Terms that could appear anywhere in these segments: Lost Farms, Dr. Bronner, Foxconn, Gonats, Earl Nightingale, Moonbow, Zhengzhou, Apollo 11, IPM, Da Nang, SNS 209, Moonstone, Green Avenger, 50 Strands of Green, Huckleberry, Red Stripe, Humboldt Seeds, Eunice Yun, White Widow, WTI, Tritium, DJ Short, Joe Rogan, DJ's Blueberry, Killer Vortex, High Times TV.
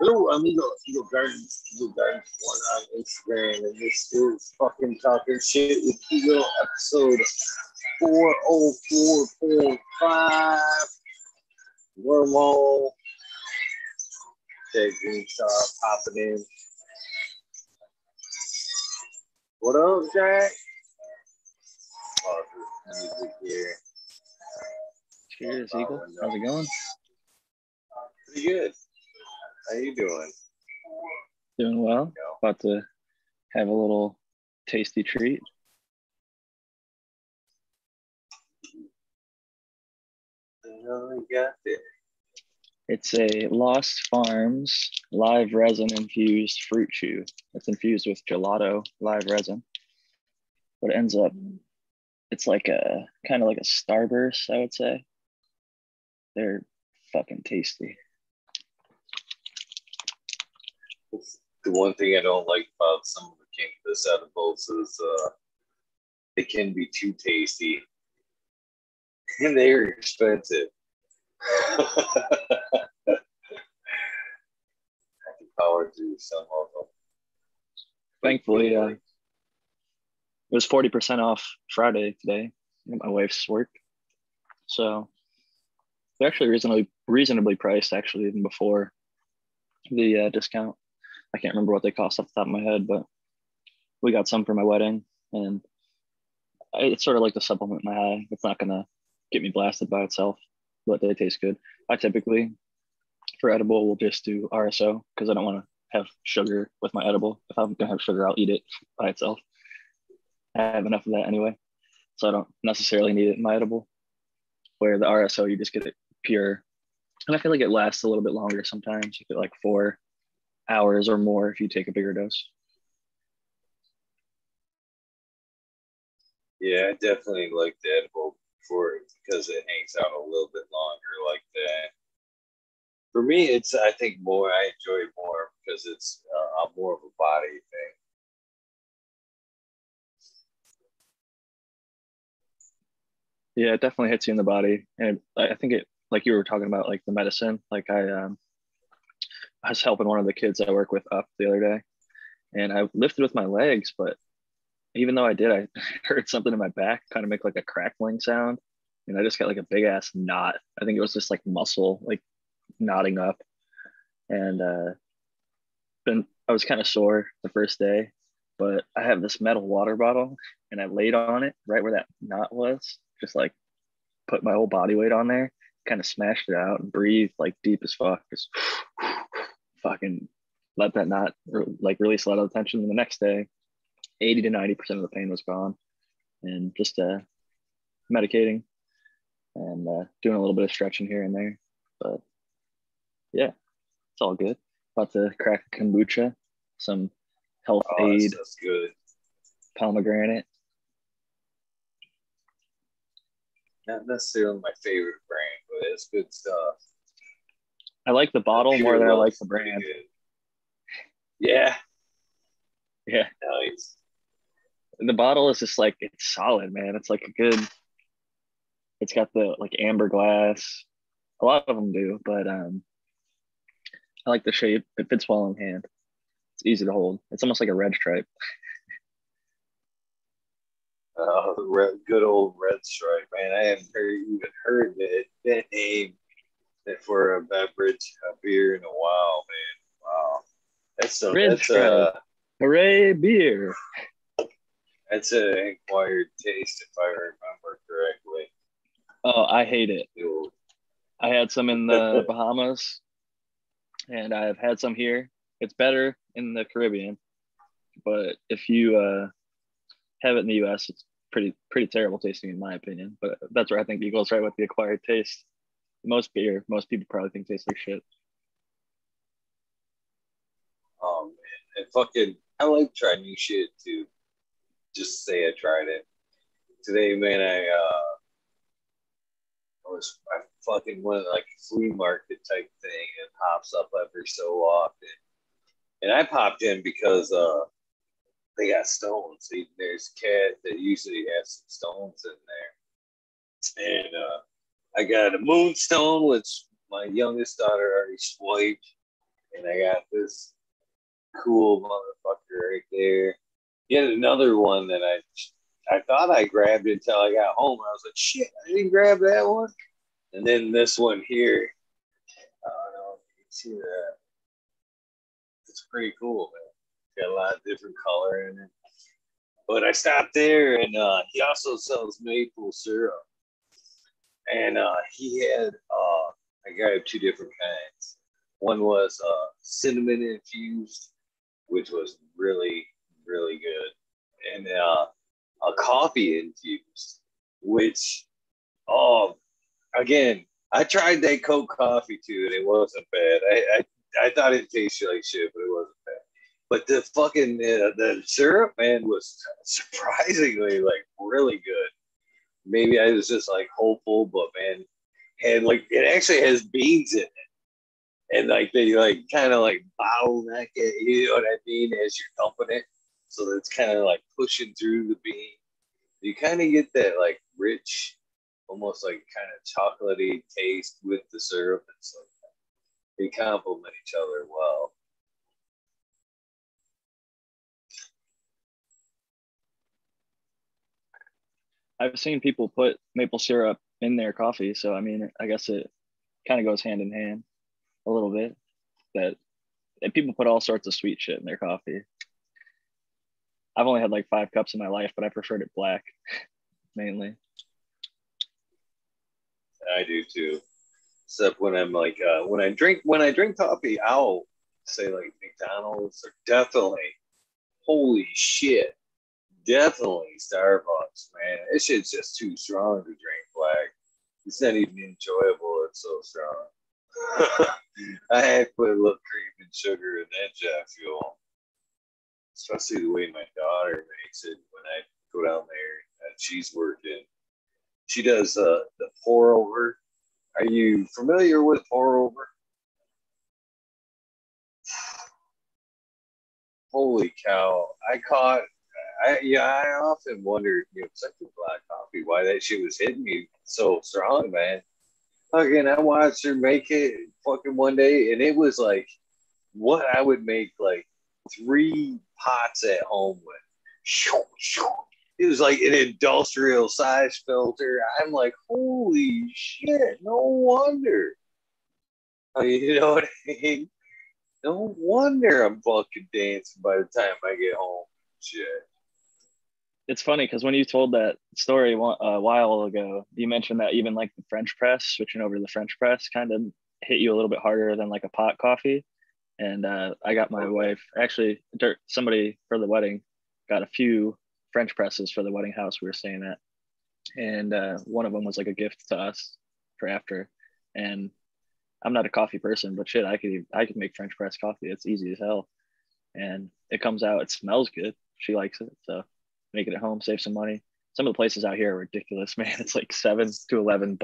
Hello, amigo. Ego Gardens. Ego Gardens one on Instagram, and this is fucking talking shit with Ego episode 404.5. Wormhole. Jack Greenstar popping in. What up, Jack? Music here. Cheers, Eagle. How's it going? Pretty good. How you doing? Doing well. About to have a little tasty treat. You got there. It's a Lost Farms live resin infused fruit chew. It's infused with gelato live resin, but it ends up, it's like a kind of like a Starburst, I would say. They're fucking tasty. The one thing I don't like about some of the cannabis edibles is they can be too tasty, and they're expensive. I can power through some of them. Thankfully, it was 40% off Friday today at my wife's work, so they're actually reasonably priced. Actually, even before the discount. I can't remember what they cost off the top of my head, but we got some for my wedding, and it's sort of like to supplement my high. It's not going to get me blasted by itself, but they taste good. I typically, for edible, will just do RSO because I don't want to have sugar with my edible. If I'm going to have sugar, I'll eat it by itself. I have enough of that anyway, so I don't necessarily need it in my edible, where the RSO, you just get it pure, and I feel like it lasts a little bit longer sometimes. You get like 4 hours or more if you take a bigger dose. Yeah, I definitely like the edible for it because it hangs out a little bit longer like that. For me, it's, I think more, I enjoy it more because it's more of a body thing. Yeah, it definitely hits you in the body. And I think it, like you were talking about, like the medicine, like I was helping one of the kids I work with up the other day, and I lifted with my legs, but even though I did, I heard something in my back kind of make like a crackling sound, and I just got like a big ass knot. I think it was just like muscle, like knotting up, and I was kind of sore the first day, but I have this metal water bottle, and I laid on it right where that knot was, just like put my whole body weight on there, kind of smashed it out, and breathed like deep as fuck, just fucking let that knot like release a lot of tension. And the next day, 80 to 90% of the pain was gone, and just medicating and doing a little bit of stretching here and there. But yeah, it's all good. About to crack kombucha, some health aid, that's good. Pomegranate. Not necessarily my favorite brand, but it's good stuff. I like the bottle more than I like the brand. Yeah. Yeah. Nice. The bottle is just like, it's solid, man. It's like a good, it's got the like amber glass. A lot of them do, but I like the shape. It fits well in hand. It's easy to hold. It's almost like a Red Stripe. Oh, good old Red Stripe, man. I haven't even heard that name for a beverage, a beer in a while, man. Wow. That's a hooray beer. That's an acquired taste, if I remember correctly. Oh, I hate it. Dude. I had some in the Bahamas, and I've had some here. It's better in the Caribbean, but if you have it in the U.S., it's pretty terrible tasting, in my opinion. But that's where I think Eagle's right with the acquired taste. Most beer, most people probably think tastes like shit. Oh man, and fucking, I like trying new shit too. Just say I tried it today, man. I fucking went like a flea market type thing, and pops up every so often. And I popped in because they got stones. There's a cat that usually has some stones in there, and I got a Moonstone, which my youngest daughter already swiped. And I got this cool motherfucker right there. Yet another one that I thought I grabbed until I got home. I was like, shit, I didn't grab that one. And then this one here. I don't know if you can see that. It's pretty cool, man. Got a lot of different color in it. But I stopped there, and he also sells maple syrup. And he had, I got two different kinds. One was cinnamon infused, which was really, really good. And a coffee infused, which, again, I tried that Coke coffee too, and it wasn't bad. I thought it tasted like shit, but it wasn't bad. But the fucking the syrup, man, was surprisingly like really good. Maybe I was just like hopeful, but man, had like it actually has beans in it, and like they like kind of like bottleneck it, you know what I mean, as you're dumping it, so it's kind of like pushing through the bean. You kind of get that like rich, almost like kind of chocolatey taste with the syrup. It's like they complement each other well. I've seen people put maple syrup in their coffee, so I mean, I guess it kind of goes hand in hand a little bit. That people put all sorts of sweet shit in their coffee. I've only had like 5 cups in my life, but I preferred it black mainly. I do too. Except when I'm like when I drink coffee, I'll say like McDonald's or definitely, holy shit. Definitely Starbucks, man. This shit's just too strong to drink black. It's not even enjoyable. It's so strong. I had to put a little cream and sugar in that jet fuel. Especially the way my daughter makes it when I go down there and she's working. She does the pour over. Are you familiar with pour over? Holy cow. I often wondered, you know, such a black coffee, why that shit was hitting me so strong, man. Again, I watched her make it fucking one day, and it was like what I would make like 3 pots at home with. It was like an industrial size filter. I'm like, holy shit, no wonder. I mean, you know what I mean? No wonder I'm fucking dancing by the time I get home. Shit. It's funny because when you told that story a while ago, you mentioned that even like the French press, switching over to the French press kind of hit you a little bit harder than like a pot coffee. And I got my wife, actually somebody for the wedding got a few French presses for the wedding house we were staying at. And one of them was like a gift to us for after. And I'm not a coffee person, but shit, I could make French press coffee. It's easy as hell. And it comes out, it smells good. She likes it, so make it at home, save some money. Some of the places out here are ridiculous, man. It's like $7 to $11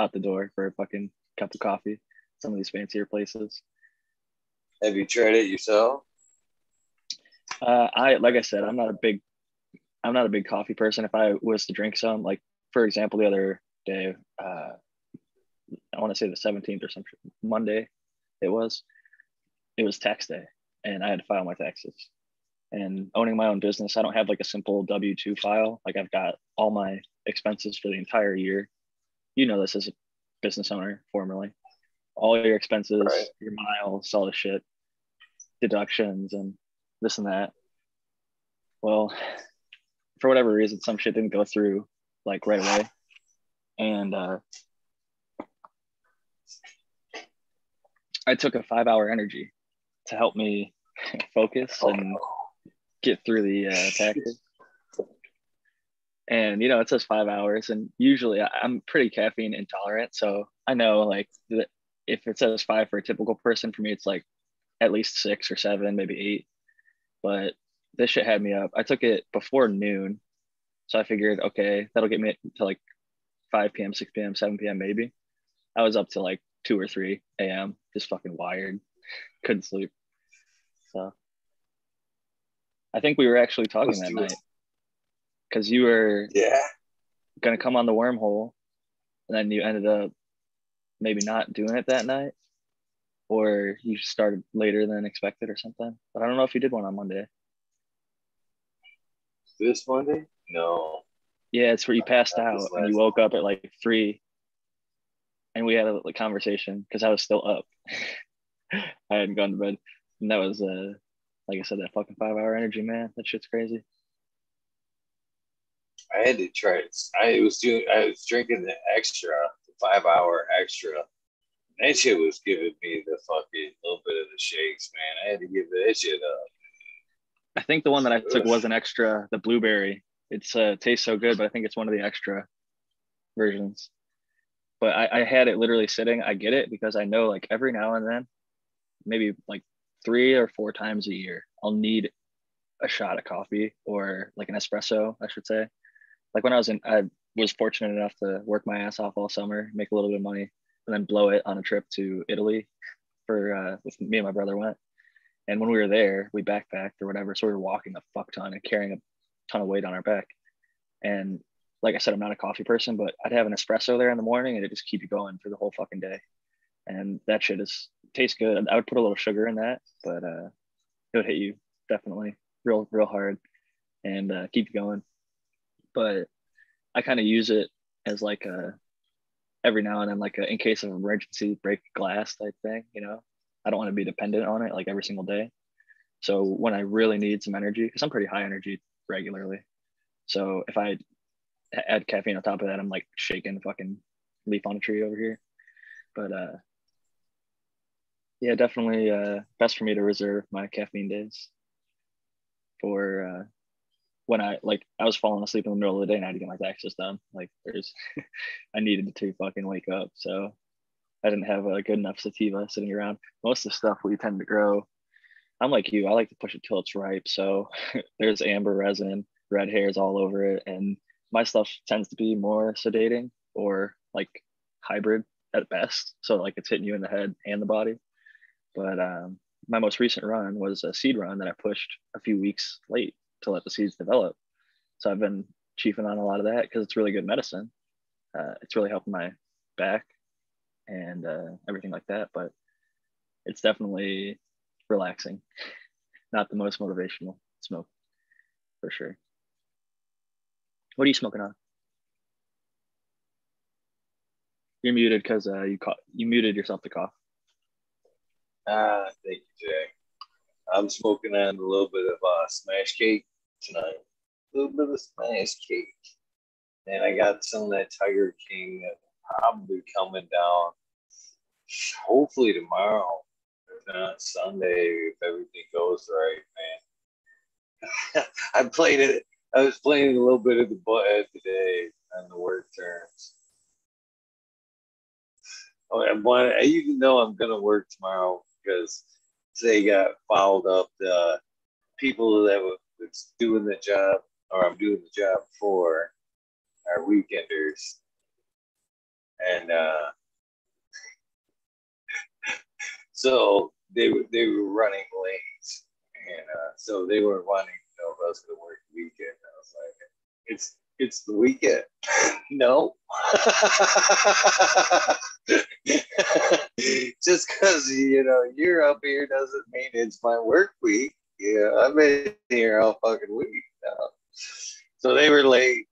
out the door for a fucking cup of coffee. Some of these fancier places. Have you tried it yourself? I like I said, I'm not a big coffee person. If I was to drink some, like for example, the other day, I want to say the 17th or some shit, Monday, it was tax day, and I had to file my taxes. And owning my own business, I don't have like a simple W-2 file. Like I've got all my expenses for the entire year. You know this as a business owner, formerly. All your expenses, right. Your miles, all the shit, deductions and this and that. Well, for whatever reason, some shit didn't go through like right away. And I took a 5-hour energy to help me focus and get through the taxes. And you know, it says 5 hours, and usually I'm pretty caffeine intolerant, so I know like if it says 5 for a typical person, for me it's like at least 6 or 7, maybe 8. But this shit had me up. I took it before noon, so I figured, okay, that'll get me to like 5 p.m, 6 p.m, 7 p.m. maybe. I was up to like 2 or 3 a.m, just fucking wired, couldn't sleep. So I think we were actually talking that night because you were going to come on the wormhole, and then you ended up maybe not doing it that night. or you started later than expected or something. But I don't know if you did one on Monday. This Monday? No. Yeah, it's where you passed out and you woke up at like 3, and we had a little conversation because I was still up. I hadn't gone to bed, and that was like I said, that fucking 5-hour energy, man. That shit's crazy. I had to try it. I was drinking the extra, the 5-hour extra. That shit was giving me the fucking little bit of the shakes, man. I had to give that shit up. I think the one that I took was an extra, the blueberry. It's tastes so good, but I think it's one of the extra versions. But I had it literally sitting. I get it because I know like every now and then, maybe like 3 or 4 times a year, I'll need a shot of coffee or like an espresso, I should say. Like when I was fortunate enough to work my ass off all summer, make a little bit of money, and then blow it on a trip to Italy for with me and my brother went. And when we were there, we backpacked or whatever. So we were walking a fuck ton and carrying a ton of weight on our back. And like I said, I'm not a coffee person, but I'd have an espresso there in the morning and it just keep you going for the whole fucking day. And that shit tastes good. I would put a little sugar in that, but it would hit you definitely real hard and keep you going. But I kind of use it as like a every now and then, like in case of emergency, break glass type thing, you know. I don't want to be dependent on it like every single day. So when I really need some energy, because I'm pretty high energy regularly, so if I add caffeine on top of that, I'm like shaking a fucking leaf on a tree over here. But yeah, definitely best for me to reserve my caffeine days for when I was falling asleep in the middle of the day and I had to get my taxes done. Like I needed to fucking wake up. So I didn't have a good enough sativa sitting around. Most of the stuff we tend to grow, I'm like you, I like to push it till it's ripe. So there's amber resin, red hairs all over it. And my stuff tends to be more sedating or like hybrid at best. So like it's hitting you in the head and the body. But my most recent run was a seed run that I pushed a few weeks late to let the seeds develop. So I've been chiefing on a lot of that because it's really good medicine. It's really helping my back and everything like that, but it's definitely relaxing. Not the most motivational smoke, for sure. What are you smoking on? You're muted because you muted yourself to cough. Thank you, Jack. I'm smoking on a little bit of Smash Cake tonight. A little bit of Smash Cake. And I got some of that Tiger King that's probably coming down hopefully tomorrow, if not Sunday, if everything goes right, man. I was playing a little bit of the butthead today on the word terms. Oh, I even know I'm going to work tomorrow because they got fouled up. The people that was doing the job, or I'm doing the job for, are weekenders, and so they were running late, and so they were wanting to know if I was going to work weekend. I was like, it's the weekend. No. Just because, you know, you're up here doesn't mean it's my work week. Yeah, I've been here all fucking week now. So they were late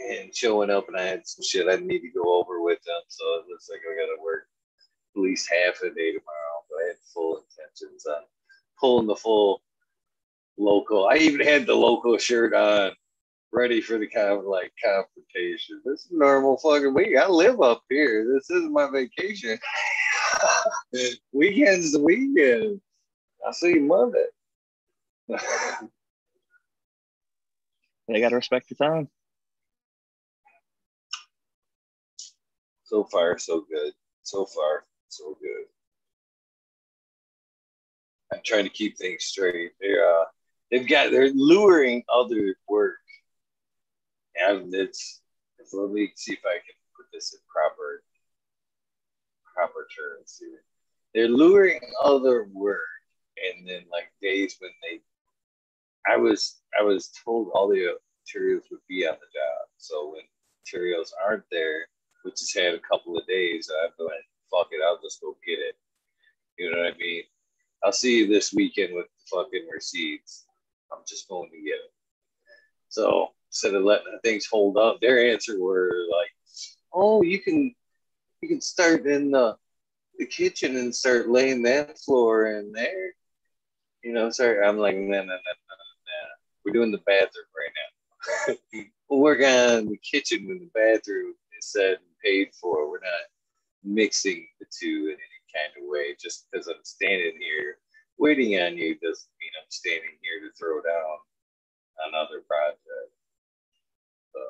and showing up, and I had some shit I need to go over with them. So it looks like I got to work at least half a day tomorrow. But I had full intentions on pulling the full local. I even had the local shirt on, ready for the kind of like confrontation. This is a normal fucking week. I live up here. This isn't my vacation. Weekend's the weekend. I'll see you Monday. They gotta respect the time. So far, so good. So far, so good. I'm trying to keep things straight. They're luring other work. And let me see if I can put this in proper terms here. They're luring other work, and then like days when I was told all the materials would be on the job. So when materials aren't there, which has had a couple of days, I've been like, fuck it, I'll just go get it. You know what I mean? I'll see you this weekend with the fucking receipts. I'm just going to get it. So instead of letting things hold up, their answer were like, oh, you can start in the kitchen and start laying that floor in there. You know, sorry. I'm like, no. We're doing the bathroom right now. We'll work on the kitchen when the bathroom is said and paid for. We're not mixing the two in any kind of way. Just because I'm standing here waiting on you doesn't mean I'm standing here to throw down on other projects. So,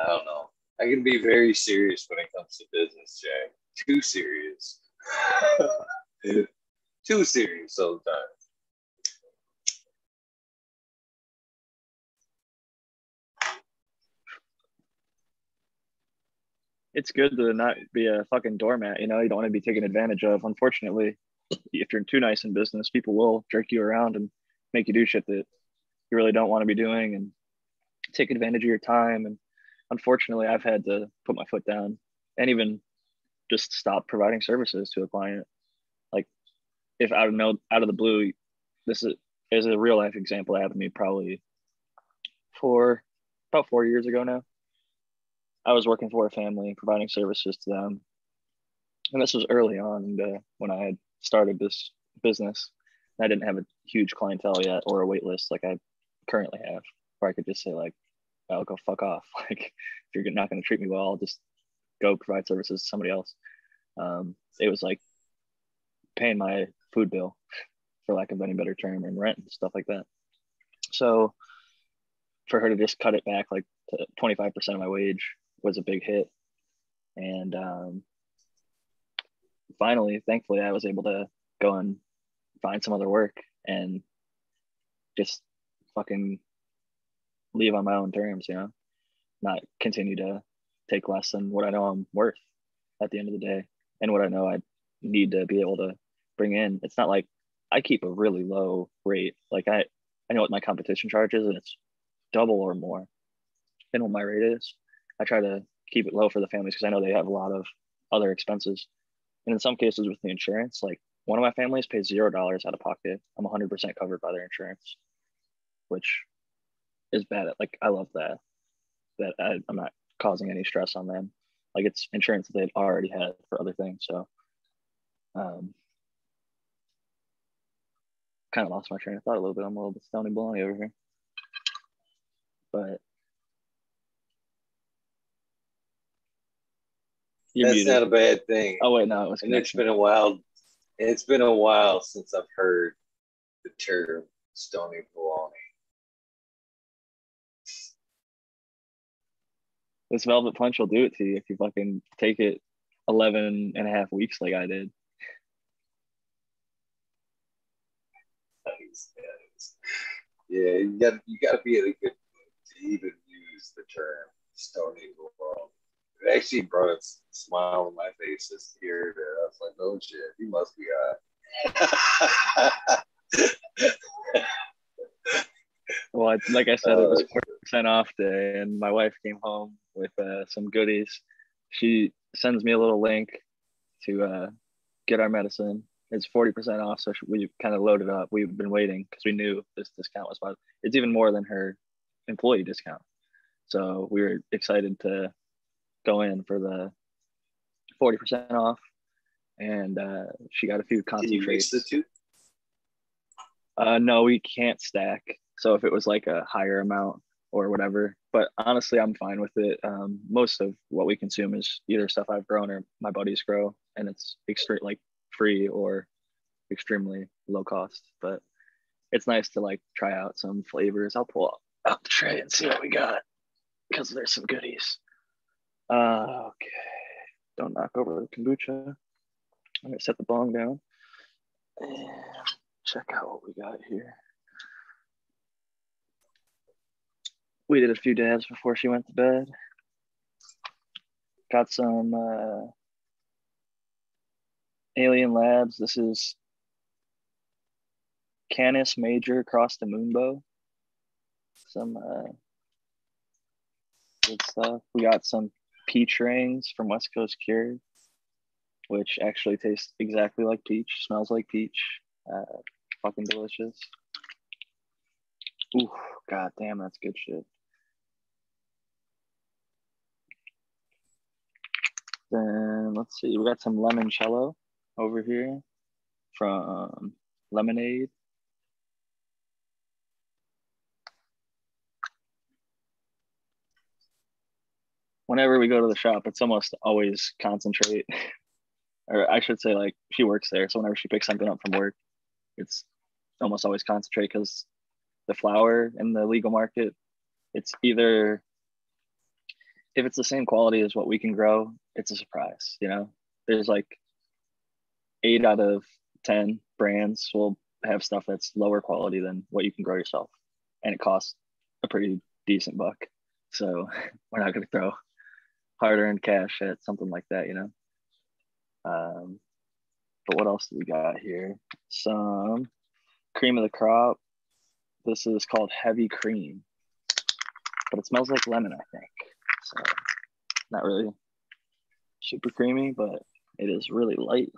I don't know. I can be very serious when it comes to business, Jack. Too serious. Too serious sometimes. It's good to not be a fucking doormat, you know? You don't want to be taken advantage of. Unfortunately, if you're too nice in business, people will jerk you around and make you do shit that you really don't want to be doing and take advantage of your time. And unfortunately, I've had to put my foot down and even just stop providing services to a client. Like, if out of the blue, this is a real life example that happened to me probably about 4 years ago now. I was working for a family, providing services to them. And this was early on when I had started this business. And I didn't have a huge clientele yet or a wait list like I currently have, where I could just say, like, I'll go fuck off. Like, if you're not going to treat me well, I'll just go provide services to somebody else. It was like paying my food bill, for lack of any better term, and rent and stuff like that. So for her to just cut it back like to 25% of my wage was a big hit. And finally, thankfully, I was able to go and find some other work and just fucking leave on my own terms, you know, not continue to take less than what I know I'm worth at the end of the day and what I know I need to be able to bring in. It's not like I keep a really low rate. Like I know what my competition charge is, and it's double or more than what my rate is. I try to keep it low for the families because I know they have a lot of other expenses. And in some cases with the insurance, like one of my families pays $0 out of pocket. I'm 100% covered by their insurance, which is bad. Like, I love that I'm not causing any stress on them. Like, it's insurance that they've already had for other things. So kind of lost my train of thought a little bit. I'm a little bit stony baloney over here. But that's not a bad thing. Oh wait, no, it was connected. And it's been a while since I've heard the term stony baloney. This Velvet Punch will do it to you if you fucking take it 11 and a half weeks like I did. Nice, nice. Yeah, you gotta be in a good mood to even use the term stony baloney. It actually brought a smile on my face just here. I was like, oh shit, you must be high. Well, like I said, it was 40% off day, and my wife came home with some goodies. She sends me a little link to get our medicine. It's 40% off, so we kind of loaded up. We've been waiting because we knew this discount was possible. It's even more than her employee discount. So we were excited to go in for the 40% off, and she got a few concentrates. Can you mix the two? No, we can't stack. So if it was like a higher amount or whatever, but honestly, I'm fine with it. Most of what we consume is either stuff I've grown or my buddies grow, and it's like free or extremely low cost. But it's nice to like try out some flavors. I'll pull out the tray and see what we got because there's some goodies. Okay, don't knock over the kombucha. I'm gonna set the bong down and check out what we got here. We did a few dabs before she went to bed. Got some Alien Labs. This is Canis Major across the Moonbow. Some good stuff. We got some peach rings from West Coast Cured. which actually tastes exactly like peach, smells like peach. Fucking delicious. Ooh, god damn, that's good shit. Then let's see, we got some limoncello over here from Lemonade. Whenever we go to the shop, it's almost always concentrate. Or I should say, like, she works there, so whenever she picks something up from work, it's almost always concentrate, because the flour in the legal market, it's either, if it's the same quality as what we can grow, it's a surprise, you know? There's like 8 out of 10 brands will have stuff that's lower quality than what you can grow yourself. And it costs a pretty decent buck. So we're not gonna throw hard-earned cash at something like that, you know? But what else do we got here? Some cream of the crop. This is called heavy cream, but it smells like lemon, I think. So not really super creamy, but it is really light.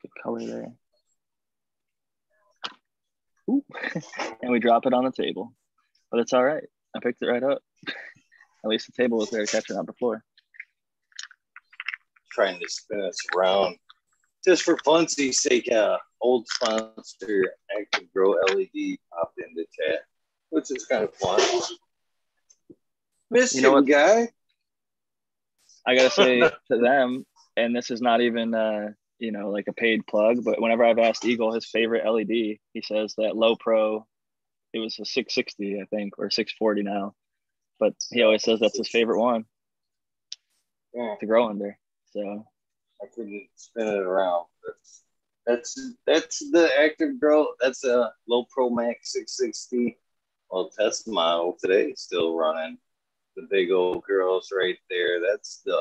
Good color there. Ooh. And we drop it on the table, but it's all right. I picked it right up. At least the table was there to catch it on the floor. Trying to spin us around. Just for funsies sake, old sponsor Active Grow LED popped in the chat, which is kind of fun. Missed you, know what, guy? I gotta say to them, and this is not even you know, like a paid plug, but whenever I've asked Eagle his favorite LED, he says that Low Pro, it was a 660, I think, or 640 now, but he always says that's his favorite one to grow under. So I couldn't spin it around. That's the Active Grow. That's a Low Pro Max 660. Well, test model today, still running. The big old girls right there. That's the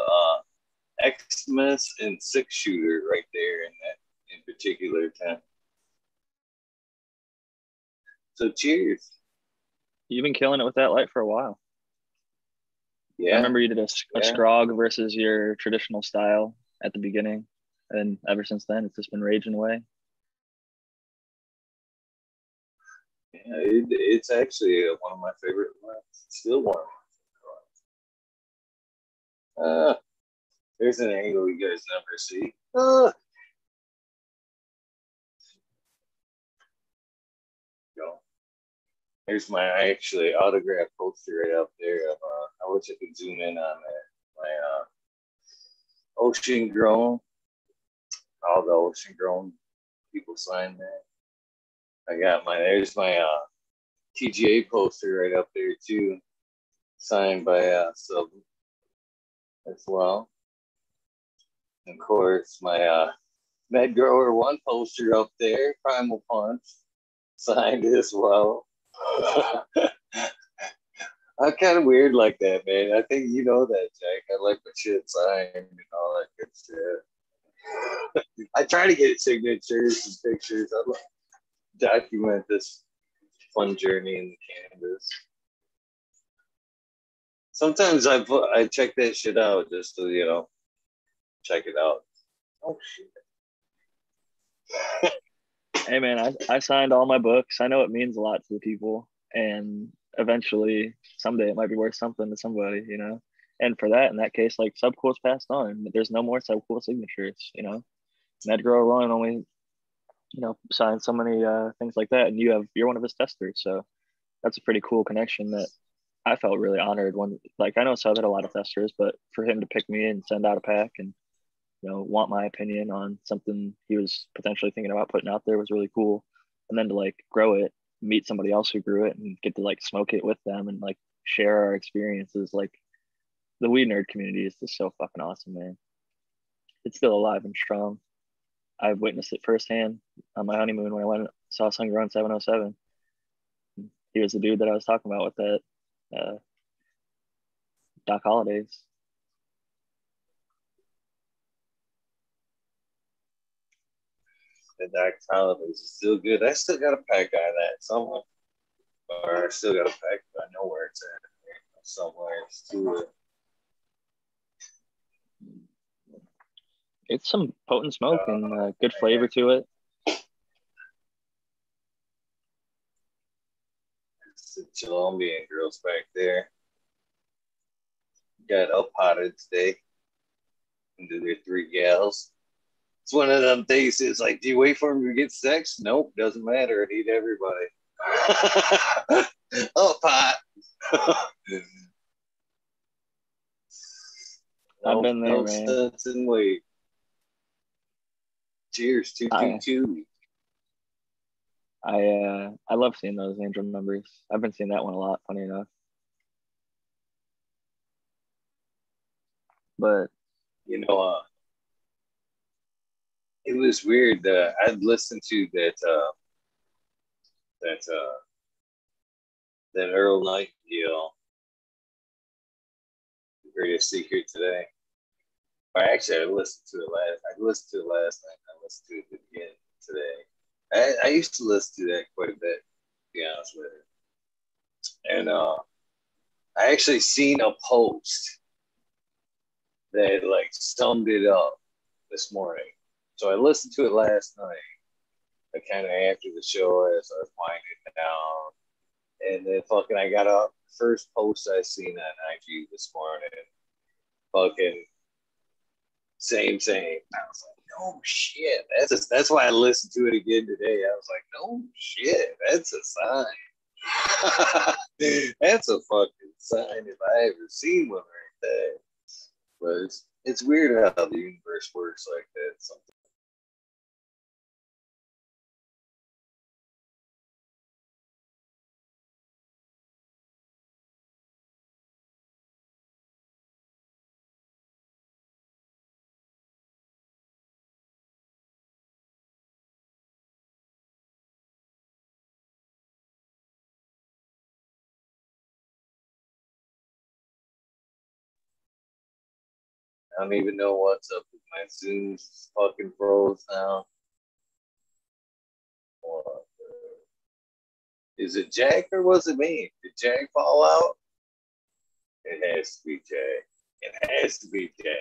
Xmas and 6-shooter right there in that in particular time. So cheers. You've been killing it with that light for a while. Yeah. I remember you did a Scrog versus your traditional style at the beginning, and ever since then it's just been raging away. Yeah, it's actually one of my favorite ones. Still one. There's an angle you guys never see. Go. Here's my actually autograph poster right up there. I wish I could zoom in on that. My Ocean Grown. All the Ocean Grown people signed that. I got my, there's my TGA poster right up there too, signed by Sub as well. And of course, my Med Grower 1 poster up there, Primal Punch, signed as well. I'm kind of weird like that, man. I think you know that, Jack. I like my shit signed and all that good shit. I try to get signatures and pictures. I like to document this fun journey in the canvas. Sometimes I check that shit out just to, you know, check it out. Oh, shit. Hey, man, I signed all my books. I know it means a lot to the people. And eventually, someday, it might be worth something to somebody, you know? And for that, in that case, like, Subcool's passed on. But there's no more Subcool signatures, you know? MedGrow Run only, you know, signed so many things like that. And you're one of his testers. So that's a pretty cool connection that I felt really honored when, like, I know Sub had a lot of testers, but for him to pick me and send out a pack and, you know, want my opinion on something he was potentially thinking about putting out there was really cool. And then to, like, grow it, meet somebody else who grew it and get to, like, smoke it with them and, like, share our experiences. Like, the weed nerd community is just so fucking awesome, man. It's still alive and strong. I've witnessed it firsthand on my honeymoon when I went and saw Sun Grown 707. He was the dude that I was talking about with that. Doc Hollidays. The Doc Hollidays is still good. I still got a pack on that somewhere. Or I still got a pack, but I know where it's at. Somewhere it's too. It's some potent smoke and good flavor to it. Colombian girls back there. Got up potted today. Into their three gals. It's one of them things. It's like, do you wait for them to get sex? Nope, doesn't matter. I need everybody. Up pot. I've been there, man. And wait. Cheers, 222. I love seeing those angel numbers. I've been seeing that one a lot, funny enough. But you know, it was weird. I'd listened to that Earl Nightingale, The Greatest Secret today. Or actually, I listened to it last night. I listened to it again today. I used to listen to that quite a bit, to be honest with you. And I actually seen a post that like summed it up this morning. So I listened to it last night. I kind of after the show as I was winding down, and then fucking I got up. First post I seen on IG this morning, fucking same. I was like, no shit. That's why I listened to it again today. I was like, no shit. That's a sign. That's a fucking sign if I ever seen one right there. But it's weird how the universe works like that. Something. I don't even know what's up with my Zoom's fucking froze now. What? Is it Jack or was it me? Did Jack fall out? It has to be Jack. It has to be Jack.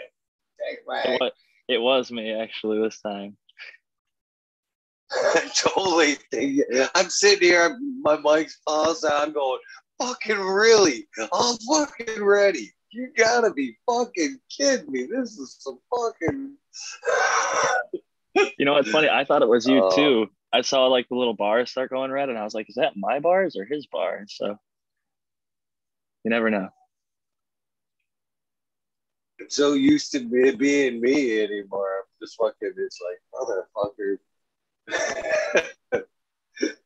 Jack Black. It was me actually this time. I totally think I'm sitting here, my mic's paused out, I'm going, fucking really? I'm fucking ready. You gotta be fucking kidding me. This is some fucking... You know what's funny? I thought it was you too. I saw like the little bars start going red and I was like, is that my bars or his bars? So you never know. I'm so used to it being me anymore. I'm just fucking, it's like,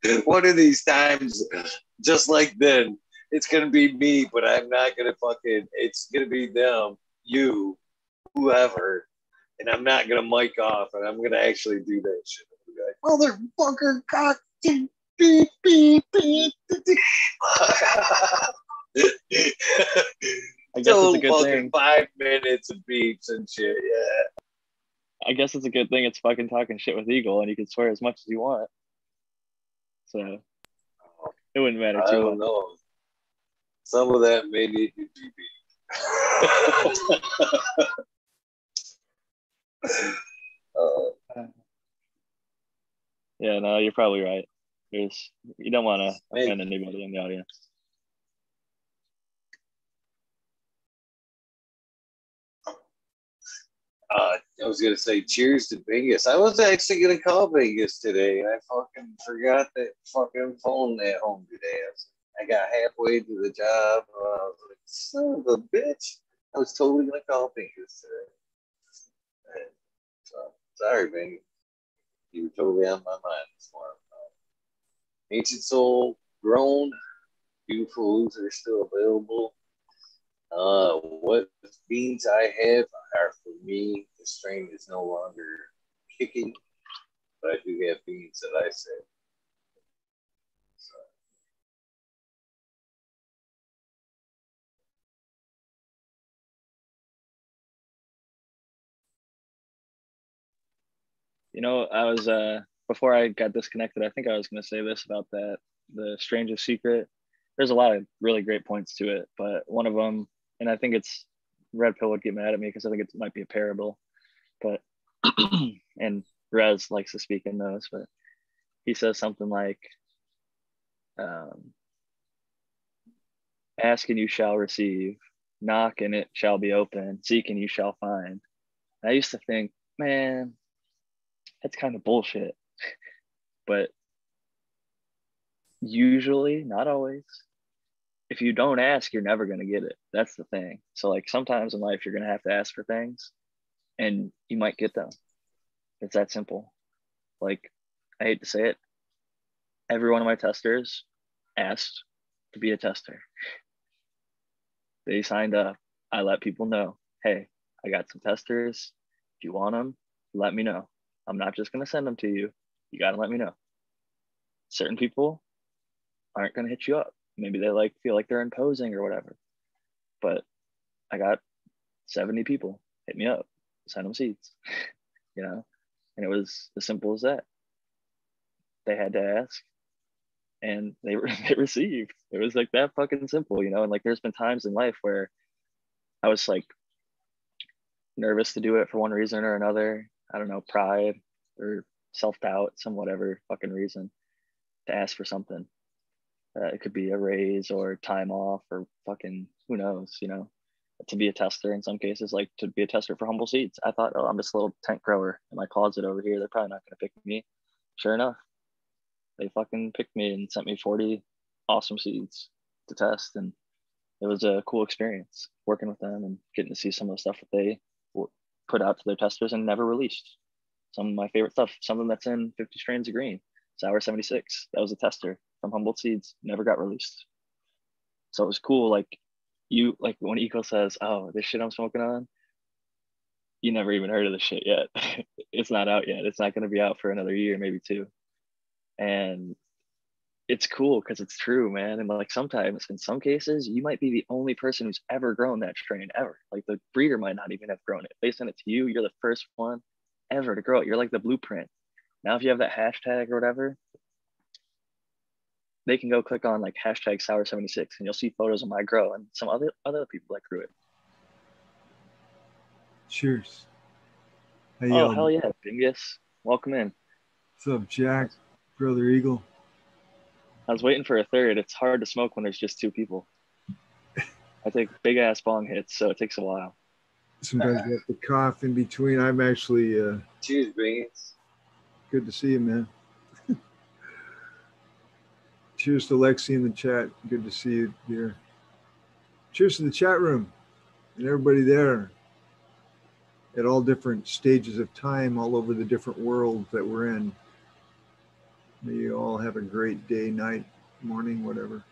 motherfucker. One of these times, just like then, it's going to be me, but I'm not going to fucking, it's going to be them, you, whoever, and I'm not going to mic off, and I'm going to actually do that shit. I'm going to be like, motherfucker, cock, beep, beep, beep, beep, beep. I guess it's a good thing. 5 minutes of beeps and shit, yeah. I guess it's a good thing it's fucking talking shit with Eagle, and you can swear as much as you want. So, it wouldn't matter too much. I don't know. Some of that may need to be beat. Yeah, no, you're probably right. You don't want to offend anybody in the audience. I was going to say cheers to Vegas. I was actually going to call Vegas today. I fucking forgot that fucking phone at home today. I got halfway to the job. I was like, son of a bitch. I was totally going to call Vegas today. So, sorry, Vegas. You were totally on my mind this morning. Ancient Soul Grown. Beautifuls are still available. What beans I have are for me. The strain is no longer kicking. But I do have beans that I said. You know, I was, before I got disconnected, I think I was going to say this about that, the strangest secret. There's a lot of really great points to it, but one of them, and I think it's Red Pill would get mad at me because I think it might be a parable, but and Rez likes to speak in those, but he says something like, ask and you shall receive, knock and it shall be open, seek and you shall find. And I used to think, man, that's kind of bullshit. But usually, not always, if you don't ask, you're never going to get it. That's the thing. So like sometimes in life, you're going to have to ask for things and you might get them. It's that simple. Like, I hate to say it, every one of my testers asked to be a tester. They signed up. I let people know, hey, I got some testers. If you want them, let me know. I'm not just going to send them to you. You got to let me know. Certain people aren't going to hit you up. Maybe they like feel like they're imposing or whatever. But I got 70 people hit me up, send them seeds, you know? And it was as simple as that. They had to ask and they received. It was like that fucking simple, you know? And like, there's been times in life where I was like nervous to do it for one reason or another. I don't know, pride or self-doubt, some whatever fucking reason to ask for something. It could be a raise or time off or fucking who knows, you know, to be a tester in some cases, like to be a tester for Humble Seeds. I thought, oh, I'm just a little tent grower in my closet over here. They're probably not going to pick me. Sure enough, they fucking picked me and sent me 40 awesome seeds to test. And it was a cool experience working with them and getting to see some of the stuff that they put out to their testers and never released. Some of my favorite stuff, some of them that's in 50 Strands of Green, Sour 76. That was a tester from Humboldt Seeds, never got released. So it was cool. Like, you, like when Eco says, oh, this shit I'm smoking on, you never even heard of this shit yet. It's not out yet. It's not going to be out for another year, maybe two. And it's cool because it's true, man. And like sometimes, in some cases, you might be the only person who's ever grown that strain ever. Like the breeder might not even have grown it. They sent it to you. You're the first one ever to grow it. You're like the blueprint. Now, if you have that hashtag or whatever, they can go click on like hashtag Sour 76 and you'll see photos of my grow and some other people that grew it. Cheers. Hey, oh, hell yeah, Bingus. Welcome in. What's up, Jack? Brother Eagle. I was waiting for a third. It's hard to smoke when there's just two people. I take big ass bong hits, so it takes a while. Sometimes you have to cough in between. I'm actually... Cheers, Bingus. Good to see you, man. Cheers to Lexi in the chat. Good to see you here. Cheers to the chat room and everybody there at all different stages of time, all over the different worlds that we're in. May you all have a great day, night, morning, whatever.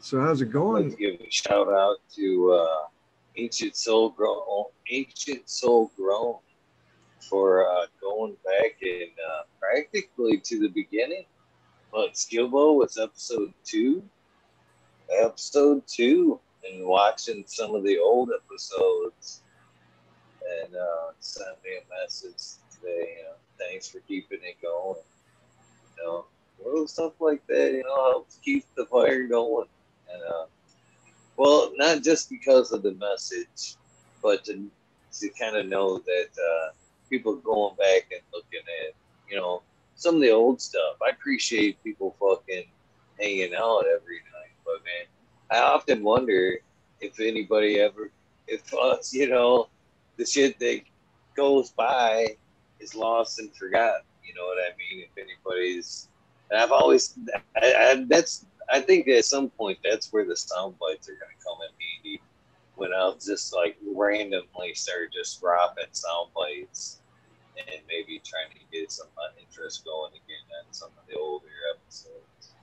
So how's it going? I'd like to give a shout out to Ancient Soul Grown for going back and practically to the beginning. But Skillbo was episode two, and watching some of the old episodes, and sent me a message today, thanks for keeping it going. You know, little stuff like that, you know, helps keep the fire going. And well, not just because of the message, but to kind of know that people going back and looking at, you know, some of the old stuff. I appreciate people fucking hanging out every night, but man, I often wonder if anybody ever, if us, you know, the shit that goes by is lost and forgotten. You know what I mean? If anybody's, and I've always, I think at some point that's where the sound bites are going to come in handy, when I'll just like randomly start just dropping sound bites and maybe trying to get some interest going again on some of the older episodes.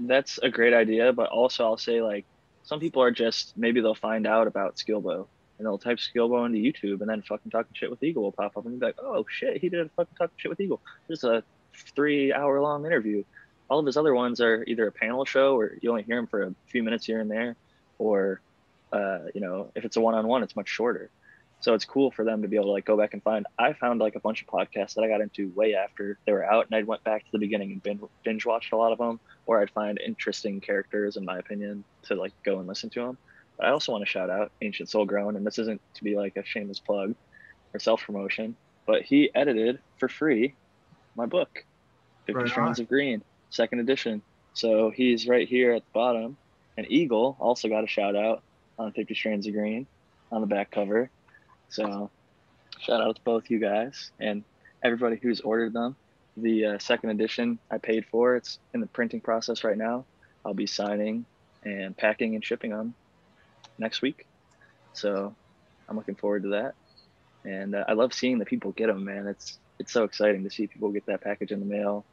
That's a great idea, but also I'll say, like, some people are just, maybe they'll find out about Skillbo and they'll type Skillbo into YouTube and then fucking Talking Shit with Eagle will pop up and be like, oh shit, he did a fucking Talking Shit with Eagle. There's a 3-hour-long interview. All of his other ones are either a panel show or you only hear him for a few minutes here and there, or, you know, if it's a one-on-one, it's much shorter. So it's cool for them to be able to like go back and find. I found like a bunch of podcasts that I got into way after they were out, and I went back to the beginning and binge watched a lot of them, or I'd find interesting characters, in my opinion, to like go and listen to them. But I also want to shout out Ancient Soul Grown, and this isn't to be like a shameless plug or self-promotion, but he edited for free my book, 50 Strands of Green, second edition. So he's right here at the bottom. And Eagle also got a shout out on 50 Strands of Green on the back cover. So shout out to both you guys and everybody who's ordered them. The second edition I paid for. It's in the printing process right now. I'll be signing and packing and shipping them next week. So I'm looking forward to that. And I love seeing the people get them, man. It's so exciting to see people get that package in the mail,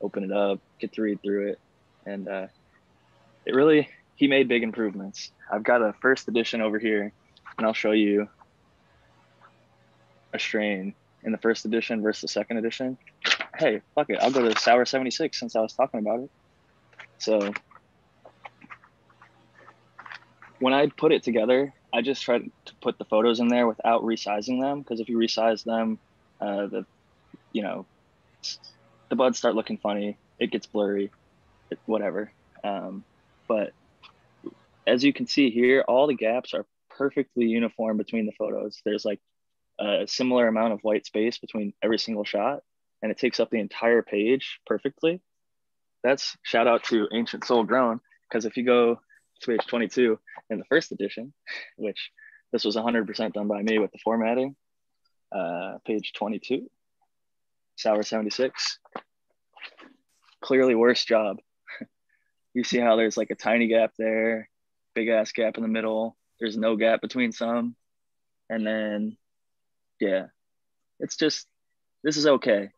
open it up, get to read through it. And it really, he made big improvements. I've got a first edition over here, and I'll show you a strain in the first edition versus the second edition. Hey, fuck it, I'll go to the Sour 76 since I was talking about it. So when I put it together, I just tried to put the photos in there without resizing them, because if you resize them, the buds start looking funny. It gets blurry, whatever. But as you can see here, all the gaps are perfectly uniform between the photos. There's like a similar amount of white space between every single shot, and it takes up the entire page perfectly. That's shout out to Ancient Soul Grown, because if you go to page 22 in the first edition, which this was 100% done by me with the formatting, page 22, Sour 76, clearly worse job. You see how there's like a tiny gap there, big ass gap in the middle, there's no gap between some, and then, yeah, it's just, this is okay,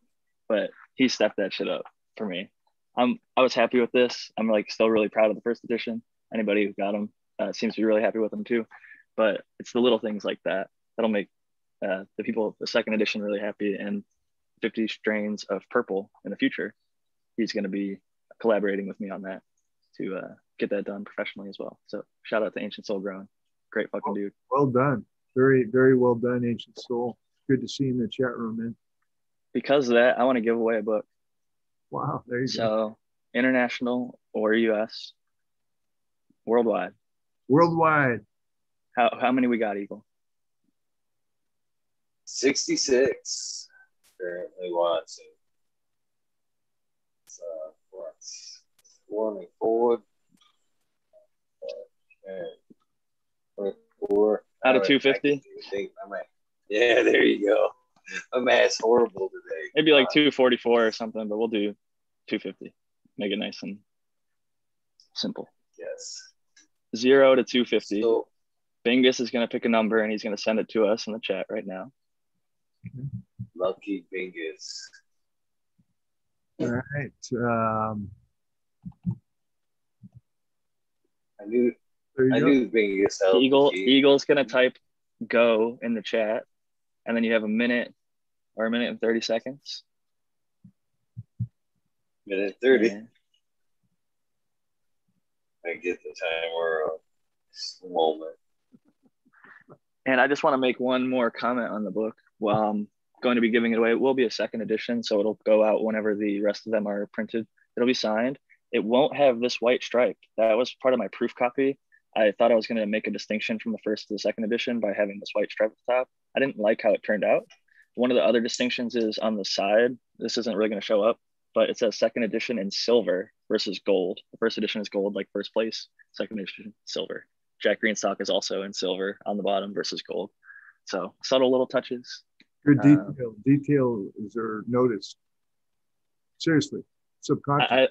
but he stepped that shit up for me. I was happy with this. I'm like still really proud of the first edition. Anybody who got them seems to be really happy with them too. But it's the little things like that that'll make the people the second edition really happy. And 50 Strains of Purple in the future, he's going to be collaborating with me on that to get that done professionally as well. So shout out to Ancient Soul Grown, great fucking dude. Well done, very very well done, Ancient Soul. Good to see you in the chat room, man. Because of that, I want to give away a book. Wow, there you go. So international or U.S., worldwide. Worldwide. How many we got, Eagle? 66. Currently watching. It's forward. 24. Out of 250? Yeah, there you go. My math's horrible today. It'd be like 244 or something, but we'll do 250. Make it nice and simple. Yes. 0 to 250. So, Bingus is going to pick a number and he's going to send it to us in the chat right now. Lucky Bingus. All right. I knew Bingus. Eagle's going to type go in the chat. And then you have a minute and 30 seconds. Minute 30. Yeah. I get the timer up. Just a moment. And I just want to make one more comment on the book. Well, I'm going to be giving it away. It will be a second edition, so it'll go out whenever the rest of them are printed. It'll be signed. It won't have this white stripe. That was part of my proof copy. I thought I was going to make a distinction from the first to the second edition by having this white stripe at the top. I didn't like how it turned out. One of the other distinctions is on the side. This isn't really going to show up, but it says second edition in silver versus gold. The first edition is gold, like first place. Second edition, silver. Jack Greenstock is also in silver on the bottom versus gold. So subtle little touches. Good detail. Details are noticed. Seriously, subconscious.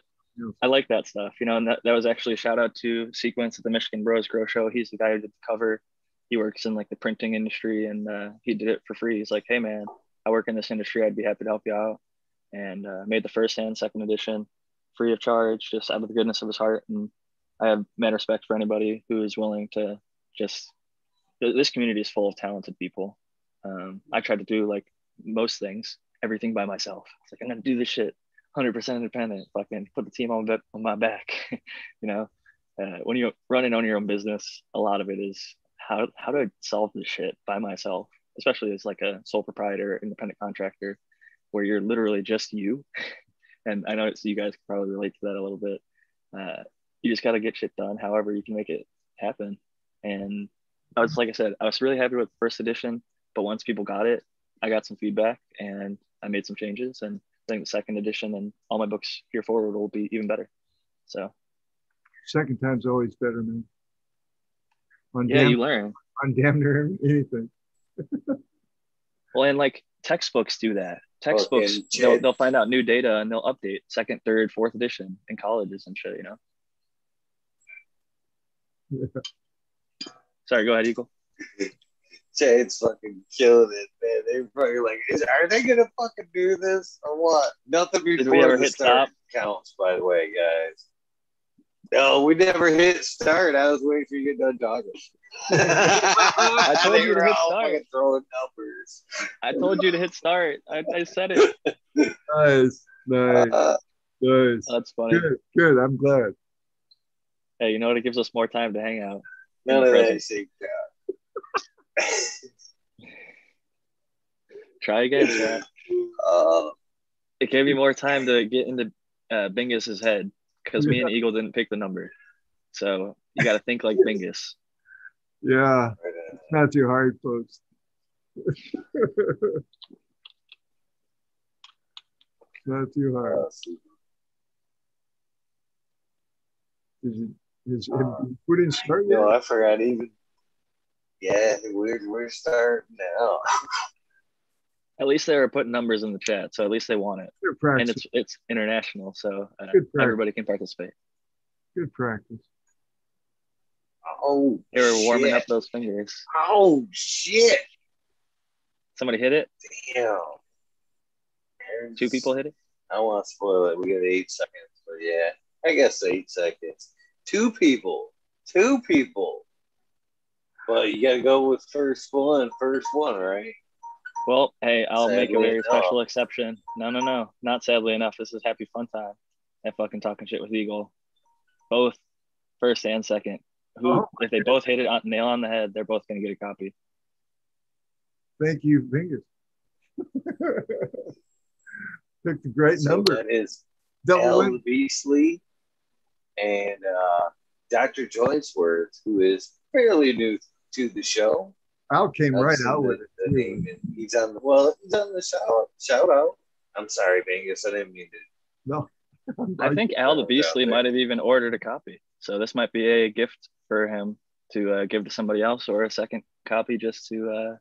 I like that stuff, you know, and that was actually a shout out to Sequence at the Michigan Bros Grow Show. He's the guy who did the cover. He works in like the printing industry, and he did it for free. He's like, hey man, I work in this industry. I'd be happy to help you out. And made the first and second edition free of charge, just out of the goodness of his heart. And I have mad respect for anybody who is willing to just, this community is full of talented people. I tried to do like most things, everything by myself. It's like, I'm going to do this shit. 100% independent, fucking put the team on my back. You know, when you're running on your own business, a lot of it is how do I solve this shit by myself, especially as like a sole proprietor, independent contractor, where you're literally just you. And I know you guys can probably relate to that a little bit. You just got to get shit done however you can make it happen. And I was, like I said, I was really happy with the first edition, but once people got it, I got some feedback and I made some changes, and I think the second edition and all my books here forward will be even better. So second time's always better, man. You learn on damn near anything. Well, and like textbooks do that. Textbooks, they'll find out new data and they'll update second, third, fourth edition in colleges and shit, you know? Yeah. Sorry, go ahead, Eagle. Jade's fucking killing it, man. They're fucking like, are they gonna fucking do this or what? Nothing before the start counts, by the way, guys. No, we never hit start. I was waiting for you to get done talking. I told you to hit start. Throwing numbers. I told you to hit start. I said it. Nice. That's funny. Good. I'm glad. Hey, you know what? It gives us more time to hang out. None of that shit. Try again, Jack. It gave me more time to get into Bingus's head, because me and Eagle didn't pick the number, so you got to think like Bingus. Yeah, it's not too hard, folks. Not too hard. Did you put in start? No, I forgot even. Yeah, we're starting now. At least they were putting numbers in the chat, so at least they want it. Good practice. And it's international, so everybody can participate. Good practice. Oh, they were warming up those fingers. Oh shit! Somebody hit it. Damn. Two people hit it. I don't want to spoil it. We got 8 seconds, but yeah, I guess 8 seconds. Two people. Well, you gotta go with first one, right? Well, hey, I'll make a very special exception. No, not sadly enough. This is Happy Fun Time and fucking Talking Shit with Eagle. Both first and second. If they both hit it, nail on the head, they're both gonna get a copy. Thank you, Bingus. Picked a great number. That is Ellen Beasley and Dr. Joyceworth, who is fairly new to the show. Al came right out with it. He's on the shout out. I'm sorry, Bingus, I didn't mean to. No. I think Al the Beastly might have even ordered a copy. So this might be a gift for him to give to somebody else, or a second copy just to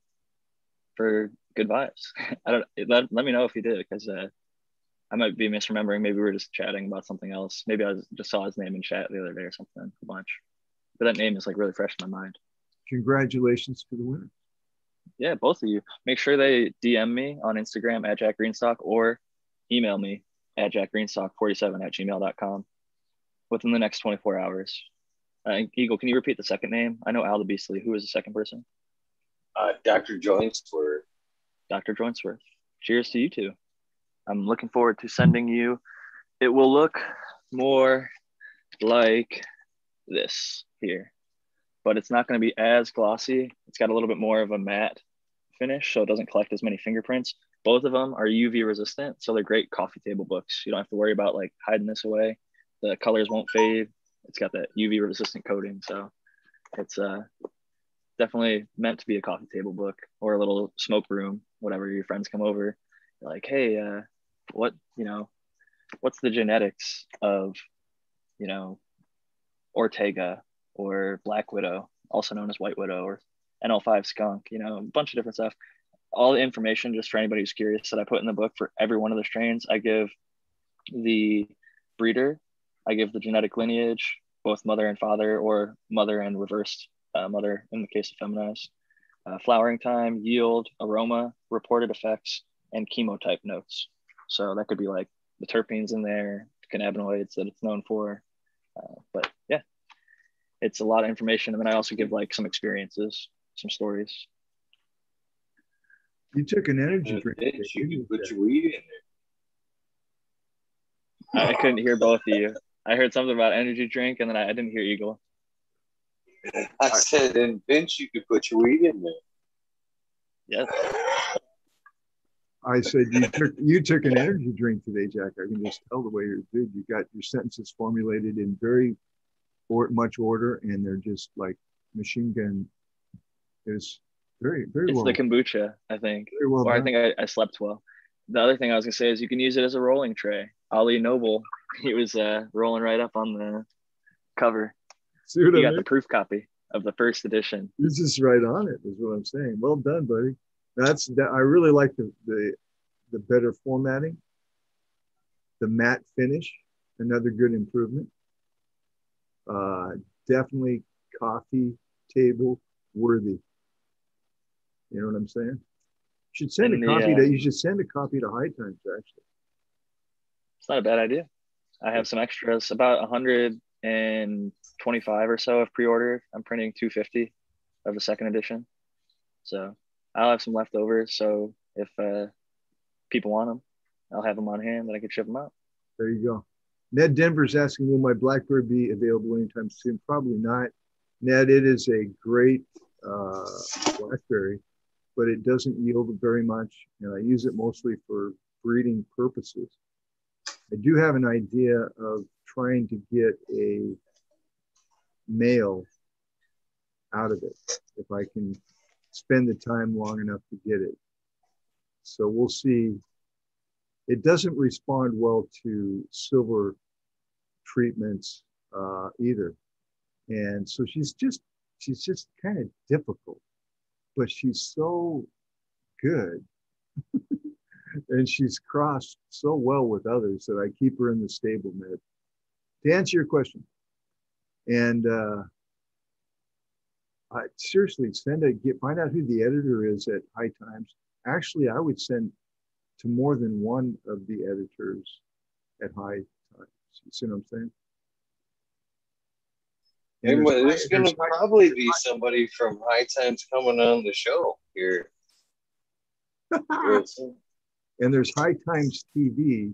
for good vibes. I don't. Let me know if he did, because I might be misremembering. Maybe we were just chatting about something else. Maybe I just saw his name in chat the other day or something a bunch. But that name is like really fresh in my mind. Congratulations to the winner. Yeah, both of you. Make sure they DM me on Instagram at Jack Greenstock, or email me at jackgreenstock47@gmail.com within the next 24 hours. Eagle, can you repeat the second name? I know Al the Beastly. Who is the second person? Dr. Joyceworth. Dr. Joyceworth. Cheers to you two. I'm looking forward to sending you. It will look more like this here, but it's not going to be as glossy. It's got a little bit more of a matte finish, so it doesn't collect as many fingerprints. Both of them are UV resistant, so they're great coffee table books. You don't have to worry about like hiding this away. The colors won't fade. It's got that UV resistant coating, so it's definitely meant to be a coffee table book, or a little smoke room, whatever. Your friends come over, you're like, hey, what's the genetics of, Ortega, or Black Widow, also known as White Widow, or NL5 skunk, a bunch of different stuff. All the information, just for anybody who's curious, that I put in the book for every one of the strains. I give the breeder, I give the genetic lineage, both mother and father, or mother and reversed mother in the case of feminized, flowering time, yield, aroma, reported effects, and chemotype notes. So that could be like the terpenes in there, the cannabinoids that it's known for, but yeah. It's a lot of information. And then I also give like some experiences, some stories. You took an energy drink. You put your weed in there. I couldn't hear both of you. I heard something about energy drink, and then I didn't hear Eagle. I said, and Vince, you could put your weed in there. Yes. I said, you took an energy drink today, Jack. I can just tell the way you're good. You got your sentences formulated in very much order, and they're just like machine gun is very it's well. It's the kombucha, I think. Very well or done. I think I slept well. The other thing I was gonna say is you can use it as a rolling tray. Ali Noble, he was rolling right up on the cover. See what I got the proof copy of the first edition. This is right on it, is what I'm saying. Well done, buddy. That's that. I really like the better formatting, the matte finish, another good improvement. Definitely coffee table worthy. You know what I'm saying? Should send a copy to, you should send a copy to High Times, actually. It's not a bad idea. I have some extras, about 125 or so of pre-order. I'm printing 250 of the second edition. So I'll have some left over. So if people want them, I'll have them on hand and I can ship them out. There you go. Ned Denver's asking, will my Blackberry be available anytime soon? Probably not. Ned, it is a great Blackberry, but it doesn't yield very much. And I use it mostly for breeding purposes. I do have an idea of trying to get a male out of it if I can spend the time long enough to get it. So we'll see. It doesn't respond well to silver treatments either. And so she's just kind of difficult, but she's so good. And she's crossed so well with others that I keep her in the stable, Ned. To answer your question, and I seriously find out who the editor is at High Times. Actually, I would send to more than one of the editors at High Times. You see what I'm saying? And there's going to probably be somebody from High Times coming on the show here. And there's High Times TV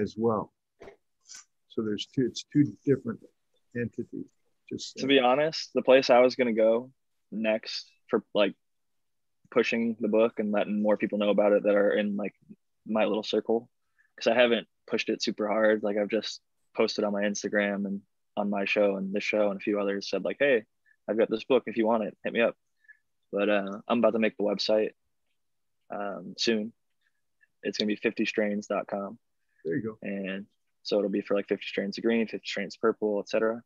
as well. So there's two different entities. Just to be honest, the place I was going to go next for like pushing the book and letting more people know about it that are in like my little circle, because I haven't pushed it super hard. Like I've just posted on my Instagram and on my show and this show and a few others said like, hey, I've got this book. If you want it, hit me up. But I'm about to make the website soon. It's going to be 50strains.com. There you go. And so it'll be for like 50 strains of green, 50 strains of purple, etc.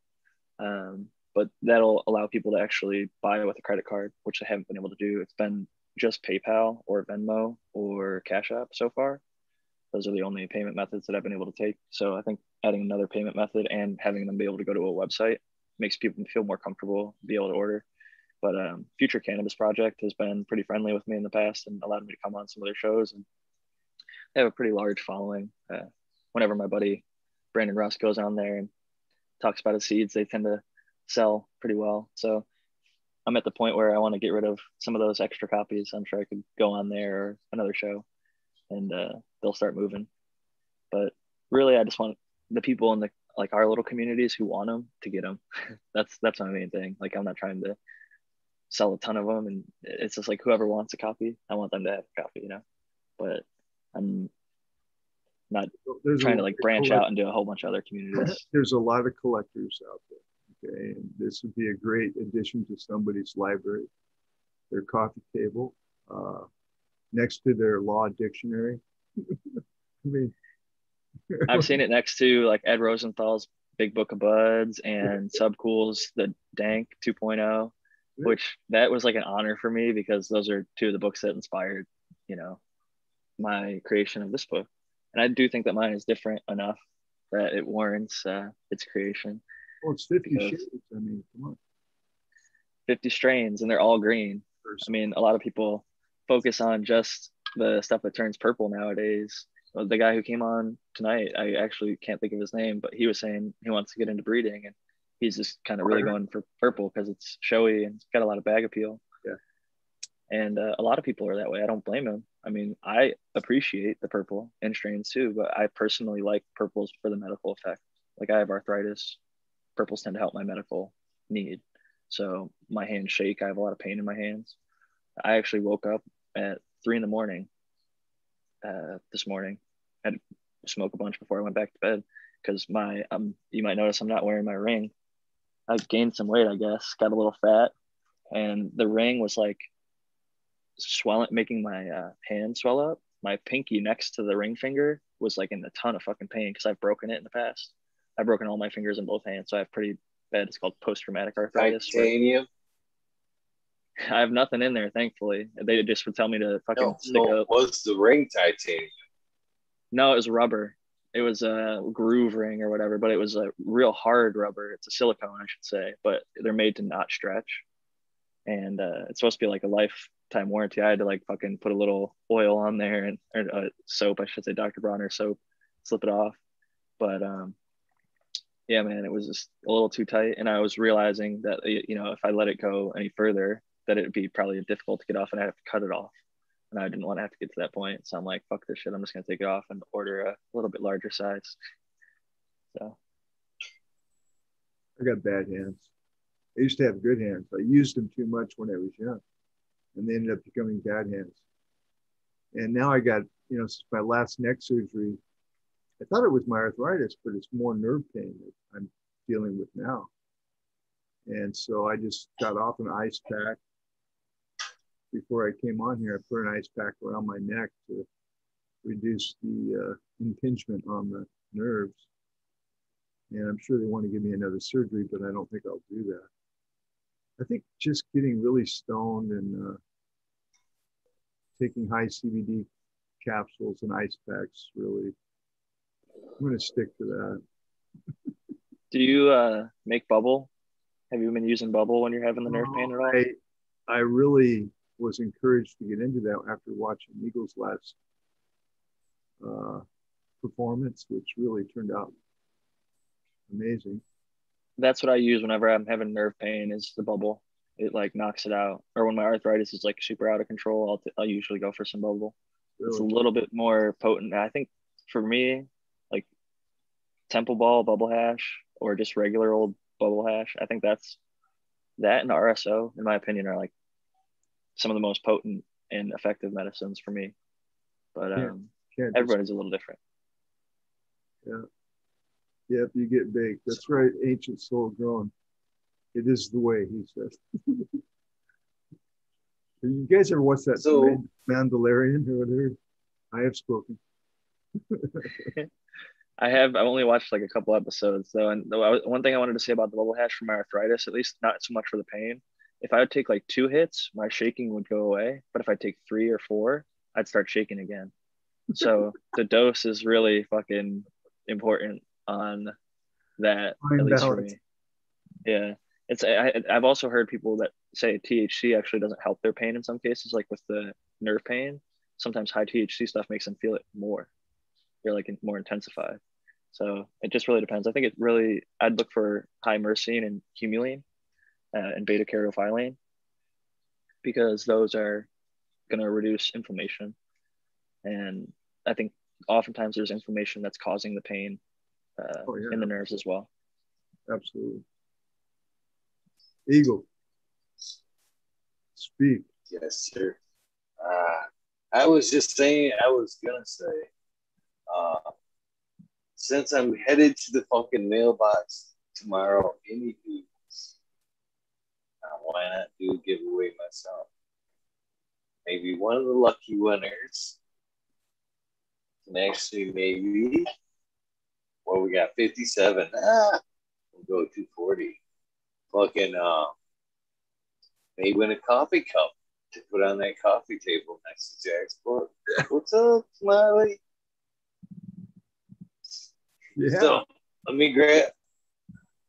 But that'll allow people to actually buy with a credit card, which they haven't been able to do. It's been just PayPal or Venmo or Cash App so far. Those are the only payment methods that I've been able to take. So I think adding another payment method and having them be able to go to a website makes people feel more comfortable, be able to order. But Future Cannabis Project has been pretty friendly with me in the past and allowed me to come on some of their shows. And they have a pretty large following. Whenever my buddy Brandon Russ goes on there and talks about his seeds, they tend to sell pretty well. So I'm at the point where I want to get rid of some of those extra copies. I'm sure I could go on there or another show and they'll start moving. But really, I just want the people in the like our little communities who want them to get them. That's my main thing. Like I'm not trying to sell a ton of them. And it's just like whoever wants a copy, I want them to have a copy, you know? But I'm not trying to like branch out and do a whole bunch of other communities. There's a lot of collectors out there, okay? And this would be a great addition to somebody's library, their coffee table, next to their law dictionary. I mean, I've seen it next to like Ed Rosenthal's Big Book of Buds and Subcool's The Dank 2.0, which that was like an honor for me because those are two of the books that inspired, you know, my creation of this book. And I do think that mine is different enough that it warrants its creation. Well, it's 50 shades. I mean, come on. 50 strains, and they're all green. I mean, a lot of people focus on just the stuff that turns purple nowadays. The guy who came on tonight, I actually can't think of his name, but he was saying he wants to get into breeding, and he's just kind of really going for purple because it's showy and it's got a lot of bag appeal. And a lot of people are that way. I don't blame them. I mean, I appreciate the purple and strains too, but I personally like purples for the medical effect. Like I have arthritis. Purples tend to help my medical need. So my hands shake. I have a lot of pain in my hands. I actually woke up at 3 a.m. This morning. I had to smoke a bunch before I went back to bed because you might notice I'm not wearing my ring. I gained some weight, I guess, got a little fat, and the ring was like swelling, making my hand swell up. My pinky next to the ring finger was like in a ton of fucking pain because I've broken it in the past. I've broken all my fingers in both hands, so I have pretty bad. It's called post-traumatic arthritis. Titanium. I have nothing in there, thankfully. They just would tell me to fucking stick up. Was the ring titanium? No, it was rubber. It was a groove ring or whatever, but it was a real hard rubber. It's a silicone, I should say, but they're made to not stretch. And it's supposed to be like a lifetime warranty. I had to like fucking put a little oil on there and or soap, I should say, Dr. Bronner soap, slip it off. But yeah, man, it was just a little too tight. And I was realizing that, you know, if I let it go any further, that it'd be probably difficult to get off and I'd have to cut it off. And I didn't want to have to get to that point. So I'm like, fuck this shit. I'm just going to take it off and order a little bit larger size. So I got bad hands. I used to have good hands. I used them too much when I was young. And they ended up becoming bad hands. And now I got, you know, since my last neck surgery, I thought it was my arthritis, but it's more nerve pain that I'm dealing with now. And so I just got off an ice pack. Before I came on here, I put an ice pack around my neck to reduce the impingement on the nerves. And I'm sure they want to give me another surgery, but I don't think I'll do that. I think just getting really stoned and taking high CBD capsules and ice packs, really, I'm going to stick to that. Do you make bubble? Have you been using bubble when you're having the nerve pain at all? I really was encouraged to get into that after watching Eagle's last performance, which really turned out amazing. That's what I use whenever I'm having nerve pain is the bubble. It like knocks it out. Or when my arthritis is like super out of control, I'll usually go for some bubble. Really? It's a little bit more potent. I think for me, like Temple Ball bubble hash or just regular old bubble hash, I think that and RSO, in my opinion, are like some of the most potent and effective medicines for me. But everybody's a little different. Yeah. Yep, you get baked. That's right, Ancient Soul Grown. It is the way, he says. You guys ever watch that Mandalorian or whatever? I have spoken. I've only watched like a couple episodes though. And one thing I wanted to say about the bubble hash for my arthritis, at least not so much for the pain. If I would take like 2 hits, my shaking would go away. But if I take 3 or 4, I'd start shaking again. So the dose is really fucking important on that, at least for me. Yeah. I've also heard people that say THC actually doesn't help their pain in some cases, like with the nerve pain. Sometimes high THC stuff makes them feel it more. They're like more intensified. So it just really depends. I think it really, I'd look for high myrcene and humulene and beta caryophyllene because those are going to reduce inflammation. And I think oftentimes there's inflammation that's causing the pain in the nerves as well. Absolutely. Eagle, speak. Yes, sir. I was just saying, I was going to say, since I'm headed to the fucking mailbox tomorrow, why not do a giveaway myself? Maybe one of the lucky winners can actually maybe, well, we got 57. We'll go 240. Fucking, maybe win a coffee cup to put on that coffee table next to Jack's book. What's up, Smiley? Yeah. So let me grab.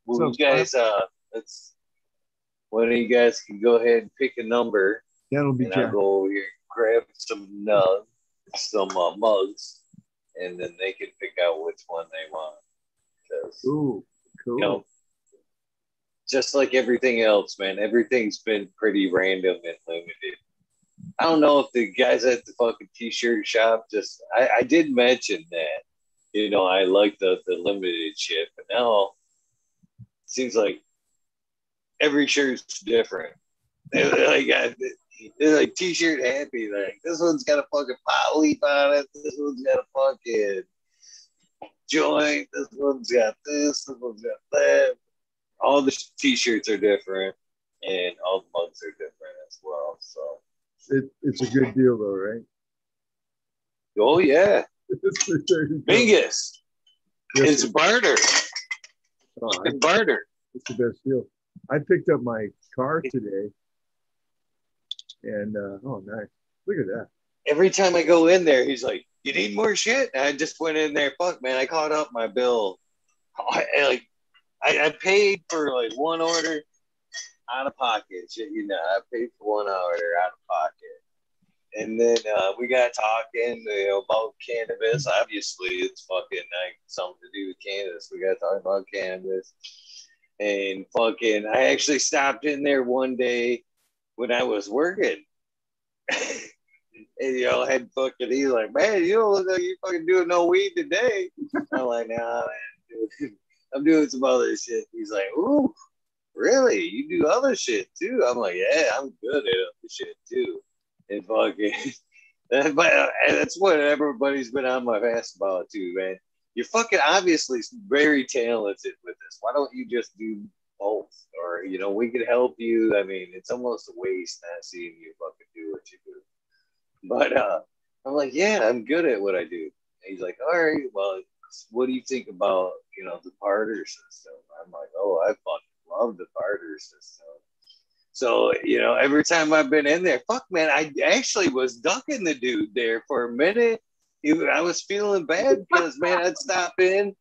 Well, you guys, one of you guys can go ahead and pick a number. That'll be. And I'll go over here, grab some mugs, and then they can pick out which one they want. Ooh, cool. You know, just like everything else, man, everything's been pretty random and limited. I don't know if the guys at the fucking t-shirt shop I did mention that. You know, I like the limited shit, but now it seems like every shirt's different. They're like t-shirt happy. Like, this one's got a fucking pot leaf on it. This one's got a fucking joint. This one's got this. This one's got that. all the t-shirts are different and all the mugs are different as well. So it's a good deal though, right? Oh yeah. Mingus. Yes, it's barter. Oh, it's barter. It's the best deal. I picked up my car today and oh nice. Look at that. Every time I go in there, he's like, you need more shit? And I just went in there, fuck man, I caught up my bill. I paid for like one order out of pocket. Shit, you know, I paid for one order out of pocket. And then we got talking, you know, about cannabis. Obviously, it's fucking like something to do with cannabis. We got talking about cannabis. And fucking, I actually stopped in there one day when I was working. And, you know, I had fucking, he's like, man, you don't look like you fucking doing no weed today. I'm like, nah, man. I'm doing some other shit. He's like, ooh, really? You do other shit too? I'm like, yeah, I'm good at other shit too. And fucking, but that's what everybody's been on my ass about too, man. You're fucking obviously very talented with this. Why don't you just do both? Or, you know, we could help you. I mean, it's almost a waste not seeing you fucking do what you do. But I'm like, yeah, I'm good at what I do. And he's like, all right, well, what do you think about, you know, the barter system? I'm like, oh, I fucking love the barter system. So, you know, every time I've been in there, fuck, man, I actually was ducking the dude there for a minute. I was feeling bad because, man, I'd stop in,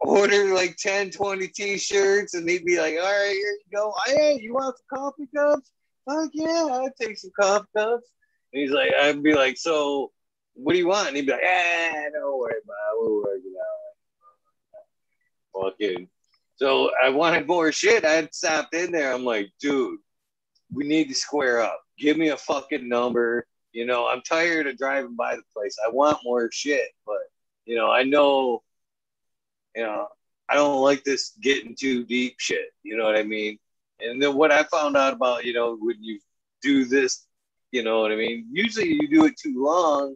order like 10, 20 T-shirts, and he'd be like, all right, here you go. Hey, you want some coffee cups? Fuck, yeah, I'll take some coffee cups. And he's like, I'd be like, so what do you want? And he'd be like, ah, don't worry about it. We'll work it out. Fucking. So I wanted more shit. I'd stopped in there. I'm like, dude, we need to square up. Give me a fucking number. You know, I'm tired of driving by the place. I want more shit. But, you know, I know, you know, I don't like this getting too deep shit. You know what I mean? And then what I found out about, you know, when you do this, you know what I mean? Usually you do it too long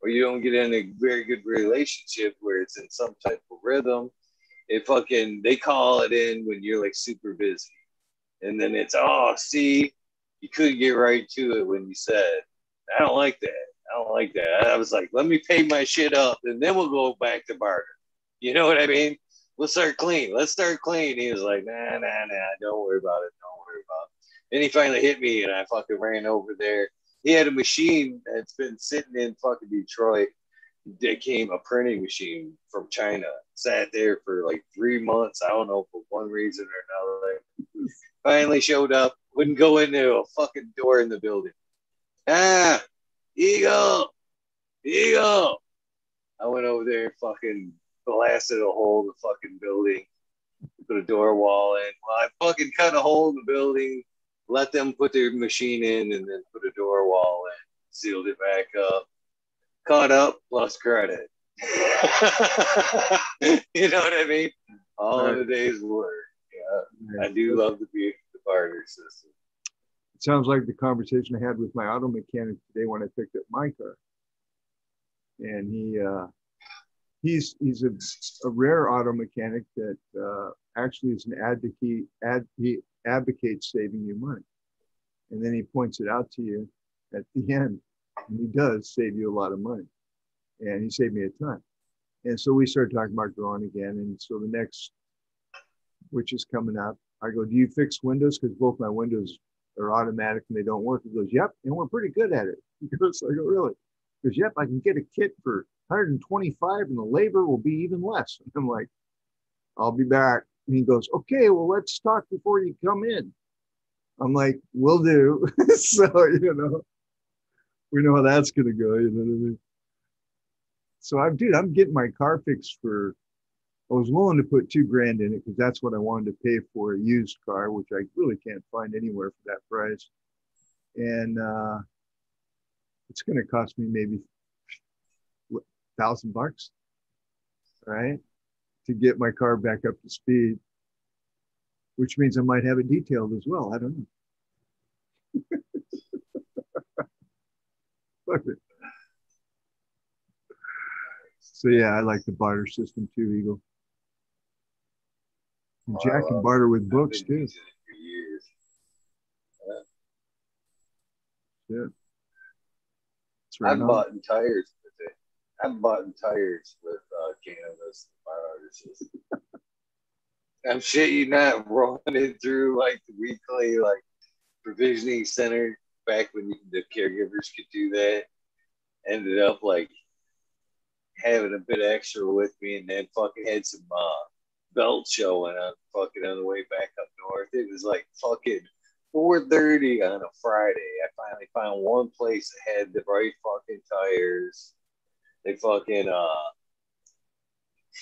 or you don't get in a very good relationship where it's in some type of rhythm. It fucking, they call it in when you're like super busy. And then it's, oh, see, you could get right to it when you said, I don't like that. I don't like that. I was like, let me pay my shit up and then we'll go back to barter. You know what I mean? We'll start clean. Let's start clean. He was like, nah, don't worry about it. Don't worry about it. Then he finally hit me, and I fucking ran over there. He had a machine that's been sitting in fucking Detroit. That came a printing machine from China. Sat there for like 3 months. I don't know, for one reason or another. Finally showed up. Wouldn't go into a fucking door in the building. Ah, Ego. I went over there and fucking blasted a hole in the fucking building. Put a door wall in. Well, I fucking cut a hole in the building. Let them put their machine in and then put a door wall in, sealed it back up, caught up, lost credit. You know what I mean? All in a day's work. Yeah. I do love the barter system. It sounds like the conversation I had with my auto mechanic today when I picked up my car. And he's a rare auto mechanic that actually is an advocate saving you money, and then he points it out to you at the end, and he does save you a lot of money, and he saved me a ton. And so we started talking about growing again, and so the next, which is coming up, I go, do you fix windows? Because both my windows are automatic and they don't work. He goes, yep, and we're pretty good at it. So I go, really? Because yep, I can get a kit for 125 and the labor will be even less. And I'm like, I'll be back. And he goes, okay, well, let's talk before you come in. I'm like, will do. So, you know, we know how that's going to go. You know what I mean? So, I'm getting my car fixed for, I was willing to put $2,000 in it because that's what I wanted to pay for a used car, which I really can't find anywhere for that price. And it's going to cost me maybe $1,000, right? To get my car back up to speed, which means I might have it detailed as well. I don't know. Fuck it. So yeah, I like the barter system too, Eagle. Jack can barter with books too. Yeah. Right. I've bought tires with cannabis artists. I'm shit you not, rolling it through like the weekly like provisioning center back when the caregivers could do that. Ended up like having a bit extra with me, and then fucking had some belt showing up fucking on the way back up north. It was like fucking 4:30 on a Friday. I finally found one place that had the right fucking tires. They fucking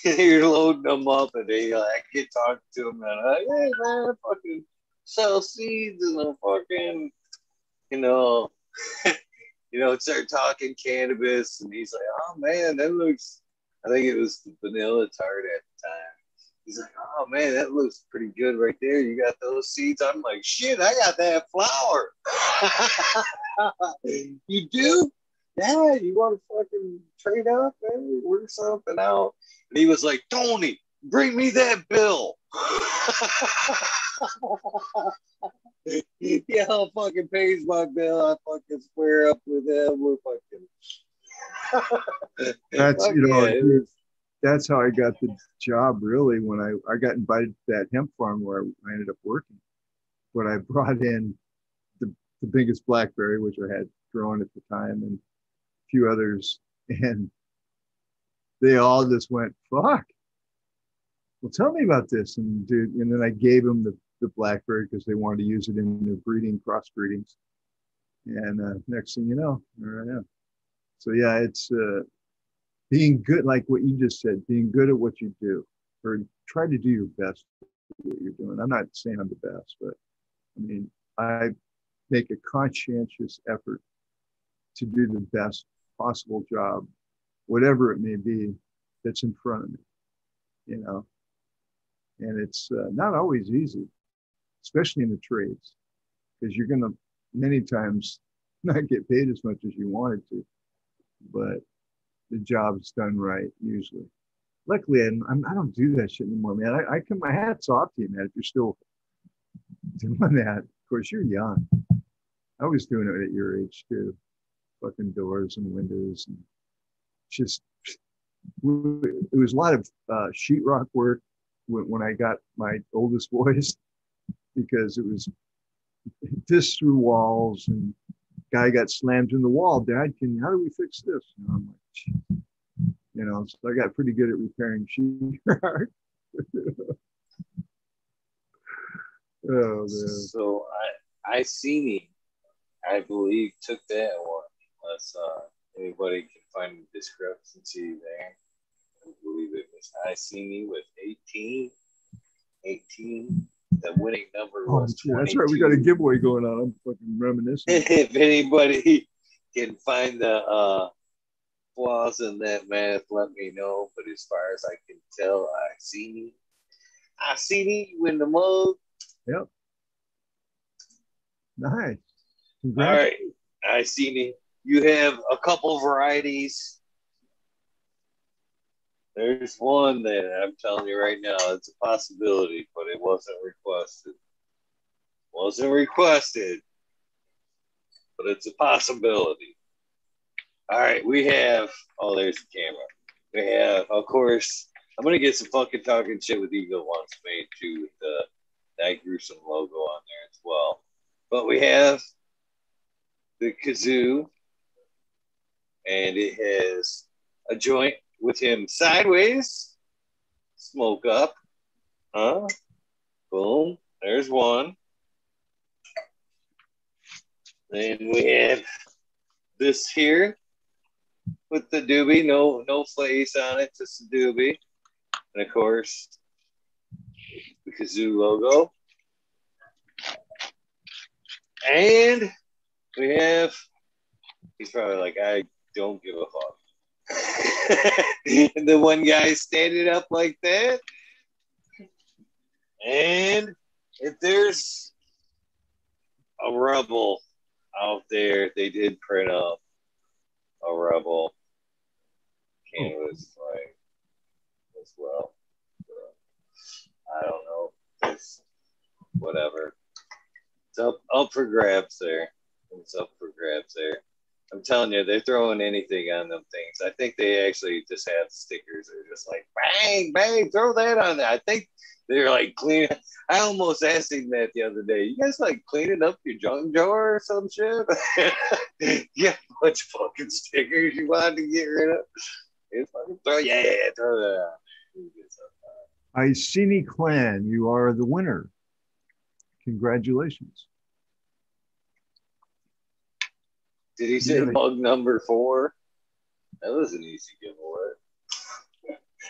they're loading them up, and they like get talking to them, and I'm like, hey man, I fucking sell seeds, and I fucking, you know, start talking cannabis, and he's like, oh man, that looks, I think it was the vanilla tart at the time. He's like, oh man, that looks pretty good right there. You got those seeds? I'm like, shit, I got that flower. You do? Yeah, you want to fucking trade up, man? Work something out. And he was like, Tony, bring me that bill. Yeah, I'll fucking pays my bill. I fucking square up with him. We're fucking. That's, you know. Yeah. That's how I got the job, really, when I got invited to that hemp farm where I ended up working. But I brought in the biggest blackberry, which I had grown at the time, and a few others. And they all just went, fuck, well, tell me about this. And dude, and then I gave them the blackberry because they wanted to use it in their breeding, crossbreedings. And next thing you know, there I am. So yeah, it's... being good, like what you just said, being good at what you do, or try to do your best at what you're doing. I'm not saying I'm the best, but I mean, I make a conscientious effort to do the best possible job, whatever it may be, that's in front of me, you know? And it's not always easy, especially in the trades, because you're going to many times not get paid as much as you wanted to, but the job's done right usually. Luckily, I don't do that shit anymore, man. My hat's off to you, man. If you're still doing that, of course you're young. I was doing it at your age too, fucking doors and windows and just. It was a lot of sheetrock work when I got my oldest boys, because it was this through walls and. Guy got slammed in the wall. Dad, how do we fix this? And I'm like, geez. You know, so I got pretty good at repairing sheetrock. Oh man. So I seen him, I believe, took that one, unless anybody can find a discrepancy there. I believe it was I seen him with 18. The winning number was 22. That's right. We got a giveaway going on. I'm fucking reminiscing. If anybody can find the flaws in that math, let me know. But as far as I can tell, I see you in the mug. Yep. Nice. Congrats. All right. I see me. You have a couple varieties. There's one that I'm telling you right now, it's a possibility, but it wasn't requested. But it's a possibility. All right, we have, oh, there's the camera. We have, of course, I'm going to get some fucking talking shit with Ego once made too, with that gruesome logo on there as well. But we have the kazoo, and it has a joint with him sideways, smoke up, boom, there's one. Then we have this here with the doobie, no face on it, just a doobie. And of course, the kazoo logo. And we have, he's probably like, I don't give a fuck. The one guy standing up like that, and if there's a rebel out there, they did print up a rebel canvas like as well. So, I don't know whatever. It's up for grabs there. It's up for grabs there. I'm telling you, they're throwing anything on them things. I think they actually just have stickers. They're just like, bang, bang, throw that on there. I think they're like cleaning. I almost asked him that the other day. You guys like cleaning up your junk drawer or some shit? Yeah, bunch of fucking stickers you wanted to get rid of. It's fucking throw, yeah, throw that on there. Iceni Clan, you are the winner. Congratulations. Did he say mug number 4? That was an easy giveaway.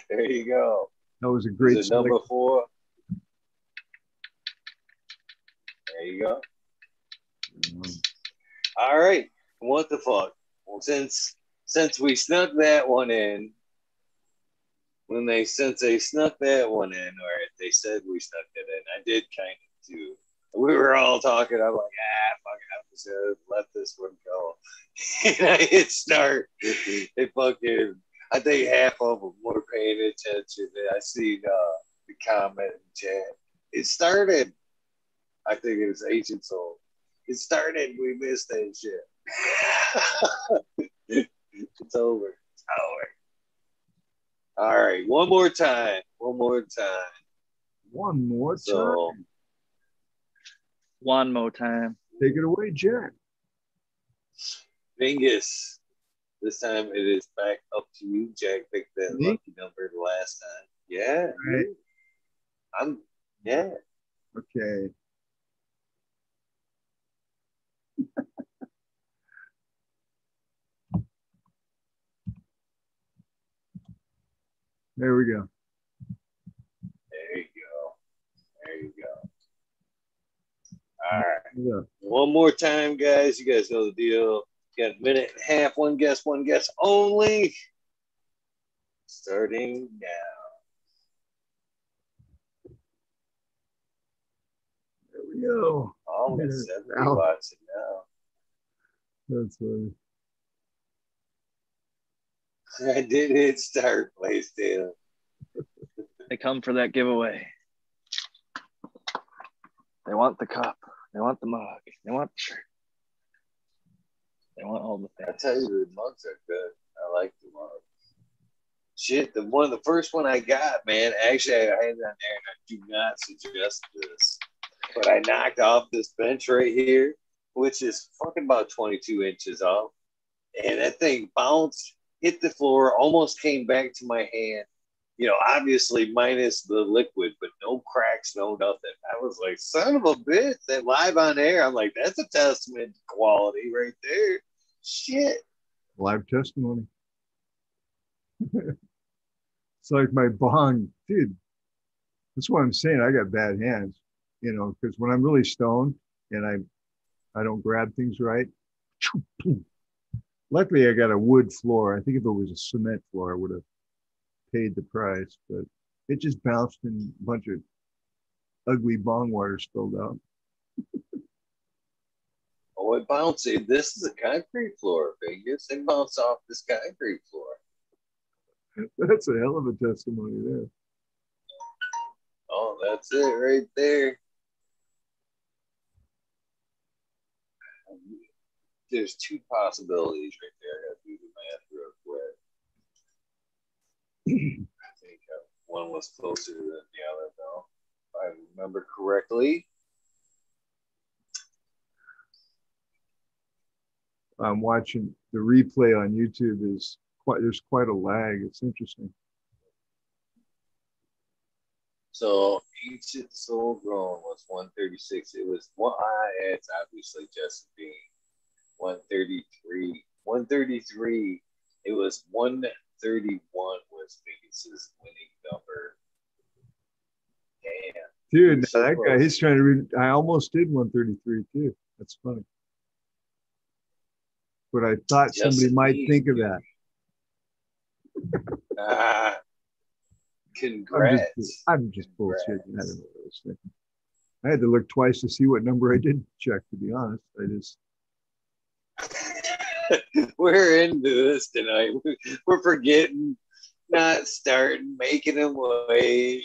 There you go. That was a great number 4. There you go. All right. What the fuck? Well, since we snuck that one in, since they snuck that one in, or they said we snuck it in, I did kind of do. We were all talking. I'm like, fuck it. I'm just going to let this one go. And I hit start. It fucking, I think half of them were paying attention. I see the comment in chat. It started. I think it was Ancient Soul. It started. We missed that shit. It's over. It's over. All right. One more time. One more time. One more time. So, one more time. Take it away, Jack. Bingus. This time it is back up to you, Jack. Picked that lucky number last time. Yeah. Right. Yeah. Okay. There we go. There you go. There you go. All right. Yeah. One more time, guys. You guys know the deal. You got a minute and a half. One guess only. Starting now. There we go. Almost everybody watching now. That's funny. I did hit start, PlayStation. They come for that giveaway. They want the cup. They want the mug. They want the shirt. They want all the things. I tell you, the mugs are good. I like the mugs. Shit, the first one I got, man. Actually, I had it on there, and I do not suggest this. But I knocked off this bench right here, which is fucking about 22 inches off. And that thing bounced, hit the floor, almost came back to my hand. You know, obviously minus the liquid, but no cracks, no nothing. I was like, son of a bitch, that live on air. I'm like, that's a testament to quality right there. Shit. Live testimony. It's like my bong, dude. That's what I'm saying. I got bad hands, you know, because when I'm really stoned and I don't grab things right. Luckily, I got a wood floor. I think if it was a cement floor, I would have paid the price, but it just bounced and a bunch of ugly bong water spilled out. Oh, it bounced. This is a concrete floor, Vegas. It bounced off this concrete floor. That's a hell of a testimony there. Oh, that's it right there. There's two possibilities right there. I gotta do the math real quick. I think one was closer than the other, though, if I remember correctly. I'm watching the replay on YouTube. There's quite a lag. It's interesting. So Ancient Soul Grown was 136. It was it's obviously just being 133. 133. It was 131 was Vegas's winning number. Damn. Dude, that guy, he's trying to read. I almost did 133 too. That's funny. But I thought just somebody might think of that. Congrats. I'm just bullshitting. I don't know what I was thinking. I had to look twice to see what number I did check, to be honest. I just. We're into this tonight. We're forgetting, not starting, making them wait.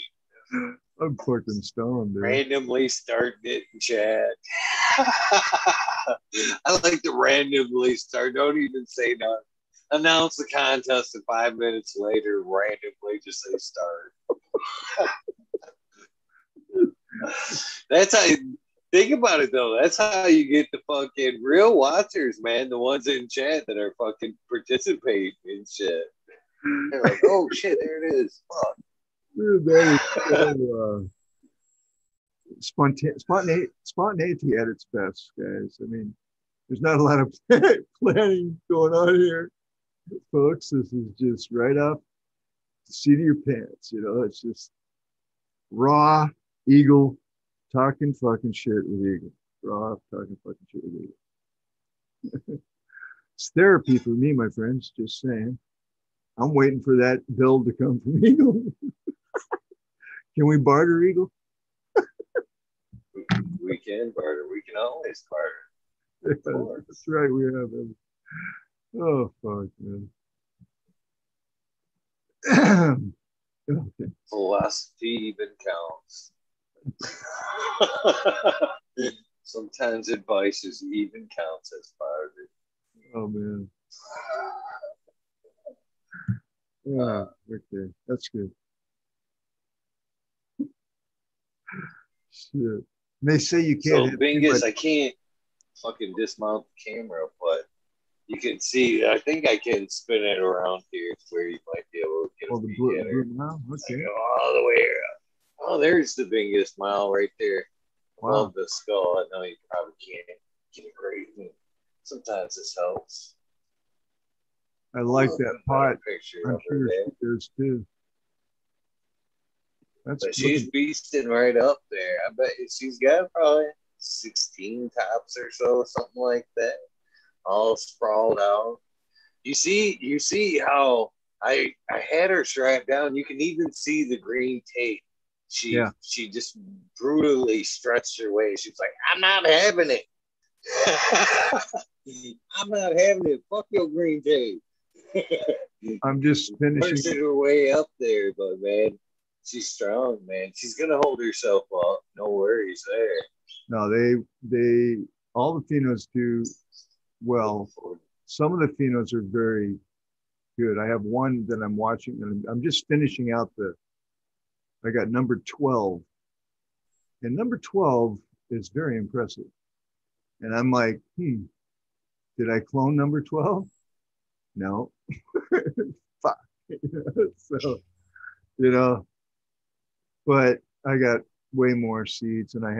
I'm fucking stoned, dude. Randomly start getting Chad. I like to randomly start. Don't even say nothing. Announce the contest, and 5 minutes later, randomly just say start. That's how. Think about it though. That's how you get the fucking real watchers, man. The ones in chat that are fucking participating in shit. They're like, "Oh shit, there it is." Fuck. Dude, that is so, spontaneity at its best, guys. I mean, there's not a lot of planning going on here, folks. This is just right off the seat of your pants. You know, it's just raw Eagle talking fucking shit with Eagle. Raw talking fucking shit with Eagle. It's therapy for me, my friends. Just saying. I'm waiting for that build to come from Eagle. Can we barter, Eagle? We can barter. We can always barter. Yeah, that's right. We have them. Oh, fuck, man. Okay. Philosophy even counts. Sometimes advice is even counts as barter. Oh, man. Yeah, okay. That's good. Shit. And they say you can't. So, Bingus, I can't fucking dismount the camera, but you can see. I think I can spin it around here where you might be able to get the blue mile. Okay. All the way up. Oh, there's the Bingus mile right there. Wow. Above the skull. I know you probably can't get it right. Sometimes this helps. I like that pot. I'm sure there's two. That's but she's beasting right up there. I bet she's got probably 16 tops or so, something like that, all sprawled out. You see how I had her strapped down. You can even see the green tape. She just brutally stretched her way. She was like, "I'm not having it. I'm not having it. Fuck your green tape." I'm just finishing her way up there, but man, she's strong, man. She's gonna hold herself up. No worries there. No, they all the Finos do well. Some of the Finos are very good. I have one that I'm watching, and I'm just finishing out I got number 12, and number 12 is very impressive. And I'm like, did I clone number 12? No. Fuck. So, you know, but I got way more seeds, and I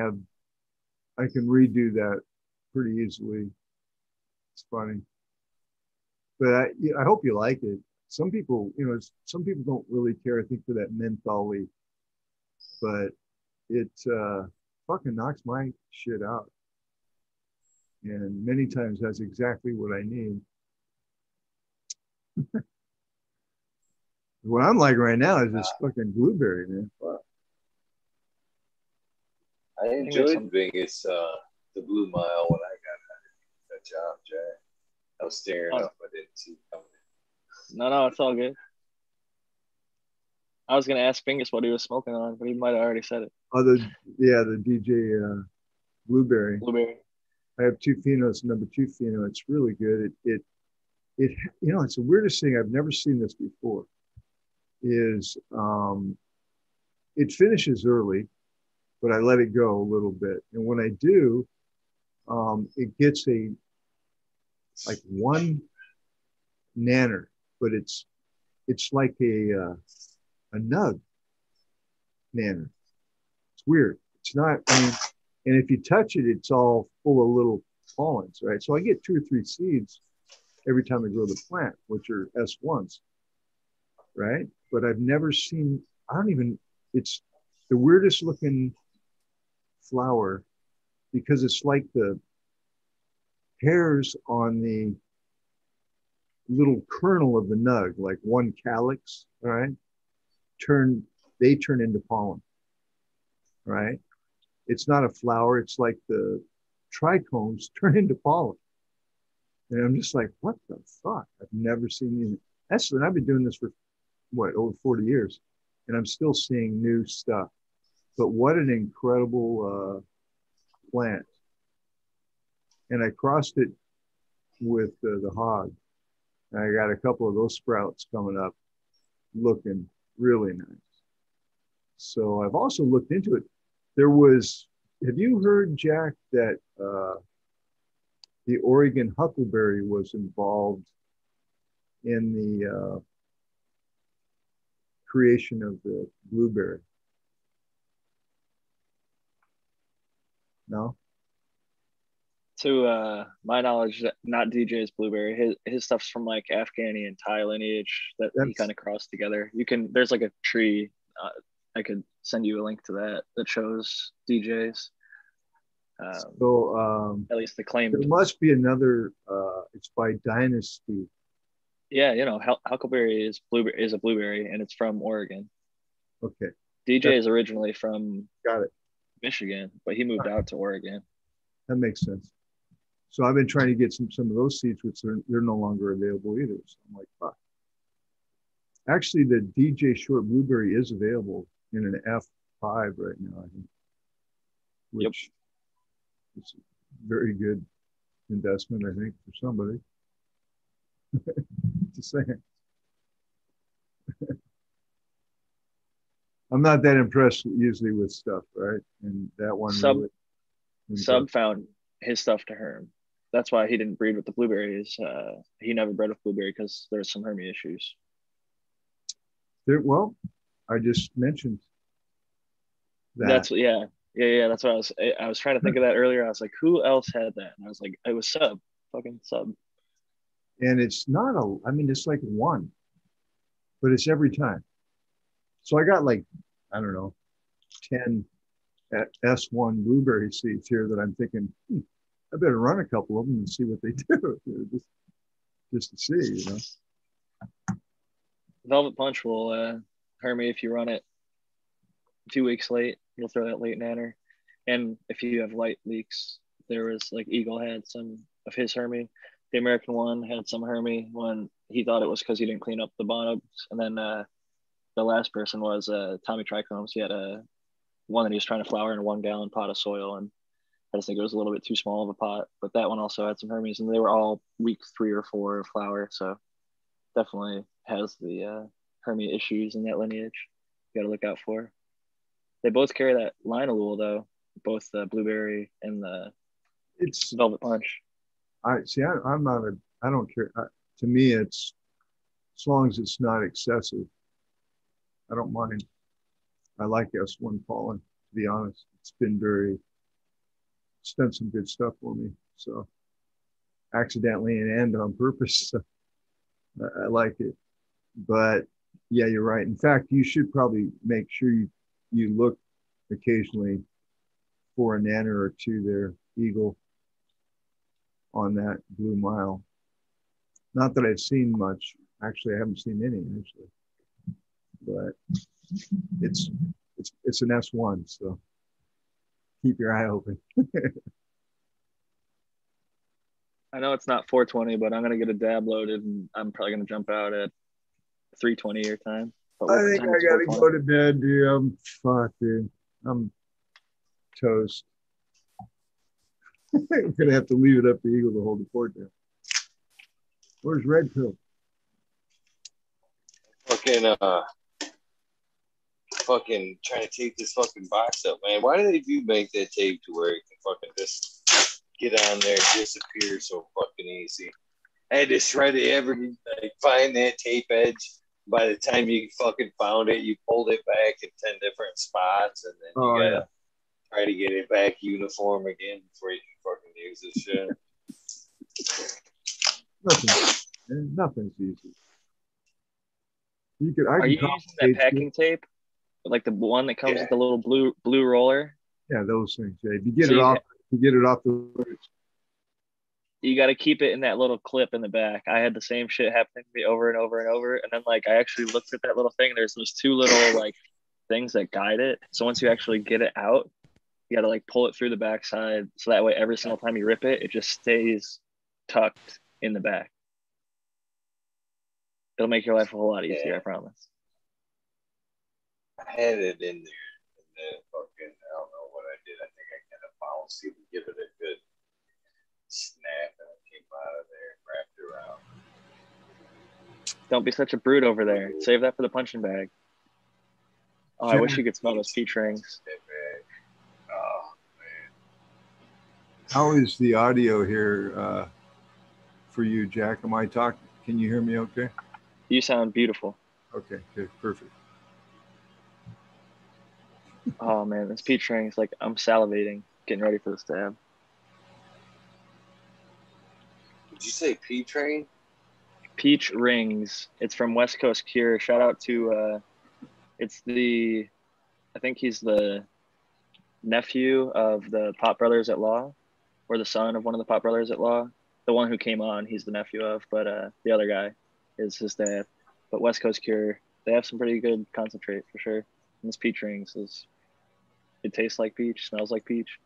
can redo that pretty easily. It's funny. But I hope you like it. Some people, you know, some people don't really care, I think, for that menthol leaf, but it fucking knocks my shit out. And many times that's exactly what I need. What I'm like right now is this fucking blueberry, man. Wow. I enjoyed Vegas, the blue mile when I got out of that job, Jack. I was staring up, I didn't see it coming in. No, it's all good. I was gonna ask Bingus what he was smoking on, but he might have already said it. Oh, the DJ Blueberry. Blueberry. I have two Finos, number two Fino. It's really good. It you know, it's the weirdest thing. I've never seen this before. Is it finishes early, but I let it go a little bit, and when I do, it gets a like one nanner, but it's like a nug nanner. It's weird. It's not. I mean, and if you touch it, it's all full of little pollens, right? So I get 2 or 3 seeds every time I grow the plant, which are S1s, right? But I've never seen, it's the weirdest looking flower because it's like the hairs on the little kernel of the nug, like one calyx, all right? They turn into pollen, right? It's not a flower, it's like the trichomes turn into pollen. And I'm just like, what the fuck? I've never seen anything. And I've been doing this for over 40 years, and I'm still seeing new stuff. But what an incredible plant. And I crossed it with the hog. And I got a couple of those sprouts coming up, looking really nice. So I've also looked into it. There was, have you heard, Jack, that the Oregon huckleberry was involved in the creation of the blueberry? No? To my knowledge, not DJ's blueberry. His stuff's from like Afghani and Thai lineage that he kind of crossed together. You can, there's like a tree. I could send you a link to that that shows DJ's. So at least the claim. There must be another. It's by dynasty. Yeah, you know, huckleberry is blueberry is a blueberry, and it's from Oregon. Okay. DJ is originally from Michigan, but he moved out to Oregon. That makes sense. So I've been trying to get some of those seeds, which they're no longer available either. So I'm like, fuck. Actually, the DJ Short Blueberry is available in an F5 right now, I think, which is a very good investment, I think, for somebody. Just saying. I'm not that impressed usually with stuff, right? And that one. Sub found his stuff to Herm. That's why he didn't breed with the blueberries. He never bred with blueberry because there's some Hermy issues. Well, I just mentioned that. Yeah. That's what I was trying to think of that earlier. I was like, who else had that? And I was like, it was Sub, fucking Sub. And it's not I mean, it's like one, but it's every time. So I got like, I don't know, 10 at S1 blueberry seeds here that I'm thinking, I better run a couple of them and see what they do. just to see, you know. Velvet Punch will Hermy if you run it 2 weeks late. You'll throw that late nanner. And if you have light leaks, there was like Eagle had some of his Hermy. The American one had some Hermy when he thought it was because he didn't clean up the bottoms. And then the last person was Tommy Trichomes. He had one that he was trying to flower in a 1 gallon pot of soil. And I just think it was a little bit too small of a pot, but that one also had some Hermes, and they were all week 3 or 4 of flower. So definitely has the Hermy issues in that lineage. You got to look out for. They both carry that linalool though, both the blueberry and the Velvet Punch. I don't care. To me, it's as long as it's not excessive, I don't mind. I like S1 pollen, to be honest. It's done some good stuff for me. So accidentally and on purpose, so I like it. But yeah, you're right. In fact, you should probably make sure you look occasionally for a nanner or two there, Eagle, on that Blue Mile. Not that I've seen much. Actually, I haven't seen any actually, but it's an S1, so keep your eye open. I know it's not 420, but I'm gonna get a dab loaded, and I'm probably gonna jump out at 3:20 your time. I think I gotta go to bed, dude. I'm fucked, dude. I'm toast. I'm gonna have to leave it up to Eagle to hold the fort down. Where's Red Pill? Fucking trying to tape this fucking box up, man. Why do they make that tape to where it can fucking just get on there and disappear so fucking easy? I had to shred it every, like, find that tape edge. By the time you fucking found it, you pulled it back in 10 different spots, and then you gotta try to get it back uniform again before you can fucking use this shit. Nothing's easy. Are you using that packing tape? Like the one that comes with the little blue roller. Yeah, those things. Yeah. If you get it off the roads. You got to keep it in that little clip in the back. I had the same shit happening to me over and over and over. And then like I actually looked at that little thing. There's those two little like things that guide it. So once you actually get it out, you got to like pull it through the backside. So that way, every single time you rip it, it just stays tucked in the back. It'll make your life a whole lot easier. I promise. I had it in there in the don't see them giving it a good snap, and it came out of there and wrapped around. Don't be such a brute over there. Save that for the punching bag. Oh, I wish you could smell those peach rings. Oh, man. How is the audio here for you, Jack? Am I talking? Can you hear me okay? You sound beautiful. Okay, good, perfect. Oh, man, this peach ring is like, I'm salivating, getting ready for the stab. Did you say peach ring? Peach rings. It's from West Coast Cure. Shout out to, it's the, I think he's the nephew of the Pop Brothers at Law, or the son of one of the Pop Brothers at Law. The one who came on, he's the nephew of, but the other guy is his dad. But West Coast Cure, they have some pretty good concentrate for sure. And this peach rings is, it tastes like peach, smells like peach.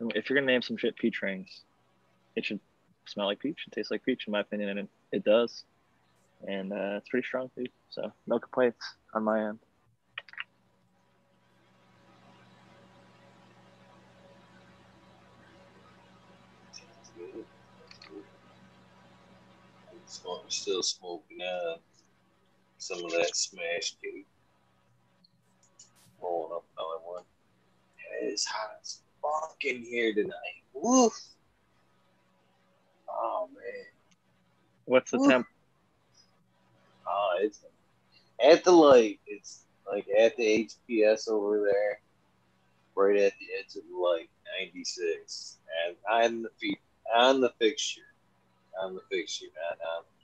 And if you're gonna name some shit peach rings, it should smell like peach and taste like peach, in my opinion, and it does. And it's pretty strong food, so no complaints on my end. I'm still smoking some of that Smash Cake. Rolling up another one. Yeah, it's hot as fuck in here tonight. Woof. Oh, man. What's the temp? Oh, it's at the light. It's like at the HPS over there. Right at the edge of the light, 96. And on the fixture. On the fixture, not on the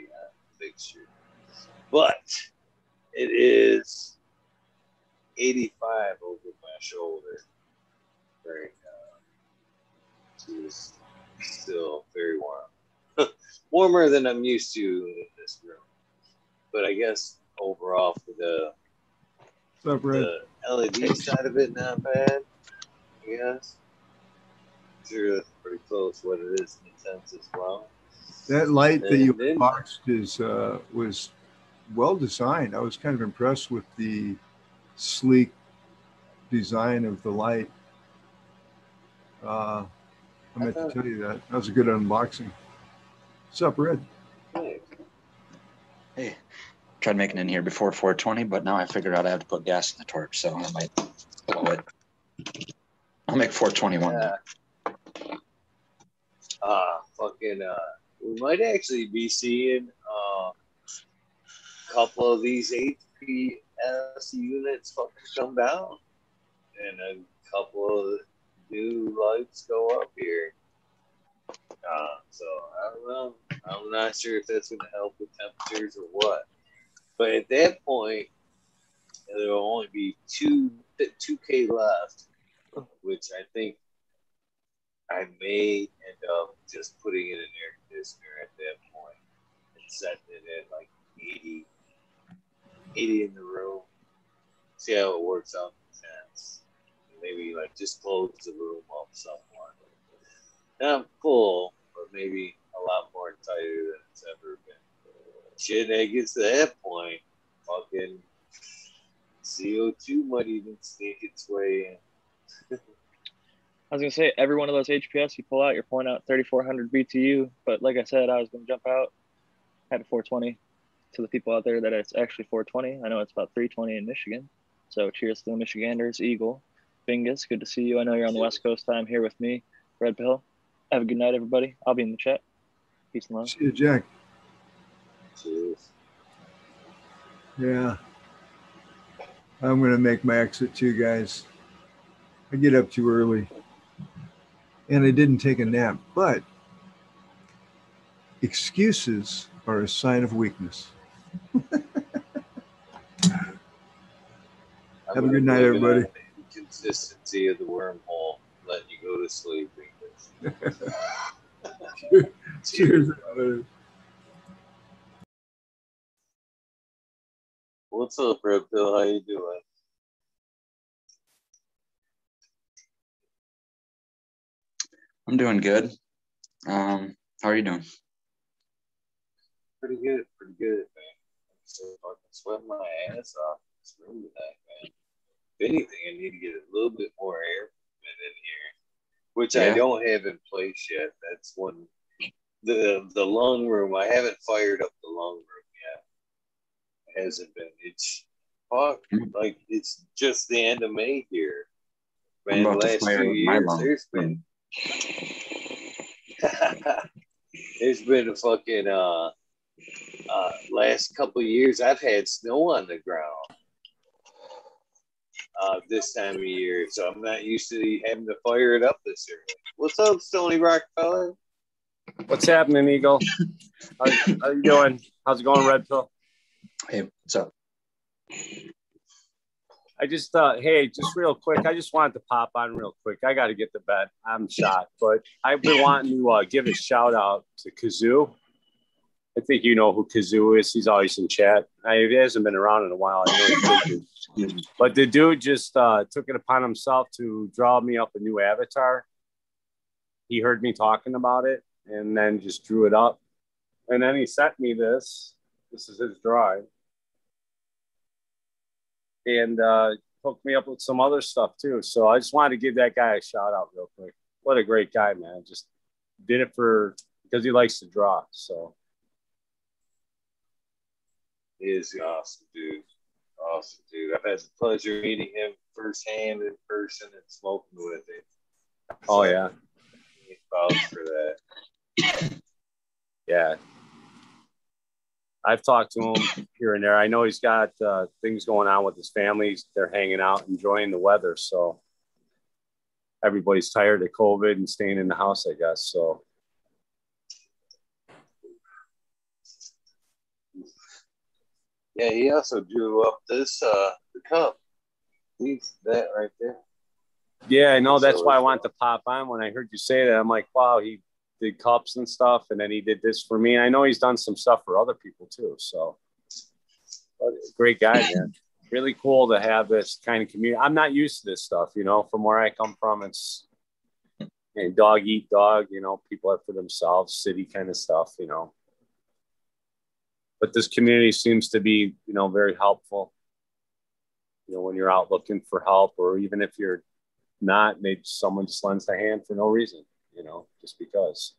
canopy, on the fixture. But it is 85 over my shoulder right now. It is still very warm. Warmer than I'm used to in this room. But I guess overall for the LED side of it, not bad, I guess. I'm sure that's pretty close what it is in the sense as well. That light that you boxed is was well designed. I was kind of impressed with the sleek design of the light. I meant to tell you that. That was a good unboxing. What's up, Red? Hey, tried making it in here before 420, but now I figured out I have to put gas in the torch, so I might blow it. I'll make 421 now. We might actually be seeing a couple of these HPS units fucking come down, and a couple of new lights go up here. So I don't know. I'm not sure if that's going to help with temperatures or what. But at that point, there will only be 2K left, which I think I may end up just putting in an air conditioner at that point and setting it at like 80 in the room. See how it works out in a sense. Maybe like just close the room up somewhat. Not full, but maybe a lot more tighter than it's ever been. Shit, that gets to that point, fucking CO2 might even sneak its way in. I was going to say, every one of those HPS you pull out, you're pulling out 3,400 BTU. But like I said, I was going to jump out at 420 to the people out there that it's actually 420. I know it's about 320 in Michigan. So cheers to the Michiganders, Eagle. Bingus, good to see you. I know you're on the West Coast time here with me, Red Pill. Have a good night, everybody. I'll be in the chat. Peace and love. See you, Jack. Cheers. Yeah. I'm going to make my exit too, guys. I get up too early. And I didn't take a nap, but excuses are a sign of weakness. Have a good night, everybody. The consistency of the wormhole letting you go to sleep. Cheers. What's up, Red Pill? How you doing? I'm doing good. How are you doing? Pretty good, man. I'm still fucking sweating my ass off this room tonight, man. If anything, I need to get a little bit more air in here. which I don't have in place yet. That's one. The long room, I haven't fired up the long room yet. It hasn't been. It's fuck, like it's just the end of May here. Man, the last few years, there's been there's been a fucking last couple of years I've had snow on the ground this time of year, so I'm not used to having to fire it up this early. What's up, Stony Rockefeller? What's happening, Eagle? How you doing? How's it going, Red Pill? Hey, what's up? I just, hey, just real quick, I just wanted to pop on real quick. I got to get to bed. I'm shot, but I've been wanting to give a shout out to Kazoo. I think you know who Kazoo is. He's always in chat. He hasn't been around in a while. I know, but the dude just took it upon himself to draw me up a new avatar. He heard me talking about it and then just drew it up. And then he sent me this. This is his drawing. And hooked me up with some other stuff, too. So I just wanted to give that guy a shout-out real quick. What a great guy, man. Just did it for because he likes to draw, so... He is awesome, dude. Awesome, dude. I've had the pleasure of meeting him firsthand in person and smoking with him. So oh, yeah. He vouched for that. Yeah. I've talked to him here and there. I know he's got things going on with his family. They're hanging out, enjoying the weather. So everybody's tired of COVID and staying in the house, I guess. So yeah, he also drew up this the cup. He's that right there. Yeah, I know. That's why I wanted to pop on when I heard you say that. I'm like, wow, he did cups and stuff, and then he did this for me. I know he's done some stuff for other people too. So, great guy, man. Really cool to have this kind of community. I'm not used to this stuff, you know. From where I come from, it's dog eat dog. You know, people are for themselves, city kind of stuff, you know. But this community seems to be, you know, very helpful. You know, when you're out looking for help, or even if you're not, maybe someone just lends a hand for no reason. You know, just because.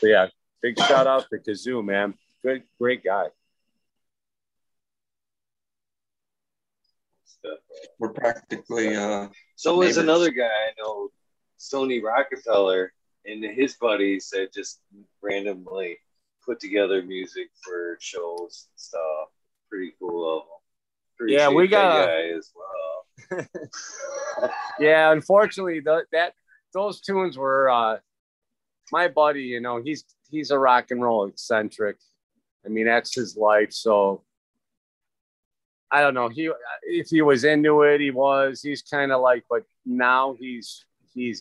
So yeah, big shout out to Kazoo, man. Good, great guy. We're practically. So is another guy I know, Stony Rockefeller, and his buddies that just randomly put together music for shows and stuff. Pretty cool of them. Yeah, we got guy as well. Yeah, unfortunately, those tunes were my buddy. You know, he's a rock and roll eccentric. I mean, that's his life. So I don't know. If he was into it, he was. He's kind of like, but now he's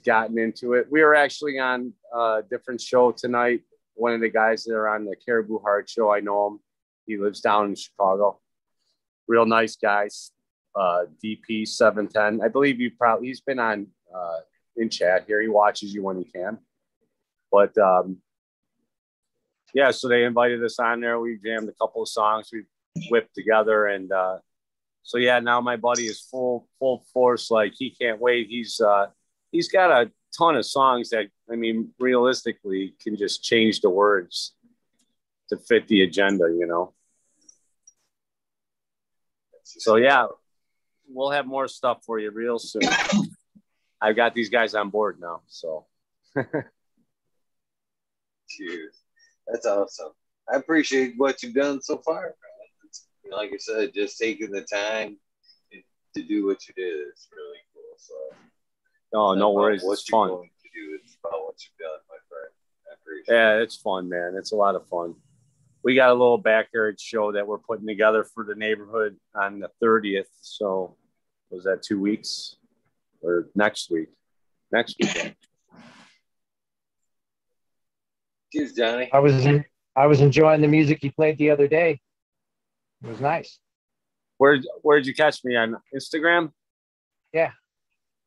gotten into it. We were actually on a different show tonight. One of the guys that are on the Caribou Heart show, I know him. He lives down in Chicago. Real nice guys, DP710. I believe he's been on in chat here. He watches you when he can. But, yeah, so they invited us on there. We jammed a couple of songs we whipped together. And so, yeah, now my buddy is full force. Like, he can't wait. He's got a ton of songs that, I mean, realistically can just change the words to fit the agenda, you know. So, yeah, we'll have more stuff for you real soon. I've got these guys on board now, so. Cheers. That's awesome. I appreciate what you've done so far, man. Like I said, just taking the time to do what you did is really cool. So, oh, no worries. It's fun. Going to do. It's about what you've done, my friend. I appreciate it. It's fun, man. It's a lot of fun. We got a little backyard show that we're putting together for the neighborhood on the 30th. So was that 2 weeks or next week? Next weekend. Cheers, Johnny. I was enjoying the music you played the other day. It was nice. Where'd you catch me on Instagram? Yeah.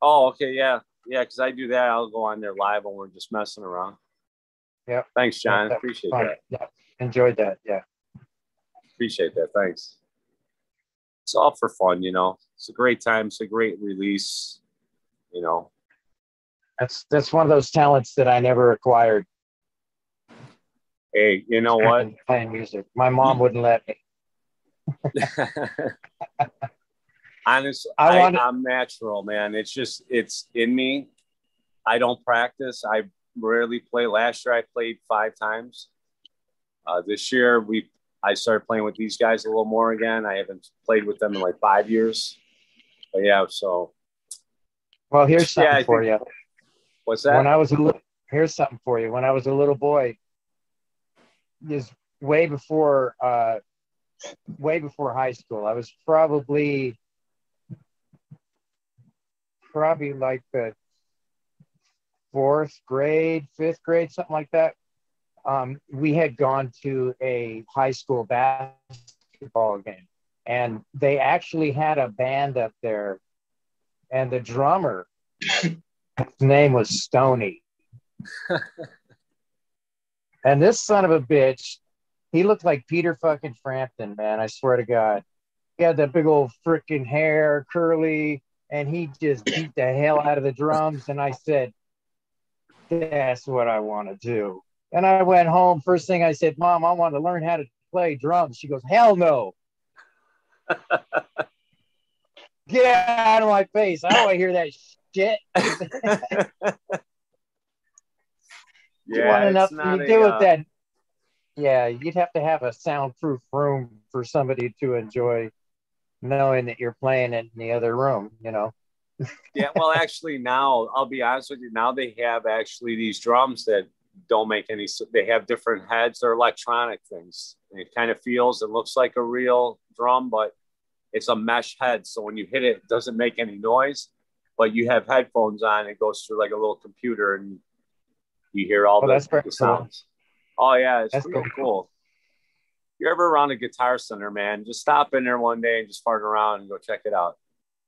Oh, okay. Yeah. Yeah. Cause I do that. I'll go on there live when we're just messing around. Yeah. Thanks, John. Yeah, appreciate that. Yeah. Enjoyed that. Yeah. Appreciate that. Thanks. It's all for fun, you know. It's a great time. It's a great release, you know. That's one of those talents that I never acquired. Hey, you know what? Playing music. My mom wouldn't let me. Honestly, I'm natural, man. It's just, it's in me. I don't practice. I rarely play. Last year I played 5 times. This year I started playing with these guys a little more again. I haven't played with them in like 5 years. But yeah, so. Well, here's something for you. What's that? Here's something for you. When I was a little boy, is way before high school. I was probably like the 4th grade, 5th grade, something like that. We had gone to a high school basketball game, and they actually had a band up there, and the drummer, his name was Stoney. And this son of a bitch, he looked like Peter fucking Frampton, man. I swear to God. He had that big old freaking hair, curly, and he just beat the hell out of the drums. And I said, that's what I want to do. And I went home. First thing I said, Mom, I want to learn how to play drums. She goes, hell no. Get out of my face. I don't want to hear that shit. Yeah, enough to do with that. Yeah, you'd have to have a soundproof room for somebody to enjoy knowing that you're playing it in the other room, you know. Yeah, well, actually now, I'll be honest with you, now they have actually these drums that don't make any sense. They have different heads. They're electronic things. And it kind of feels and looks like a real drum, but it's a mesh head. So when you hit it, it doesn't make any noise, but you have headphones on. It goes through like a little computer and you hear all the sounds. Cool. Oh, yeah. It's pretty cool. If you're ever around a Guitar Center, man, just stop in there one day and just fart around and go check it out.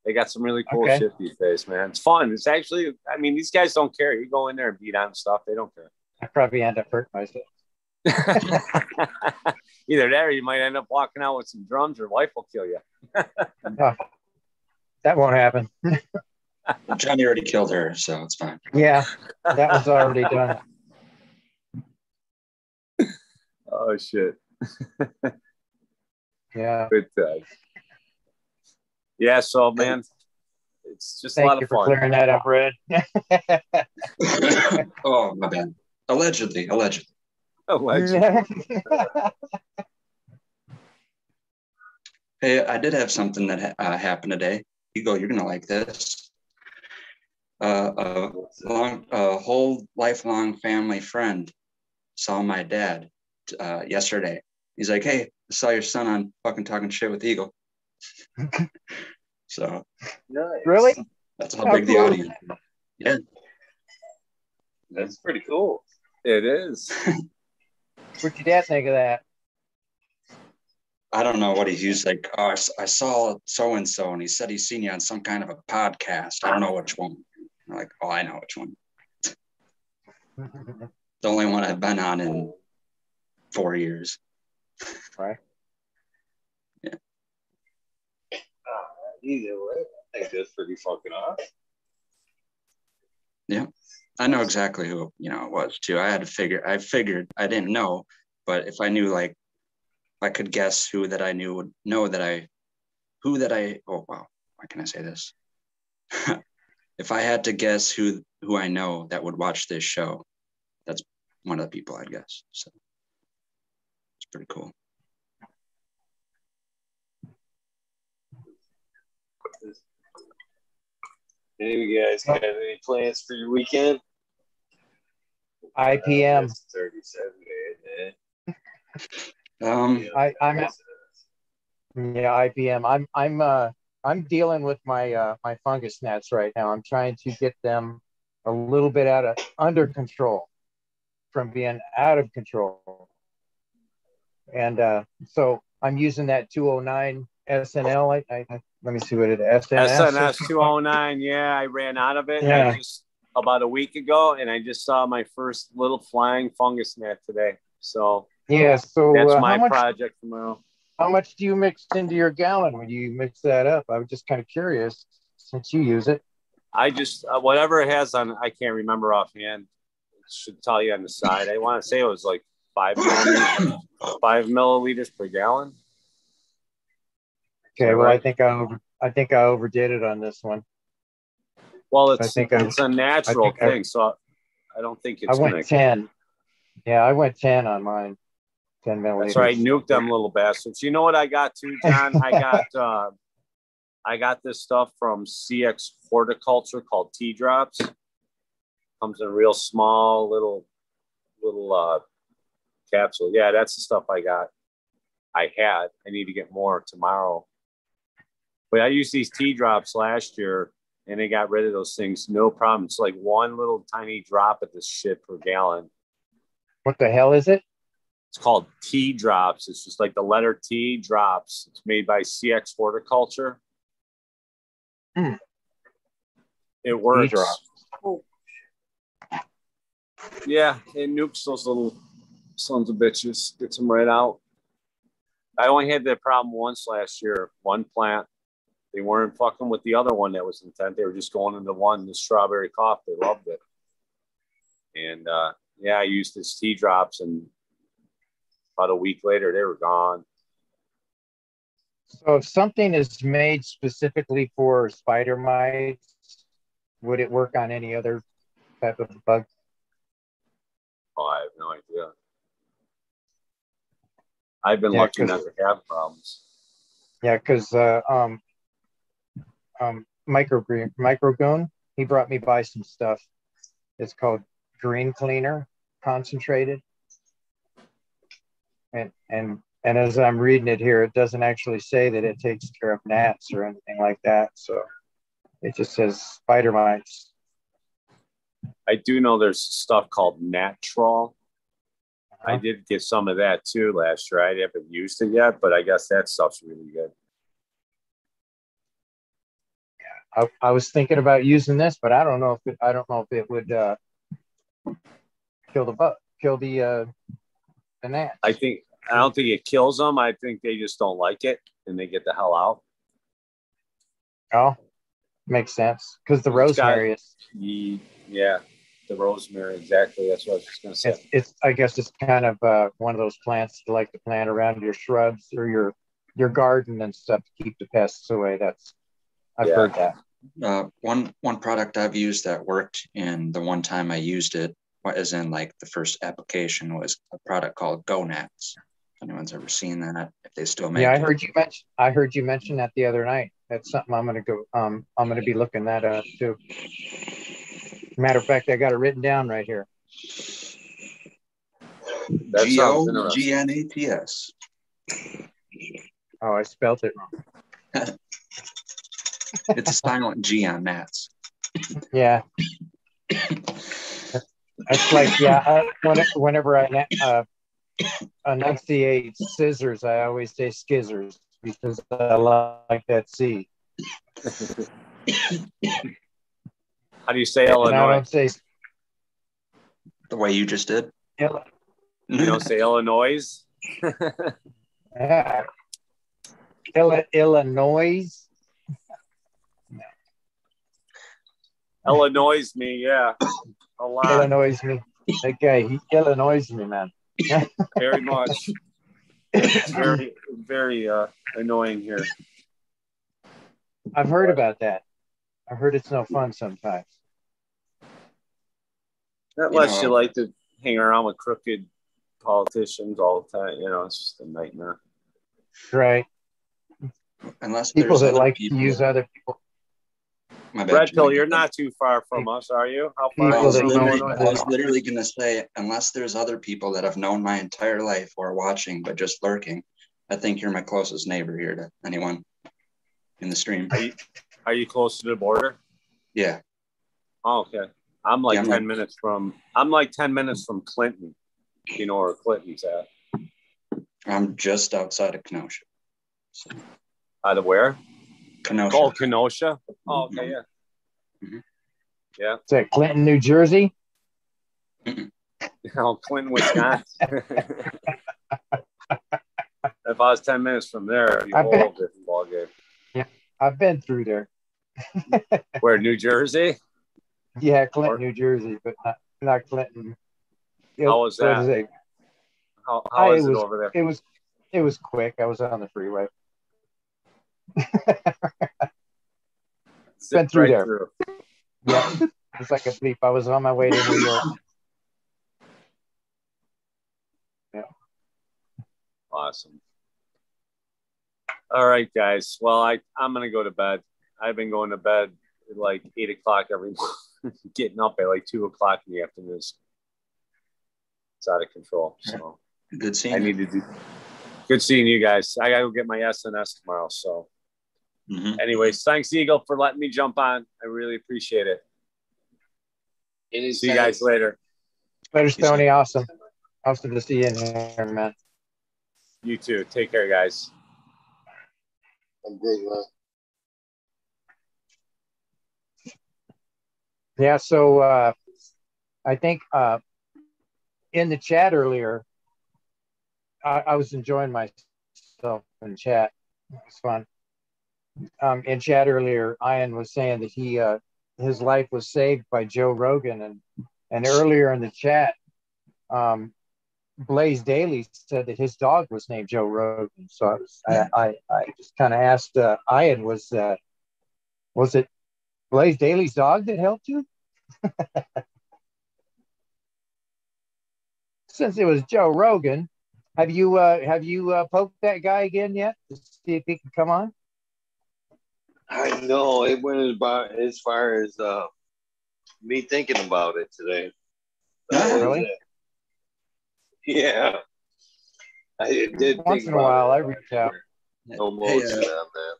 They got some really cool shit these days, man. It's fun. It's actually, I mean, these guys don't care. You go in there and beat on stuff. They don't care. I probably end up hurting myself. Either that or you might end up walking out with some drums. Your wife will kill you. Oh, that won't happen. Johnny already killed her, so it's fine. Yeah, that was already done. Oh, shit. Yeah. Good times. Yeah, so, man, it's just a lot of fun. Thank you for clearing that up, Red. Oh, my bad. Allegedly. Hey, I did have something that happened today. Ego, you're going to like this. A whole lifelong family friend saw my dad yesterday. He's like, hey, I saw your son on fucking Talking Shit with Ego. So. Really? That's how big the audience is. Yeah. That's pretty cool. It is. What'd your dad think of that? I don't know what he's like. Oh, I saw so-and-so, and he said he's seen you on some kind of a podcast. I don't know which one. I'm like, oh, I know which one. The only one I've been on in 4 years. Right. Yeah. Either way, I think that's pretty fucking awesome. Yeah. I know exactly who, it was, too. I figured, I didn't know, but if I knew, like, I could guess who that I knew would know that oh wow, why can I say this? If I had to guess who I know that would watch this show, that's one of the people I'd guess. So it's pretty cool. Hey, you guys have any plans for your weekend? IPM. 37 days. IPM. I'm dealing with my fungus gnats right now. I'm trying to get them a little bit under control from being out of control. And so I'm using that 209 SNL. Let me see what it is. SNS 209. Yeah, I ran out of it. Yeah. About a week ago, and I just saw my first little flying fungus gnat today. So. Yeah, so that's my project tomorrow. How much do you mix into your gallon when you mix that up? I was just kind of curious since you use it. I just, whatever it has on, I can't remember offhand. It should tell you on the side. I want to say it was like 5 milliliters per gallon. Okay, well, I think I overdid it on this one. Well, it's a natural thing, so I don't think it's. I went 10. Yeah, I went 10 on mine. 10 milliliters. That's right. Nuke them little bastards. You know what I got too, John? I got this stuff from CX Horticulture called Tea Drops. Comes in a real small little capsule. Yeah, that's the stuff I got. I need to get more tomorrow. But I used these tea drops last year, and they got rid of those things. No problem. It's like one little tiny drop of this shit per gallon. What the hell is it? It's called Tea Drops. It's just like the letter T, Drops. It's made by CX Horticulture. Mm. It works. Oh. Yeah, it nukes those little sons of bitches. Gets them right out. I only had that problem once last year. One plant. They weren't fucking with the other one that was intent. They were just going into one, the strawberry cough. They loved it. And yeah, I used this tea drops, and about a week later, they were gone. So if something is made specifically for spider mites, would it work on any other type of bug? Oh, I have no idea. I've been lucky not to have problems. Yeah, because Microgone, he brought me by some stuff. It's called Green Cleaner Concentrated. And as I'm reading it here, it doesn't actually say that it takes care of gnats or anything like that. So it just says spider mites. I do know there's stuff called Natrol. I did get some of that too last year. I haven't used it yet, but I guess that stuff's really good. Yeah, I was thinking about using this, but I don't know if it would kill the gnats. I don't think it kills them. I think they just don't like it and they get the hell out. Oh, makes sense because the rosemary is. Yeah. The rosemary, exactly. That's what I was just going to say. I guess it's kind of one of those plants you like to plant around your shrubs or your garden and stuff to keep the pests away. I've heard that. One product I've used that worked, and the one time I used it, as in like the first application, was a product called Gonats. If anyone's ever seen that, if they still make it. Yeah, I heard you mention that the other night. That's something I'm going to go. I'm going to be looking that up too. Matter of fact, I got it written down right here. G-O-G-N-A-T-S. Oh, I spelt it wrong. It's a silent G on gnats. Yeah. That's like, yeah, whenever I enunciate scissors, I always say skizzers because I like that C. How do you say Illinois? I don't say the way you just did. You don't say Illinois. Illinois. No. Illinois me, yeah. A lot. Illinois me. That guy, he Illinois me, man. Very much. It's very, very annoying here. I've heard about that. I heard it's no fun sometimes. Unless you like to hang around with crooked politicians all the time. You know, it's just a nightmare. Right. Unless people that like to use other people. Red Pill, you're not too far from us, are you? How far? I was literally going to say, unless there's other people that I've known my entire life or watching but just lurking, I think you're my closest neighbor here to anyone in the stream. Are you close to the border? Yeah. Oh, okay. I'm like 10 minutes from. I'm like 10 minutes from Clinton. You know where Clinton's at? I'm just outside of Kenosha. So. Out of where? Kenosha. Oh, Kenosha. Oh, okay, yeah. Mm-hmm. Yeah. Is that Clinton, New Jersey? Mm-mm. No, Clinton, Wisconsin. If I was 10 minutes from there, it'd be a whole different ballgame. Yeah, I've been through there. Where, New Jersey? Yeah, Clinton, New Jersey, but not Clinton. How was that? How is it over there? It was quick. I was on the freeway. Been through there. Yeah, it's like a bleep. I was on my way to New York. Yeah. Awesome. All right, guys. Well, I'm going to go to bed. I've been going to bed at like 8 o'clock every morning, getting up at like 2 o'clock in the afternoon. It's out of control. So good seeing Good seeing you guys. I got to go get my SNS tomorrow. So anyways, thanks, Eagle, for letting me jump on. I really appreciate it. See you guys later. Later, Stoney. Awesome. Awesome to see you in here, man. You too. Take care, guys. I'm great, man. Yeah, so I think in the chat earlier, I was enjoying myself in chat. It was fun. In chat earlier, Ian was saying that he his life was saved by Joe Rogan, and earlier in the chat, Blaze Daly said that his dog was named Joe Rogan. So I just kind of asked Ian, was it Blaze Daly's dog that helped you? Since it was Joe Rogan, have you poked that guy again yet to see if he can come on? I know it went about as far as me thinking about it today. Really? Yeah, I did. Once in a while, I reach out. No motion on that.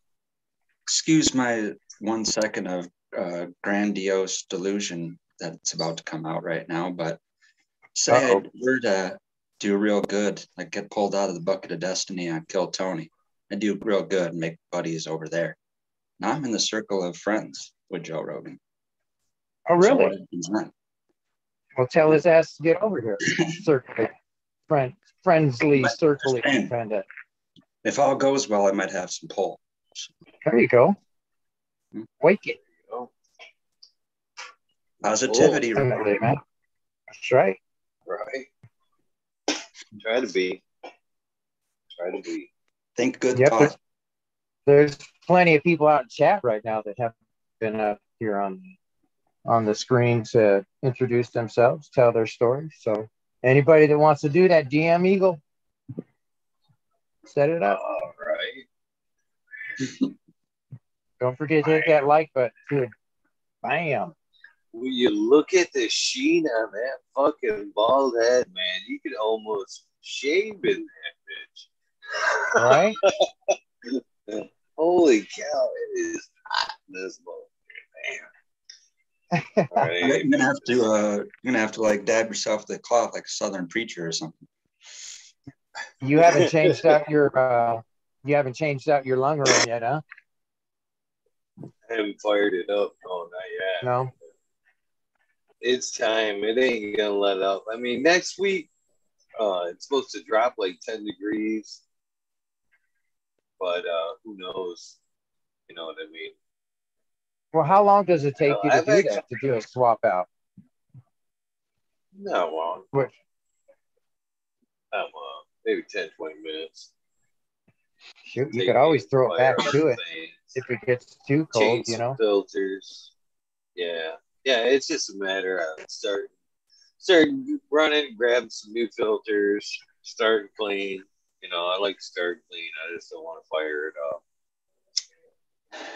Excuse my 1 second of grandiose delusion that's about to come out right now, but say we're to do real good, like get pulled out of the bucket of destiny on Kill Tony. I do real good and make buddies over there. Now I'm in the circle of friends with Joe Rogan. Oh, really? So well, tell his ass to get over here. Circle, friendly, circle. If all goes well, I might have some pull. There you go. Wake it. Positivity, right, man. That's right. Right. Try to be. Think good thoughts. There's plenty of people out in chat right now that haven't been up here on the screen to introduce themselves, tell their story. So anybody that wants to do that, DM Eagle, set it up. All right. Don't forget to hit that like button too. Bam. Will you look at the sheen on that fucking bald head, man? You could almost shave in that bitch. Right? Holy cow, it is hot in this moment, man. Right. You're gonna have to like dab yourself with a cloth like a southern preacher or something. You haven't changed out your lung room yet, huh? I haven't fired it up. No, not yet. No. It's time. It ain't gonna let up. I mean, next week, it's supposed to drop like 10 degrees, but who knows? You know what I mean? Well, how long does it take you to do that? To do a swap out? Not long. Maybe 10, 20 minutes. Shoot, you could always throw it back to it if it gets too cold. Change filters. Yeah. Yeah, it's just a matter of starting running, grabbing some new filters, starting clean. You know, I like to start clean. I just don't want to fire it up.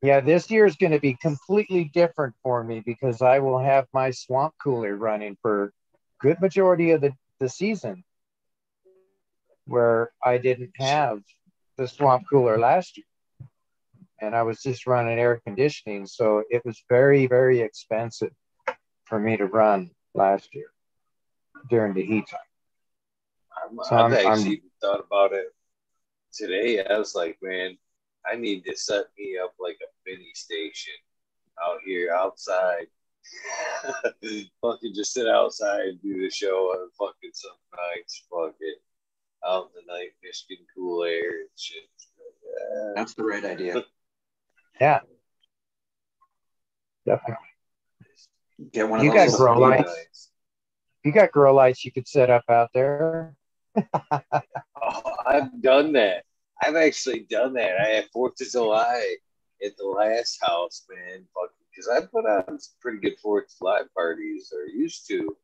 Yeah, this year is going to be completely different for me because I will have my swamp cooler running for good majority of the season, where I didn't have the swamp cooler last year. And I was just running air conditioning, so it was very, very expensive for me to run last year during the heat time. I've actually thought about it today. I was like, man, I need to set me up like a mini station out here outside. Fucking just sit outside and do the show on fucking some nights. Fuck it. Out in the night, Michigan cool air and shit. That's the right idea. Yeah, Definitely. Get one of those got grow lights. Guys. You got grow lights you could set up out there. I've done that. I've actually done that. I had 4th of July at the last house, man. Because I put on some pretty good 4th of July parties, or used to,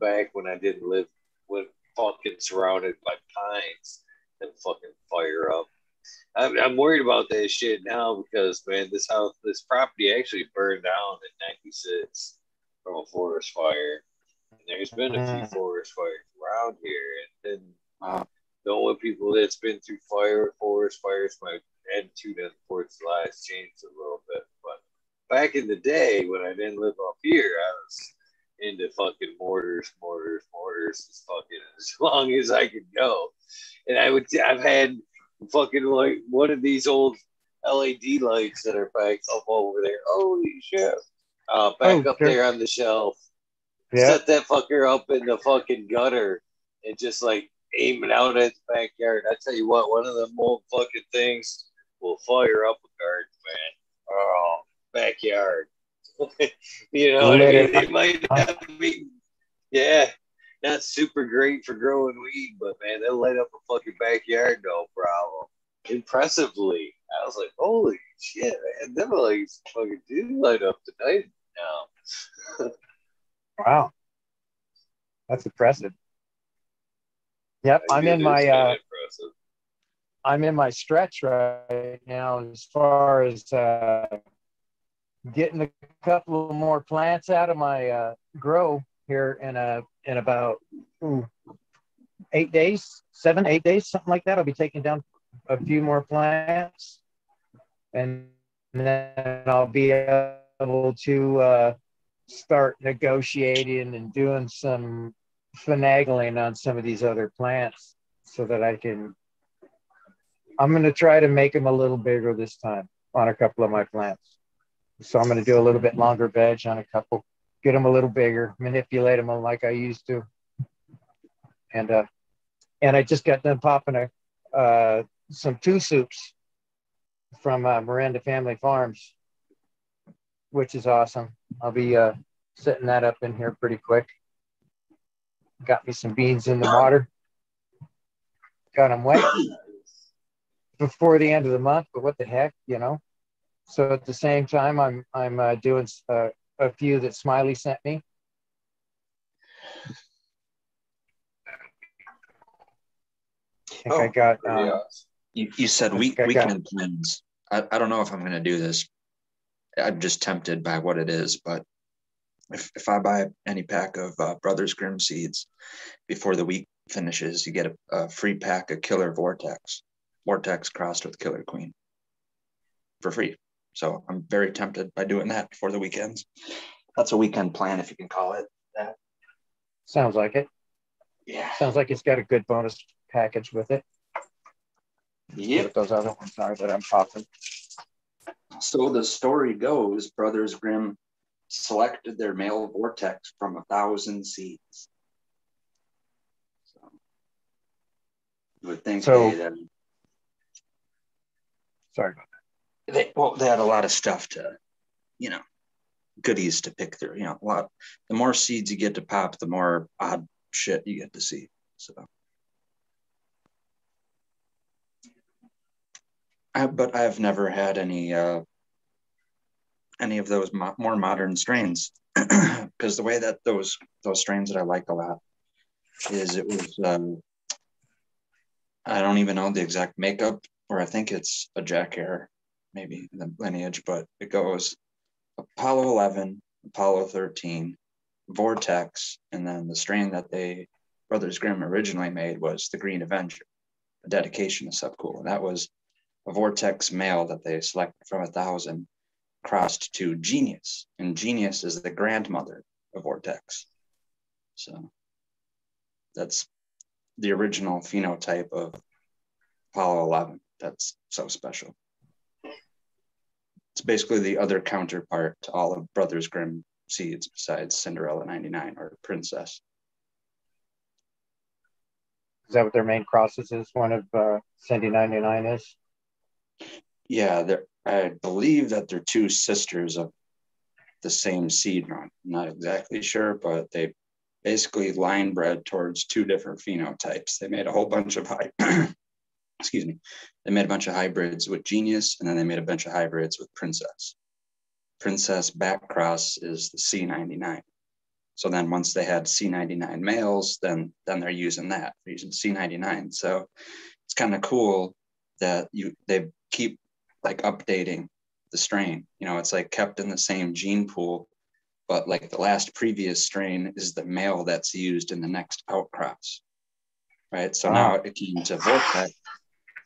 back when I didn't live with fucking surrounded by pines and fucking fire up. I'm worried about that shit now because, man, this house, this property actually burned down in 96 from a forest fire. And there's been a few forest fires around here. And then the only people that's been through forest fires, my attitude on the 4th of July has changed a little bit. But back in the day when I didn't live up here, I was into fucking mortars as long as I could go. And I've had fucking like one of these old LED lights that are back up over there. Holy shit. There on the shelf. Yeah. Set that fucker up in the fucking gutter and just like aim it out at the backyard. I tell you what, one of them old fucking things will fire up a garden, man. Oh, backyard. You know what I mean? They might not be, yeah, not super great for growing weed, but man, they'll light up a fucking backyard, no problem. Impressively, I was like, holy shit, man, them like fucking do light up tonight now. Wow, that's impressive. Yep, I'm in my stretch right now as far as getting a couple more plants out of my grow here in about 8 days, something like that. I'll be taking down a few more plants, and then I'll be able to start negotiating and doing some finagling on some of these other plants so that I can. I'm going to try to make them a little bigger this time on a couple of my plants. So I'm going to do a little bit longer veg on a couple, get them a little bigger, manipulate them like I used to. And I just got done popping some two soups from Miranda Family Farms, which is awesome. I'll be setting that up in here pretty quick. Got me some beans in the water. Got them wet before the end of the month, but what the heck, you know? So at the same time, I'm doing a few that Smiley sent me. I got. You said weekend plans. I don't know if I'm going to do this. I'm just tempted by what it is. But if I buy any pack of Brothers Grimm seeds before the week finishes, you get a free pack of Killer Vortex crossed with Killer Queen for free. So I'm very tempted by doing that before the weekends. That's a weekend plan, if you can call it that. Sounds like it. Yeah. Sounds like it's got a good bonus package with it. Yeah. Those other ones are that I'm popping. So the story goes, Brothers Grimm selected their male vortex from 1,000 seeds. So you would think sorry about that. They had a lot of stuff to, you know, goodies to pick through. You know, a lot. The more seeds you get to pop, the more odd shit you get to see. So, but I've never had any of those more modern strains because the way that those strains that I like a lot is it was I don't even know the exact makeup, or I think it's a Jack Herer. Maybe the lineage, but it goes Apollo 11, Apollo 13, Vortex, and then the strain that they Brothers Grimm originally made was the Green Avenger, a dedication to Subcool. And that was a Vortex male that they selected from 1,000 crossed to Genius. And Genius is the grandmother of Vortex. So that's the original phenotype of Apollo 11. That's so special. It's basically the other counterpart to all of Brothers Grimm seeds besides Cinderella 99 or Princess. Is that what their main crosses is? One of Cindy 99 is? Yeah, I believe that they're two sisters of the same seed run. I'm not exactly sure, but they basically line bred towards two different phenotypes. They made a whole bunch of excuse me. They made a bunch of hybrids with Genius, and then they made a bunch of hybrids with Princess. Princess backcross is the C99. So then once they had C99 males, then they're using that. They're using C99. So it's kind of cool that they keep like updating the strain. You know, it's like kept in the same gene pool, but like the last previous strain is the male that's used in the next outcross, right? So now it came to Vortex,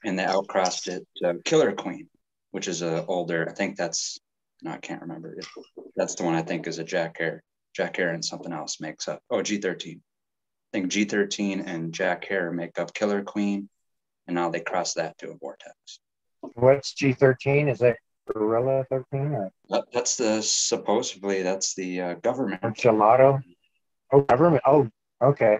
and they outcrossed it to Killer Queen, which is an older, I think that's, no, I can't remember. That's the one I think is a Jack Herer. Jack Herer and something else makes up. Oh, G13. I think G13 and Jack Herer make up Killer Queen, and now they cross that to a Vortex. What's G13? Is that Gorilla 13? Or? That's the, supposedly, that's the government. Gelato? Oh, government. Oh, okay.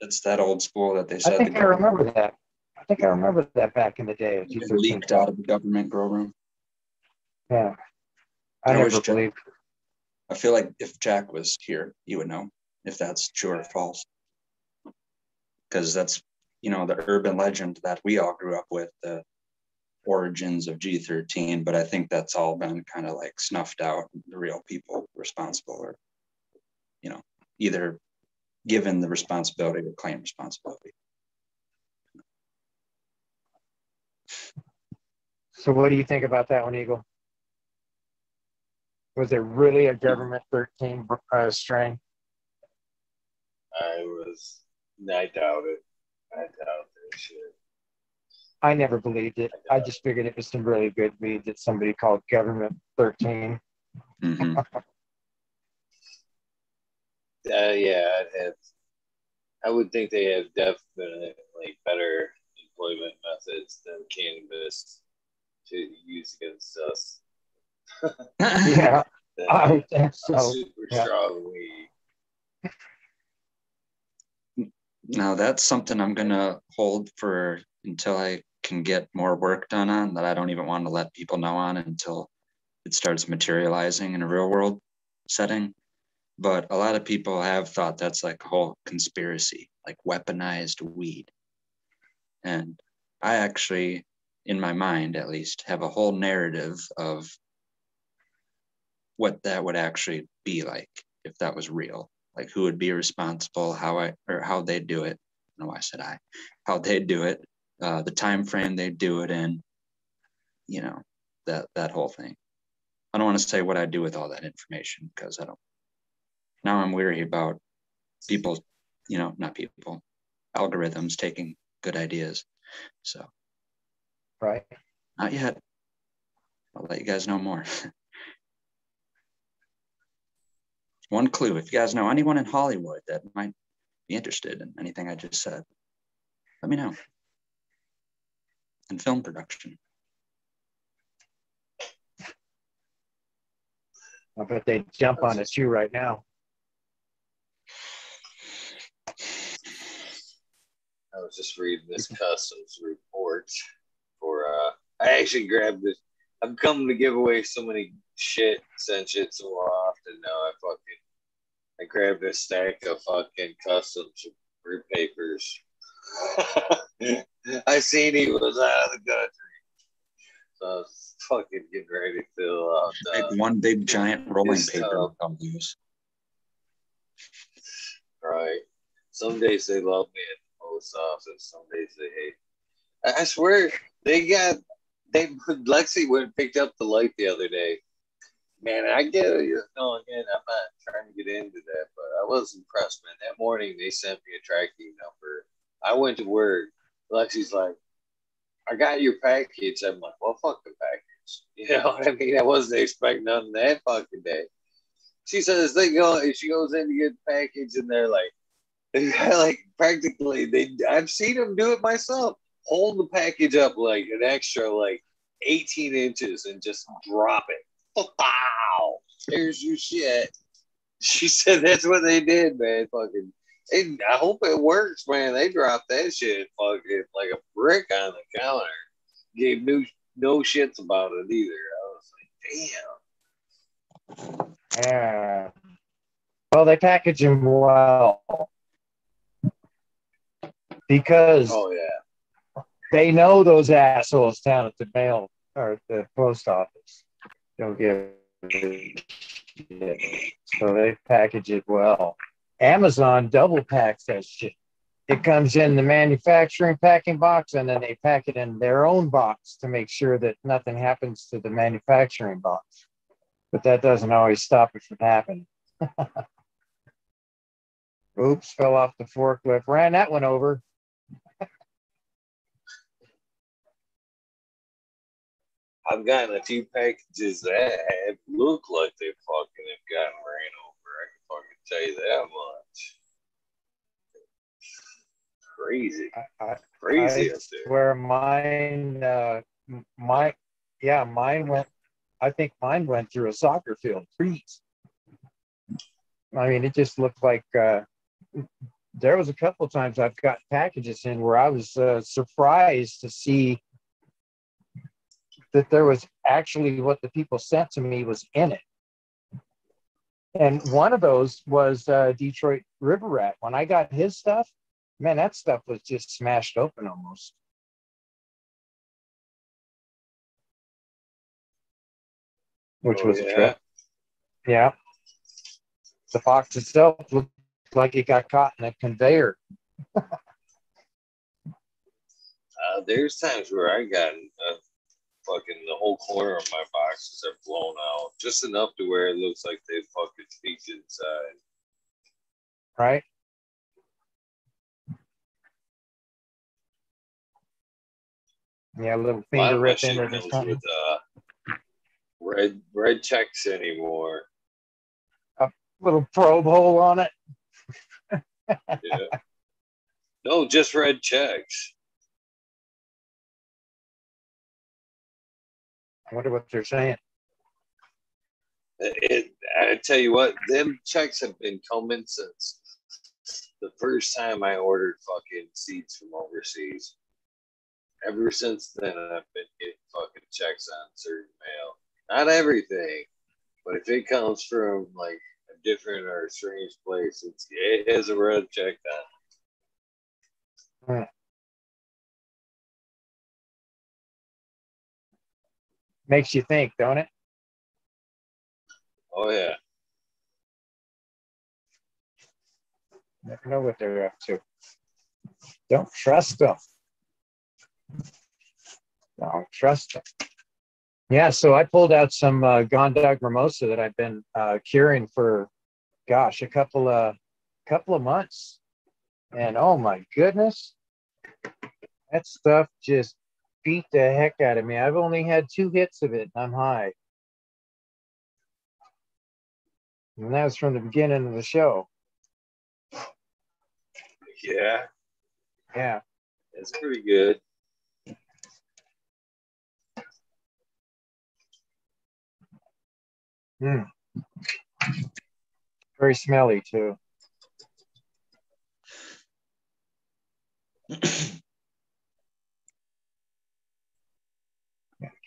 That's that old school that they said. I think I remember that. I think I remember that back in the day. It leaked out of the government grow room. Yeah. I never believed. I feel like if Jack was here, he would know if that's true or false. Because that's, you know, the urban legend that we all grew up with, the origins of G13, but I think that's all been kind of like snuffed out. The real people responsible or, you know, either given the responsibility or claim responsibility. So what do you think about that one, Eagle? Was it really a government 13 strain? I doubt it. I doubt that shit. I never believed it. I just figured it was some really good weed that somebody called government 13. Mm-hmm. Yeah, I would think they have definitely better employment methods than cannabis to use against us. Yeah, I think so. Super strong weed. Now that's something I'm gonna hold for until I can get more work done on that. I don't even want to let people know on until it starts materializing in a real world setting. But a lot of people have thought that's like a whole conspiracy, like weaponized weed. And I actually, in my mind at least, have a whole narrative of what that would actually be like if that was real, like who would be responsible, how they do it. No, I said I, how they do it, the time frame they do it in, you know, that whole thing. I don't want to say what I do with all that information because I don't. Now I'm weary about people, you know, not people, algorithms taking good ideas. So, right? Not yet. I'll let you guys know more. One clue, if you guys know anyone in Hollywood that might be interested in anything I just said, let me know. And film production. I bet they jump on at you right now. I was just reading this customs report for, I actually grabbed this. I've come to give away so many shit, send shit so often now. I grabbed a stack of fucking customs papers. I seen he was out of the country. So I was fucking getting ready to fill out. Like one big giant rolling paper. Right. Some days they love me at the post office. Some days they hate me. I swear, they got... Lexi went and picked up the light the other day. Man, I get it. You know, again, I'm not trying to get into that, but I was impressed, man. That morning, they sent me a tracking number. I went to work. Lexi's like, I got your package. I'm like, well, fuck the package. You know what I mean? I wasn't expecting nothing that fucking day. She says, she goes in to get the package, and they're like, practically, I've seen them do it myself. Hold the package up like an extra like 18 inches and just drop it. Wow, here's your shit. She said that's what they did, man. Fucking, I hope it works, man. They dropped that shit fucking like a brick on the counter. Gave no shits about it either. I was like, damn. Yeah. Well, they package them well because they know those assholes down at the mail or at the post office don't give a shit. So they package it well. Amazon double packs that shit. It comes in the manufacturing packing box, and then they pack it in their own box to make sure that nothing happens to the manufacturing box. But that doesn't always stop it from happening. Oops, fell off the forklift. Ran that one over. I've gotten a few packages that look like they fucking have gotten ran over. I can fucking tell you that much. Crazy. Crazy up there. Where mine, mine went, I think mine went through a soccer field. Trees. I mean, it just looked like there was a couple of times I've got packages in where I was surprised to see that there was actually what the people sent to me was in it. And one of those was Detroit River Rat. When I got his stuff, man, that stuff was just smashed open almost. Which was a trip. Yeah. The box itself looked like it got caught in a conveyor. There's times where I got fucking the whole corner of my boxes are blown out. Just enough to where it looks like they fucking peeked inside. Right? Yeah, a little finger rip in there. With red checks anymore. Little probe hole on it. Yeah. No, just red checks. I wonder what they're saying. I tell you what, them checks have been coming since the first time I ordered fucking seeds from overseas. Ever since then, I've been getting fucking checks on certain mail. Not everything, but if it comes from like different or strange places, it has a red check on it. Makes you think, don't it? Oh yeah. Never know what they're up to. Don't trust them. Don't trust them. Yeah, so I pulled out some Gondog mimosa that I've been curing for, gosh, a couple of months, and oh my goodness, that stuff just beat the heck out of me. I've only had 2 hits of it, and I'm high, and that was from the beginning of the show. Yeah, yeah, it's pretty good. Mm. Very smelly too. Get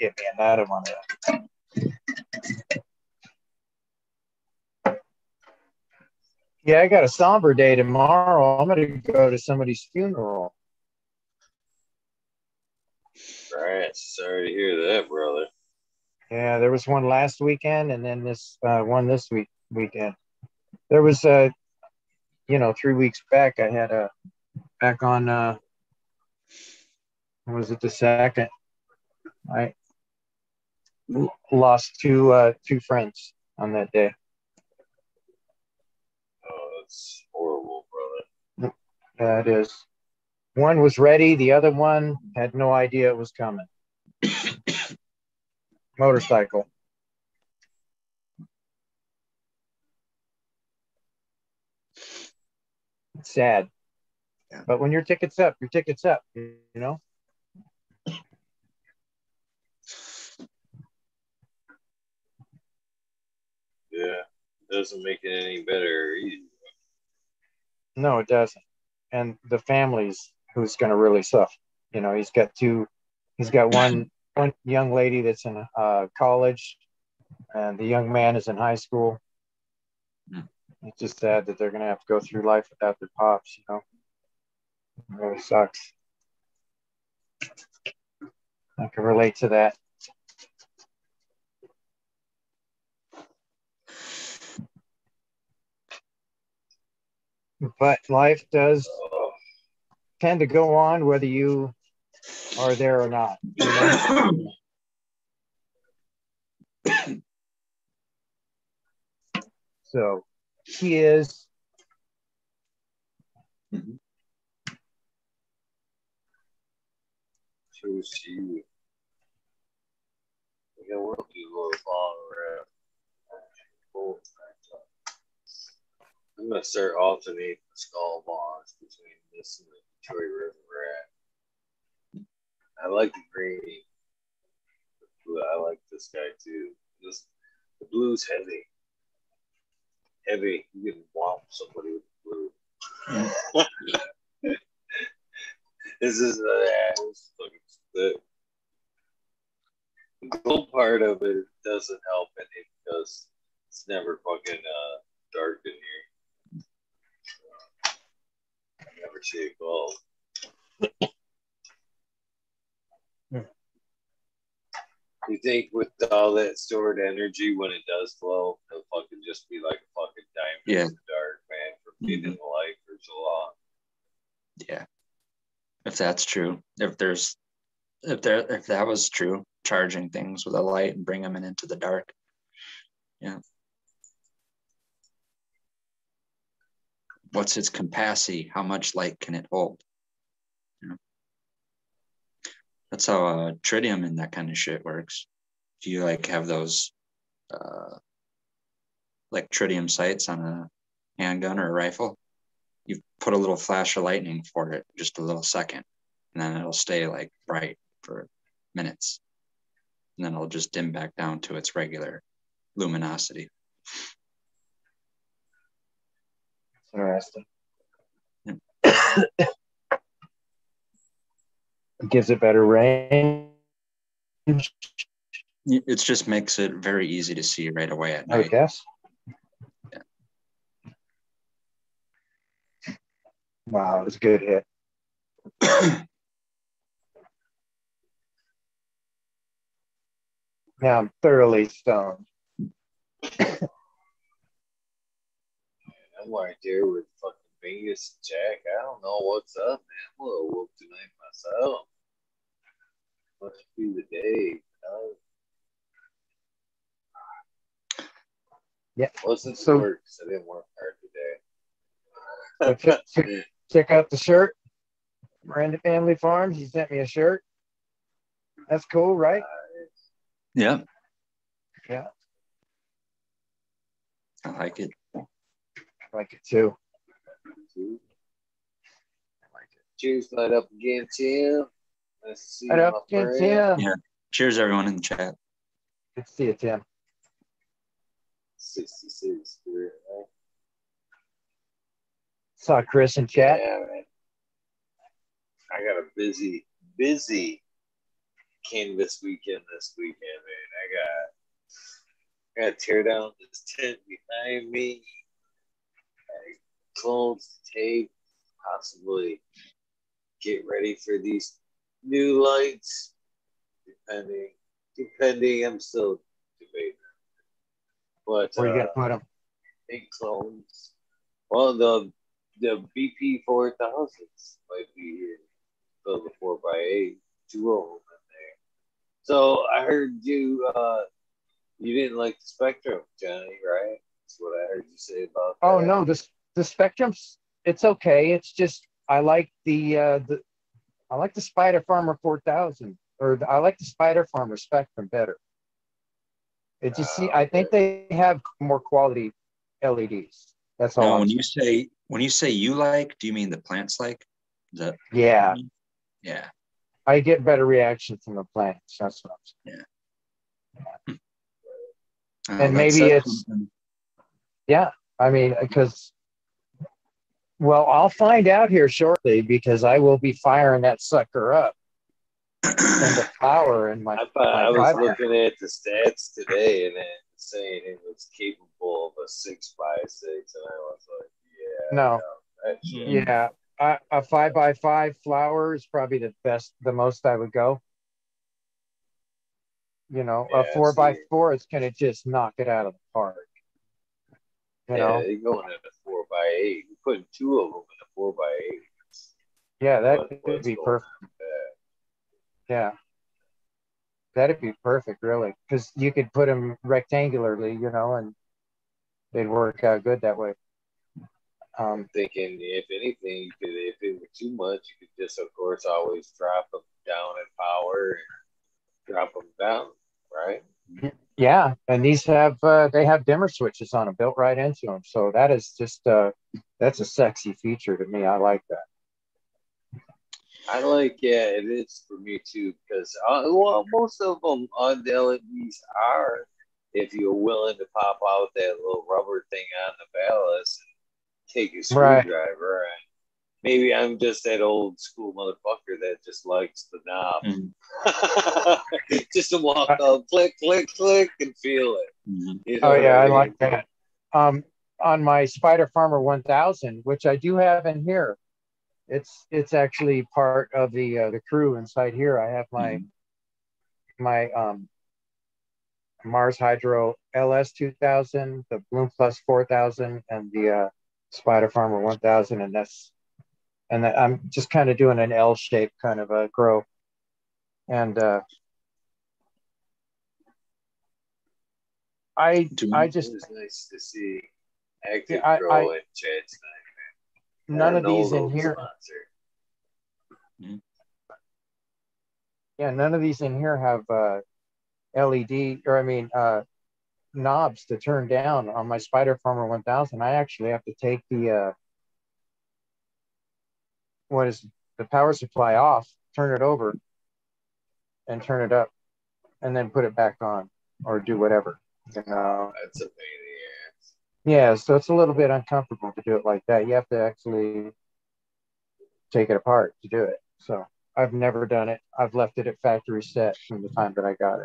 me another one of that. Yeah, I got a somber day tomorrow. I'm gonna go to somebody's funeral. Right, sorry to hear that, brother. Yeah, there was one last weekend, and then this one this weekend. There was, 3 weeks back, I had a back on. Was it the 2nd? I lost two friends on that day. Oh, that's horrible, brother. Yeah, it is. One was ready. The other one had no idea it was coming. Motorcycle. It's sad. Yeah. But when your ticket's up, you know? Yeah, doesn't make it any better either. No, it doesn't. And the family's who's going to really suffer. You know, he's got one. One young lady that's in college, and the young man is in high school, It's just sad that they're going to have to go through life without their pops, you know. It really sucks. I can relate to that. But life does tend to go on whether you are there or not. You know? So she is. Mm-hmm. So she. Yeah, we'll do a long rep. Cool. I'm going to start alternating the skull bonds between this and the Detroit River Rat. I like the greeny. I like this guy too. This, the blue's heavy. Heavy. You can whomp somebody with the blue. This is another ass. The gold part of it doesn't help and it does. It's never fucking dark in here. Never see a goal. You think with all that stored energy, when it does flow, it'll fucking just be like a fucking diamond in the dark, man, from being in the light for so long. Yeah. If that's true, if that was true, charging things with a light and bring them in into the dark. Yeah. What's its capacity? How much light can it hold? You know? That's how tritium and that kind of shit works. Do you like have those like tritium sights on a handgun or a rifle? You put a little flash of lightning for it, just a little second, and then it'll stay like bright for minutes. And then it'll just dim back down to its regular luminosity. Interesting. Yeah. It gives it better range. It just makes it very easy to see right away at night. I guess. Yeah. Wow, it's a good hit. Now I'm thoroughly stoned. I'm right there with fucking Vegas and Jack. I don't know what's up, man. I'm a little whoop tonight myself. Must be the day. Yeah. Wasn't so work because I didn't work hard today. Check out the shirt. Miranda Family Farms. He sent me a shirt. That's cool, right? Nice. Yeah. Yeah. I like it. Like it too. Cheers, light up again, Tim. Let's see. Light up again, Tim. Yeah. Cheers, everyone in the chat. Good to see you, Tim. 66 spirit. Right? Saw Chris in chat. Yeah, man. I got a busy canvas weekend this weekend, man. I got to tear down this tent behind me. Clones, tape, possibly get ready for these new lights. Depending, I'm still debating. But where you got to put them? Big clones. Well, the BP 4000s might be here. Build a 4x8, two of them in there. So I heard you didn't like the Spectrum, Johnny, right? That's what I heard you say about. Oh that. No, the Spectrum's, it's okay. It's just I like the Spider Farmer 4000, or I like the Spider Farmer Spectrum better. It just I think they have more quality LEDs. That's all. Now, when you say you like, do you mean the plants like? Yeah. Yeah. I get better reaction from the plants. That's what I'm saying. Yeah. And maybe it's. Yeah, I mean, because, well, I'll find out here shortly because I will be firing that sucker up and the power in my. I was looking at the stats today and saying it was capable of 6x6, and I was like, yeah, no, yeah, a 5x5 flower is probably the best, the most I would go. You know, yeah, a 4x4 is gonna just knock it out of the park. You know, they're going at a 4x8. You're putting two of them in a 4x8. Yeah, that would be perfect. Yeah, that'd be perfect, really, because you could put them rectangularly, you know, and they'd work out good that way. I'm thinking, if anything, you could, if it were too much, you could just, of course, always drop them down in power and drop them down, right? Yeah, and these have they have dimmer switches on them built right into them, so that is just that's a sexy feature to me. I like that. I like, yeah, it is for me too, because well, most of them on the LEDs are, if you're willing to pop out that little rubber thing on the ballast and take your screwdriver. Right. And maybe I'm just that old school motherfucker that just likes the knob. Mm-hmm. Just to walk up, click, click, click, and feel it. Mm-hmm. You know I like that. On my Spider Farmer 1000, which I do have in here, it's actually part of the crew inside here. I have my my Mars Hydro LS 2000, the Bloom Plus 4000, and the Spider Farmer 1000, and that's I'm just kind of doing an L shape kind of a grow, and I just it's nice to see active grow at Chad's night. None of these in here. Mm-hmm. Yeah, none of these in here have LED or knobs to turn down. On my Spider Farmer 1000, I actually have to take the the power supply off, turn it over, and turn it up, and then put it back on or do whatever. You know, that's a pain. Yeah, so it's a little bit uncomfortable to do it like that. You have to actually take it apart to do it. So I've never done it. I've left it at factory set from the time that I got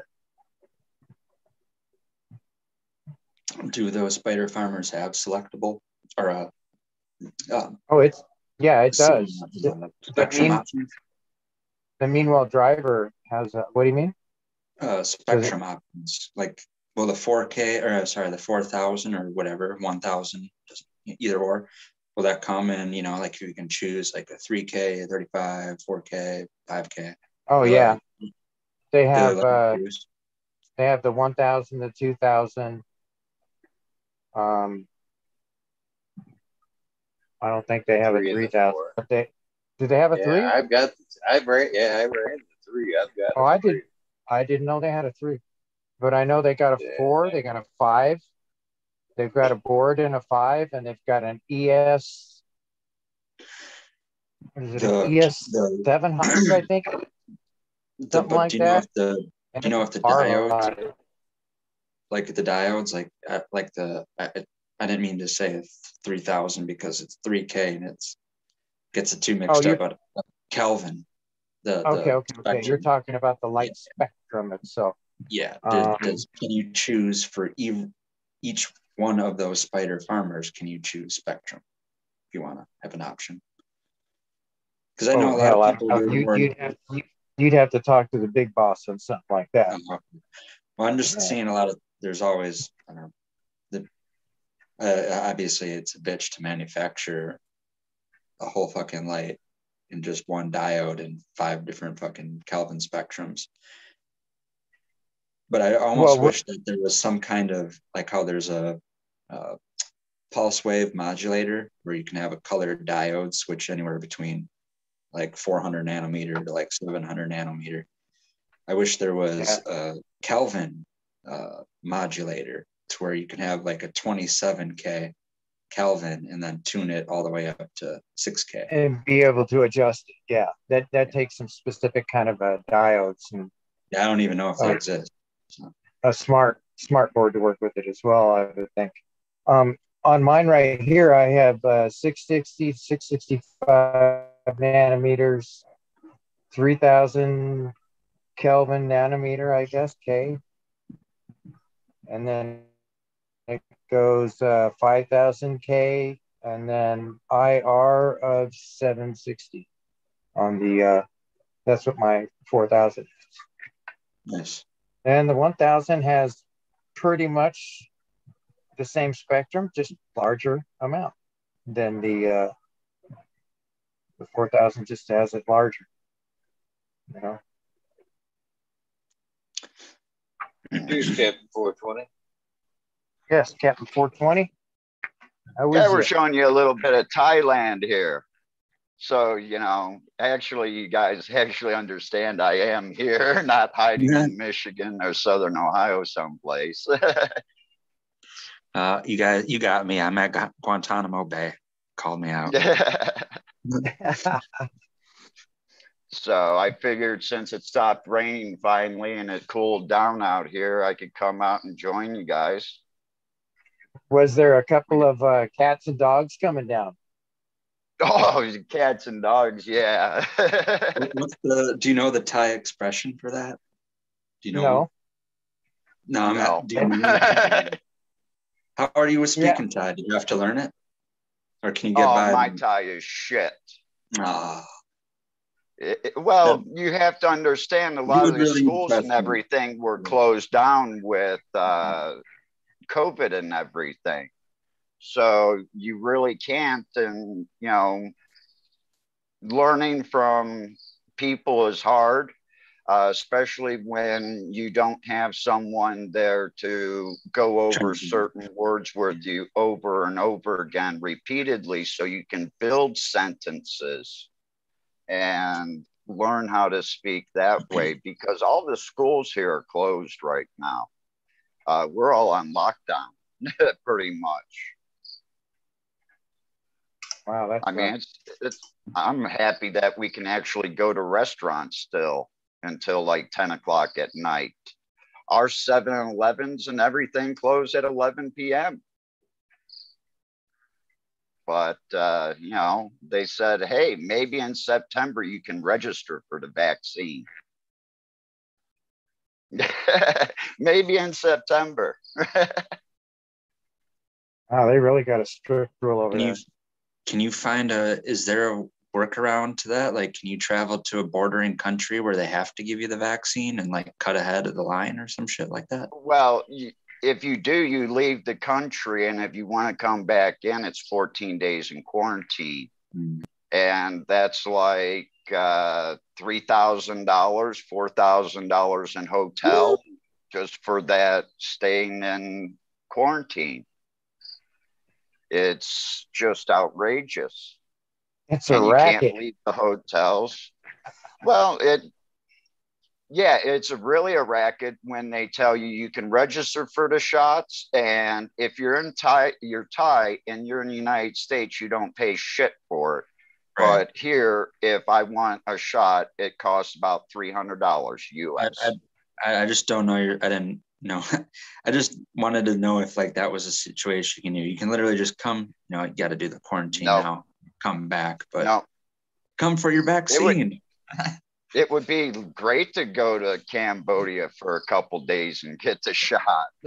it. Do those Spider Farmers have selectable or it does. The Meanwhile driver has a, what do you mean? Spectrum options, like. Well, the 4K, or sorry, the 4,000 or whatever, 1,000, either or, will that come in, you know, like you can choose like a 3K, 35, 4K, 5K? Oh, yeah. They have the 1,000, the 2,000. I don't think they have a 3,000. Do they have a 3? I ran the 3. I didn't know they had a 3. But I know they got a 4, they got a 5, they've got a board and a 5, and they've got an ES. What is it? ES 700, I think. Something like that. Do you know if the diodes, I didn't mean to say 3,000 because it's 3K and it gets the two mixed up. But Kelvin. Okay. You're talking about the light spectrum itself. Yeah, can you choose for each one of those Spider Farmers? Can you choose spectrum if you want to have an option? Because I know a lot of people. You'd have to talk to the big boss on something like that. Well, I'm just seeing a lot of. There's always, obviously it's a bitch to manufacture a whole fucking light in just one diode and 5 different fucking Kelvin spectrums. But I almost wish that there was some kind of, like how there's a pulse wave modulator where you can have a colored diode switch anywhere between like 400 nanometer to like 700 nanometer. I wish there was a Kelvin modulator to where you can have like a 27K Kelvin and then tune it all the way up to 6K. And be able to adjust it. Yeah, that takes some specific kind of diodes. And I don't even know if they exist. A smart board to work with it as well, I would think. On mine right here, I have 660, 665 nanometers, 3,000 Kelvin nanometer, I guess, K. And then It goes 5,000K and then IR of 760 on the, that's what my 4,000 is. Nice. And the 1,000 has pretty much the same spectrum, just larger amount than the 4,000 just has it larger, you know. Introduce Captain 420. Yes, Captain 420. Yeah, we're showing you a little bit of Thailand here. So, you know, actually, you guys actually understand I am here, not hiding in Michigan or Southern Ohio someplace. You got me. I'm at Guantanamo Bay. Called me out. So I figured since it stopped raining finally and it cooled down out here, I could come out and join you guys. Was there a couple of cats and dogs coming down? Oh, cats and dogs, yeah. What's the, do you know the Thai expression for that? Do you know? No, I'm not. Do you know? How are you with speaking Thai? Do you have to learn it? Or can you get by? Oh, my Thai is shit. Ah. Well, you have to understand a lot of the really schools and everything were closed down with COVID and everything. So you really can't, and, you know, learning from people is hard, especially when you don't have someone there to go over certain words with you over and over again repeatedly so you can build sentences and learn how to speak that way, because all the schools here are closed right now. We're all on lockdown, pretty much. Wow, that's I mean, I'm happy that we can actually go to restaurants still until like 10 o'clock at night. Our 7-Elevens and everything close at 11 p.m. But, you know, they said, hey, maybe in September you can register for the vaccine. Maybe in September. Wow, they really got a strict rule over there. Can you find a, is there a workaround to that? Like, can you travel to a bordering country where they have to give you the vaccine and like cut ahead of the line or some shit like that? Well, if you do, you leave the country, and if you want to come back in, it's 14 days in quarantine. Mm. And that's like $3,000, $4,000 in hotel just for that staying in quarantine. It's just outrageous. It's a racket. You can't leave the hotels. Well, yeah, it's really a racket when they tell you you can register for the shots, and if you're in Thai and you're in the United States, you don't pay shit for it. Right. But here, if I want a shot, it costs about $300 US. I just don't know. I didn't know. I just wanted to know if like that was a situation you knew. You can literally just come. You know, you got to do the quarantine now. Come back, but come for your vaccine. It would be great to go to Cambodia for a couple days and get the shot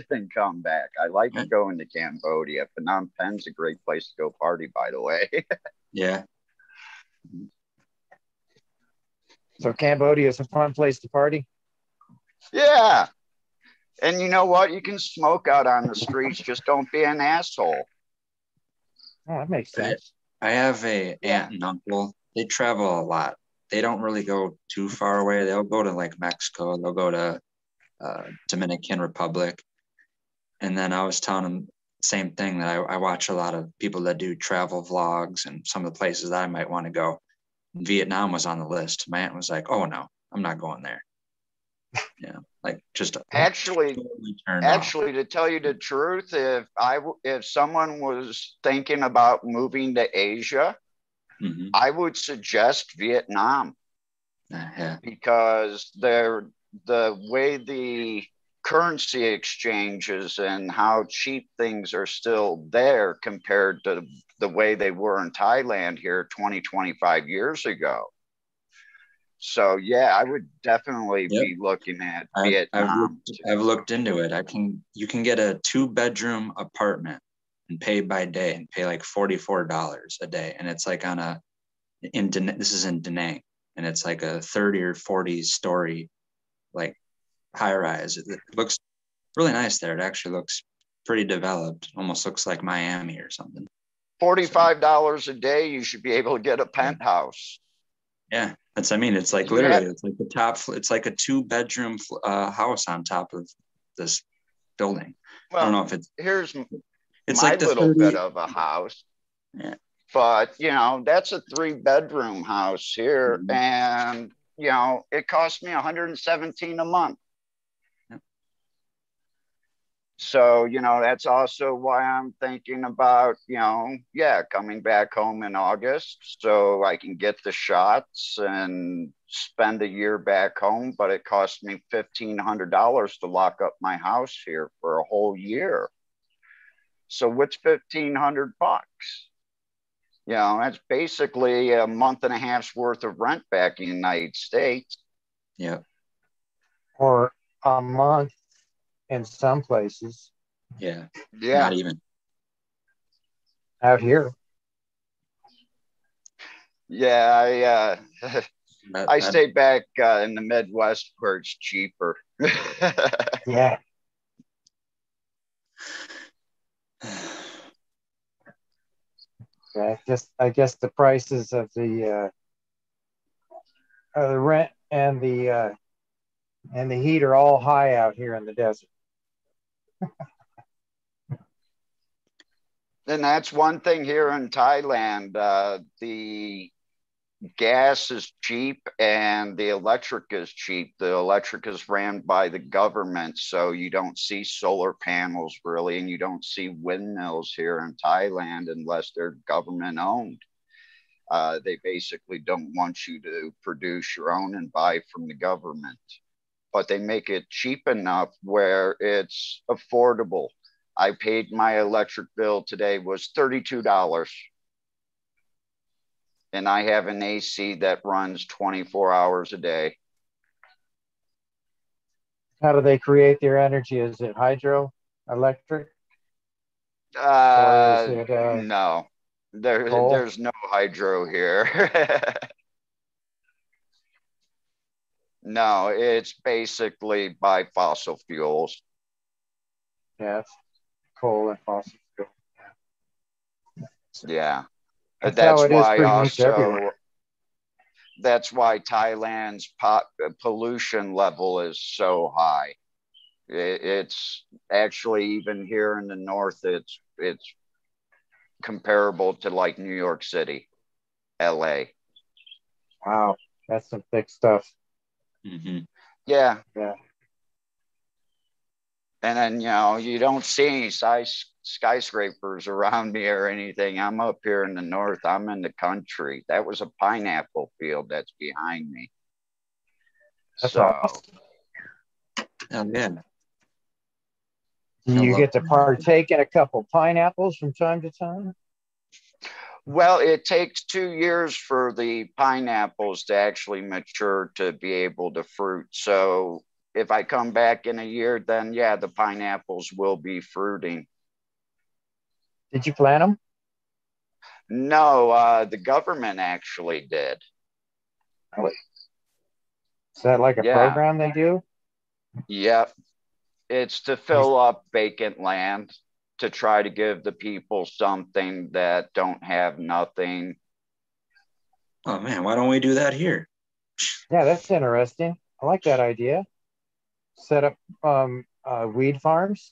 and come back. I like going to Cambodia. Phnom Penh's a great place to go party, by the way. Yeah. So Cambodia is a fun place to party? Yeah. And you know what? You can smoke out on the streets. Just don't be an asshole. Oh, that makes sense. I have an aunt and uncle. They travel a lot. They don't really go too far away. They'll go to like Mexico. They'll go to Dominican Republic. And then I was telling them the same thing, that I watch a lot of people that do travel vlogs and some of the places that I might want to go. Vietnam was on the list. My aunt was like, oh no, I'm not going there. Yeah, like just actually to tell you the truth, if someone was thinking about moving to Asia, I would suggest Vietnam, because the way the currency exchanges and how cheap things are still there compared to the way they were in Thailand here 20-25 years ago. So yeah, I would definitely be looking at Vietnam. I've looked into it. You can get a 2-bedroom apartment and pay by day and pay like $44 a day, and it's like on a this is in Da Nang, and it's like a 30 or 40 story like high rise. It looks really nice there. It actually looks pretty developed. Almost looks like Miami or something. $45 a day, you should be able to get a penthouse. Yeah, that's, I mean, it's like literally, it's like the top, it's like a 2-bedroom house on top of this building. Well, I don't know if it's, it's my like a little bit of a house. Yeah. But, you know, that's a 3-bedroom house here. Mm-hmm. And, you know, it cost me $117 a month. So, you know, that's also why I'm thinking about, you know, coming back home in August so I can get the shots and spend a year back home. But it cost me $1,500 to lock up my house here for a whole year. So what's $1,500? You know, that's basically a month and a half's worth of rent back in the United States. Yeah. Or a month. In some places. Yeah. Yeah. Not even. Out here. Yeah. I stay back in the Midwest where it's cheaper. Yeah. I guess the prices of the rent and the heat are all high out here in the desert. And that's one thing here in Thailand, the gas is cheap and the electric is cheap. The electric is ran by the government, so you don't see solar panels really, and you don't see windmills here in Thailand unless they're government owned. They basically don't want you to produce your own and buy from the government. But they make it cheap enough where it's affordable. I paid my electric bill today was $32. And I have an AC that runs 24 hours a day. How do they create their energy? Is it hydroelectric? No, there's no hydro here. No, it's basically by fossil fuels. Yes, coal and fossil fuel. Yeah, that's why Thailand's pollution level is so high. It's actually even here in the north, it's comparable to like New York City, L.A. Wow, that's some thick stuff. Mm-hmm. Yeah. And then, you know, you don't see any skyscrapers around me or anything. I'm up here in the north. I'm in the country. That was a pineapple field that's behind me. That's awesome. Oh, yeah. You get to partake in a couple pineapples from time to time? Well, it takes 2 years for the pineapples to actually mature to be able to fruit. So if I come back in a year, then yeah, the pineapples will be fruiting. Did you plant them? No, the government actually did. Is that like a program they do? Yep. It's to fill up vacant land, to try to give the people something that don't have nothing. Oh man, why don't we do that here? Yeah, that's interesting. I like that idea. Set up weed farms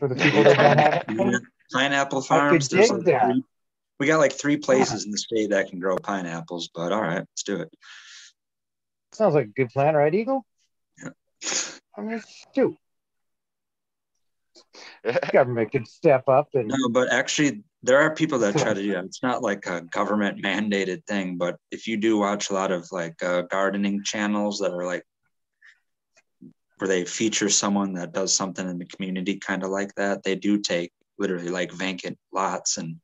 for the people that don't have it. Pineapple farms. We got like 3 places in the state that can grow pineapples, but all right, let's do it. Sounds like a good plan, right, Eagle? Yeah. I mean, shoot. Government could step up and no, but actually there are people that try to do that. It's not like a government mandated thing, but if you do watch a lot of like gardening channels that are like where they feature someone that does something in the community kind of like that, they do take literally like vacant lots and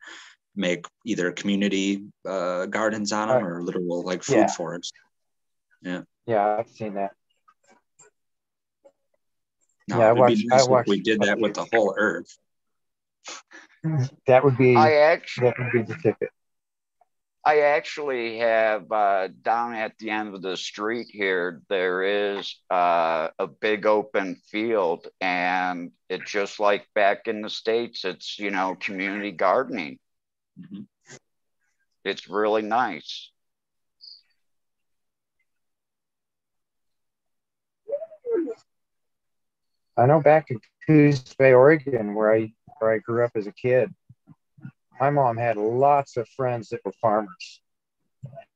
make either community gardens on them or literal like food forests. Yeah. Yeah, I've seen that. No, yeah, I watched. If we did that with the whole Earth. That would be. That would be the ticket. I actually have down at the end of the street here, there is a big open field, and it's just like back in the States, it's, you know, community gardening. Mm-hmm. It's really nice. I know back in Coos Bay, Oregon, where I grew up as a kid, my mom had lots of friends that were farmers.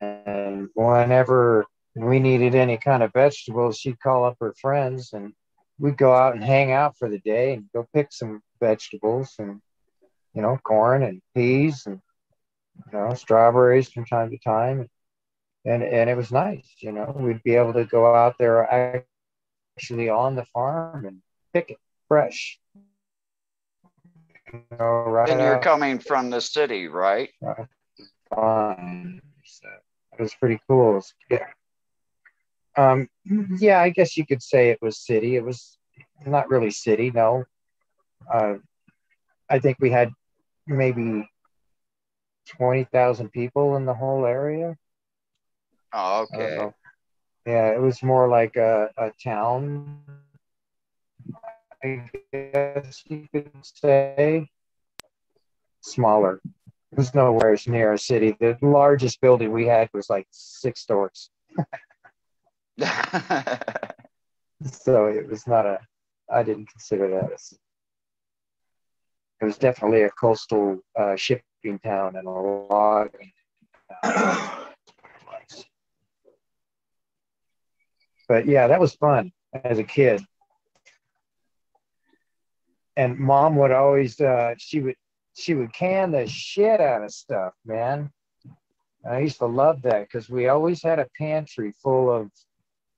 And whenever we needed any kind of vegetables, she'd call up her friends and we'd go out and hang out for the day and go pick some vegetables and, you know, corn and peas and, you know, strawberries from time to time. And it was nice, you know, we'd be able to go out there actually on the farm and pick it fresh. You know, right, and you're coming from the city, right? So it was pretty cool. Yeah. Yeah, I guess you could say it was city. It was not really city, no. I think we had maybe 20,000 people in the whole area. Oh, okay. Yeah, it was more like a town, I guess you could say. Smaller. It was nowhere near a city. The largest building we had was like 6 stores. So it was not a, I didn't consider that as, it was definitely a coastal shipping town and a logging town. But yeah, that was fun as a kid. And mom would always, she would can the shit out of stuff, man. And I used to love that because we always had a pantry full of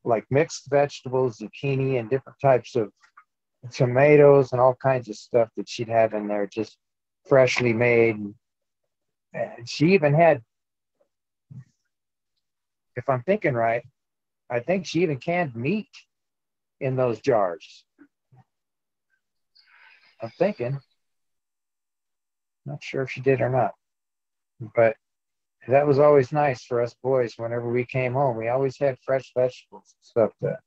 like mixed vegetables, zucchini, and different types of tomatoes and all kinds of stuff that she'd have in there, just freshly made. And she even had, if I'm thinking right, I think she even canned meat in those jars. I'm thinking, not sure if she did or not, but that was always nice for us boys. Whenever we came home, we always had fresh vegetables and stuff to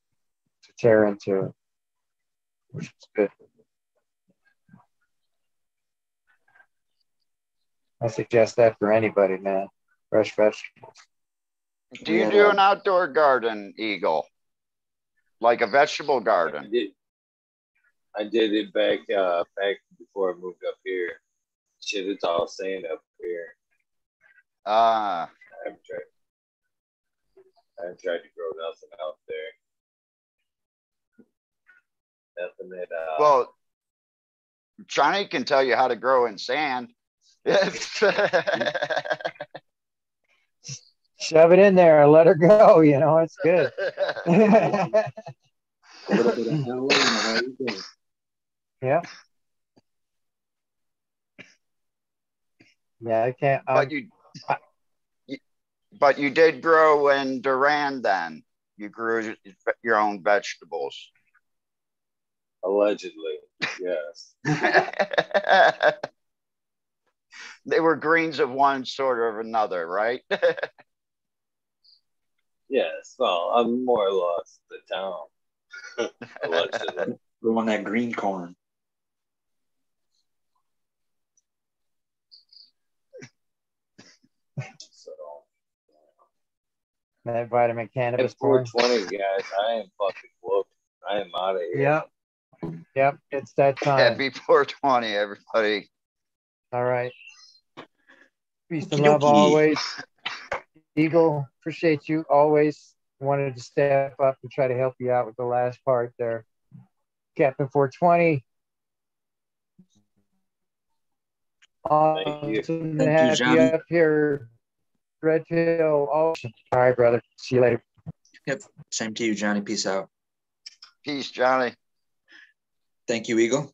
tear into, which was good. I suggest that for anybody, man. Fresh vegetables. Do you do an outdoor garden, Eagle? Like a vegetable garden? I did it back before I moved up here. Shit, it's all sand up here. Ah. I haven't tried to grow nothing out there. Nothing at all. Well, Johnny can tell you how to grow in sand. Shove it in there and let her go. You know, it's good. A little bit of hell in there. Yeah. Yeah, I can't. But you did grow in Durand then. You grew your own vegetables. Allegedly, yes. They were greens of one sort or another, right? Yes. Well, I'm more or less the town. Allegedly. We want that green corn. So, yeah. That vitamin cannabis. It's 420, guys. I am fucking whooped. I am out of here. Yep. It's that time. Happy 420, everybody. All right. Peace and love always. Eagle, appreciate you. Always wanted to step up and try to help you out with the last part there. Captain 420. Awesome to have you up here. Red Hill, awesome. All right, brother. See you later. Yep. Same to you, Johnny. Peace out. Peace, Johnny. Thank you, Eagle.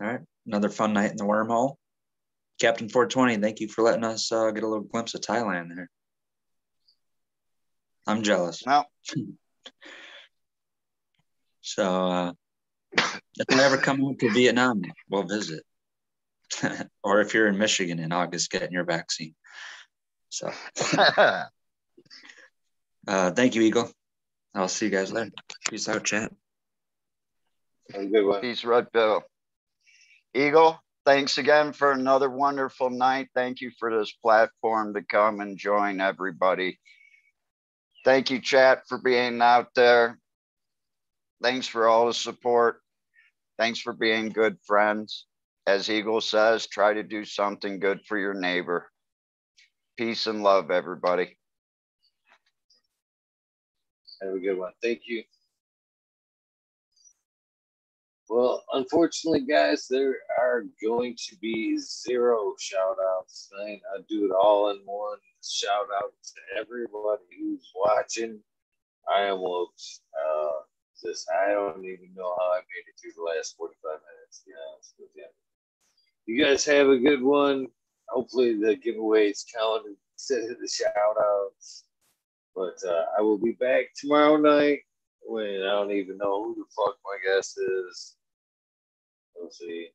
All right. Another fun night in the wormhole. Captain 420, thank you for letting us get a little glimpse of Thailand there. I'm jealous. No. So if I ever come up to Vietnam, we'll visit. Or if you're in Michigan in August, getting your vaccine. So thank you, Eagle. I'll see you guys later. Peace out, chat. Have a good one. Peace, Red Pill. Eagle, thanks again for another wonderful night. Thank you for this platform to come and join everybody. Thank you, chat, for being out there. Thanks for all the support. Thanks for being good friends. As Eagle says, try to do something good for your neighbor. Peace and love, everybody. Have a good one. Thank you. Well, unfortunately, guys, there are going to be 0 shout-outs tonight. I'll do it all in one shout-out to everybody who's watching. I am whoops. I don't even know how I made it through the last 45 minutes, to be honest with you. You guys have a good one. Hopefully the giveaways count instead of the shout-outs. But I will be back tomorrow night when I don't even know who the fuck my guest is. We'll see.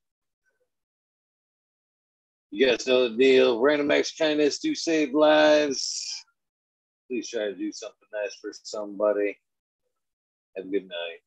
You guys know the deal. Random acts of kindness do save lives. Please try to do something nice for somebody. Have a good night.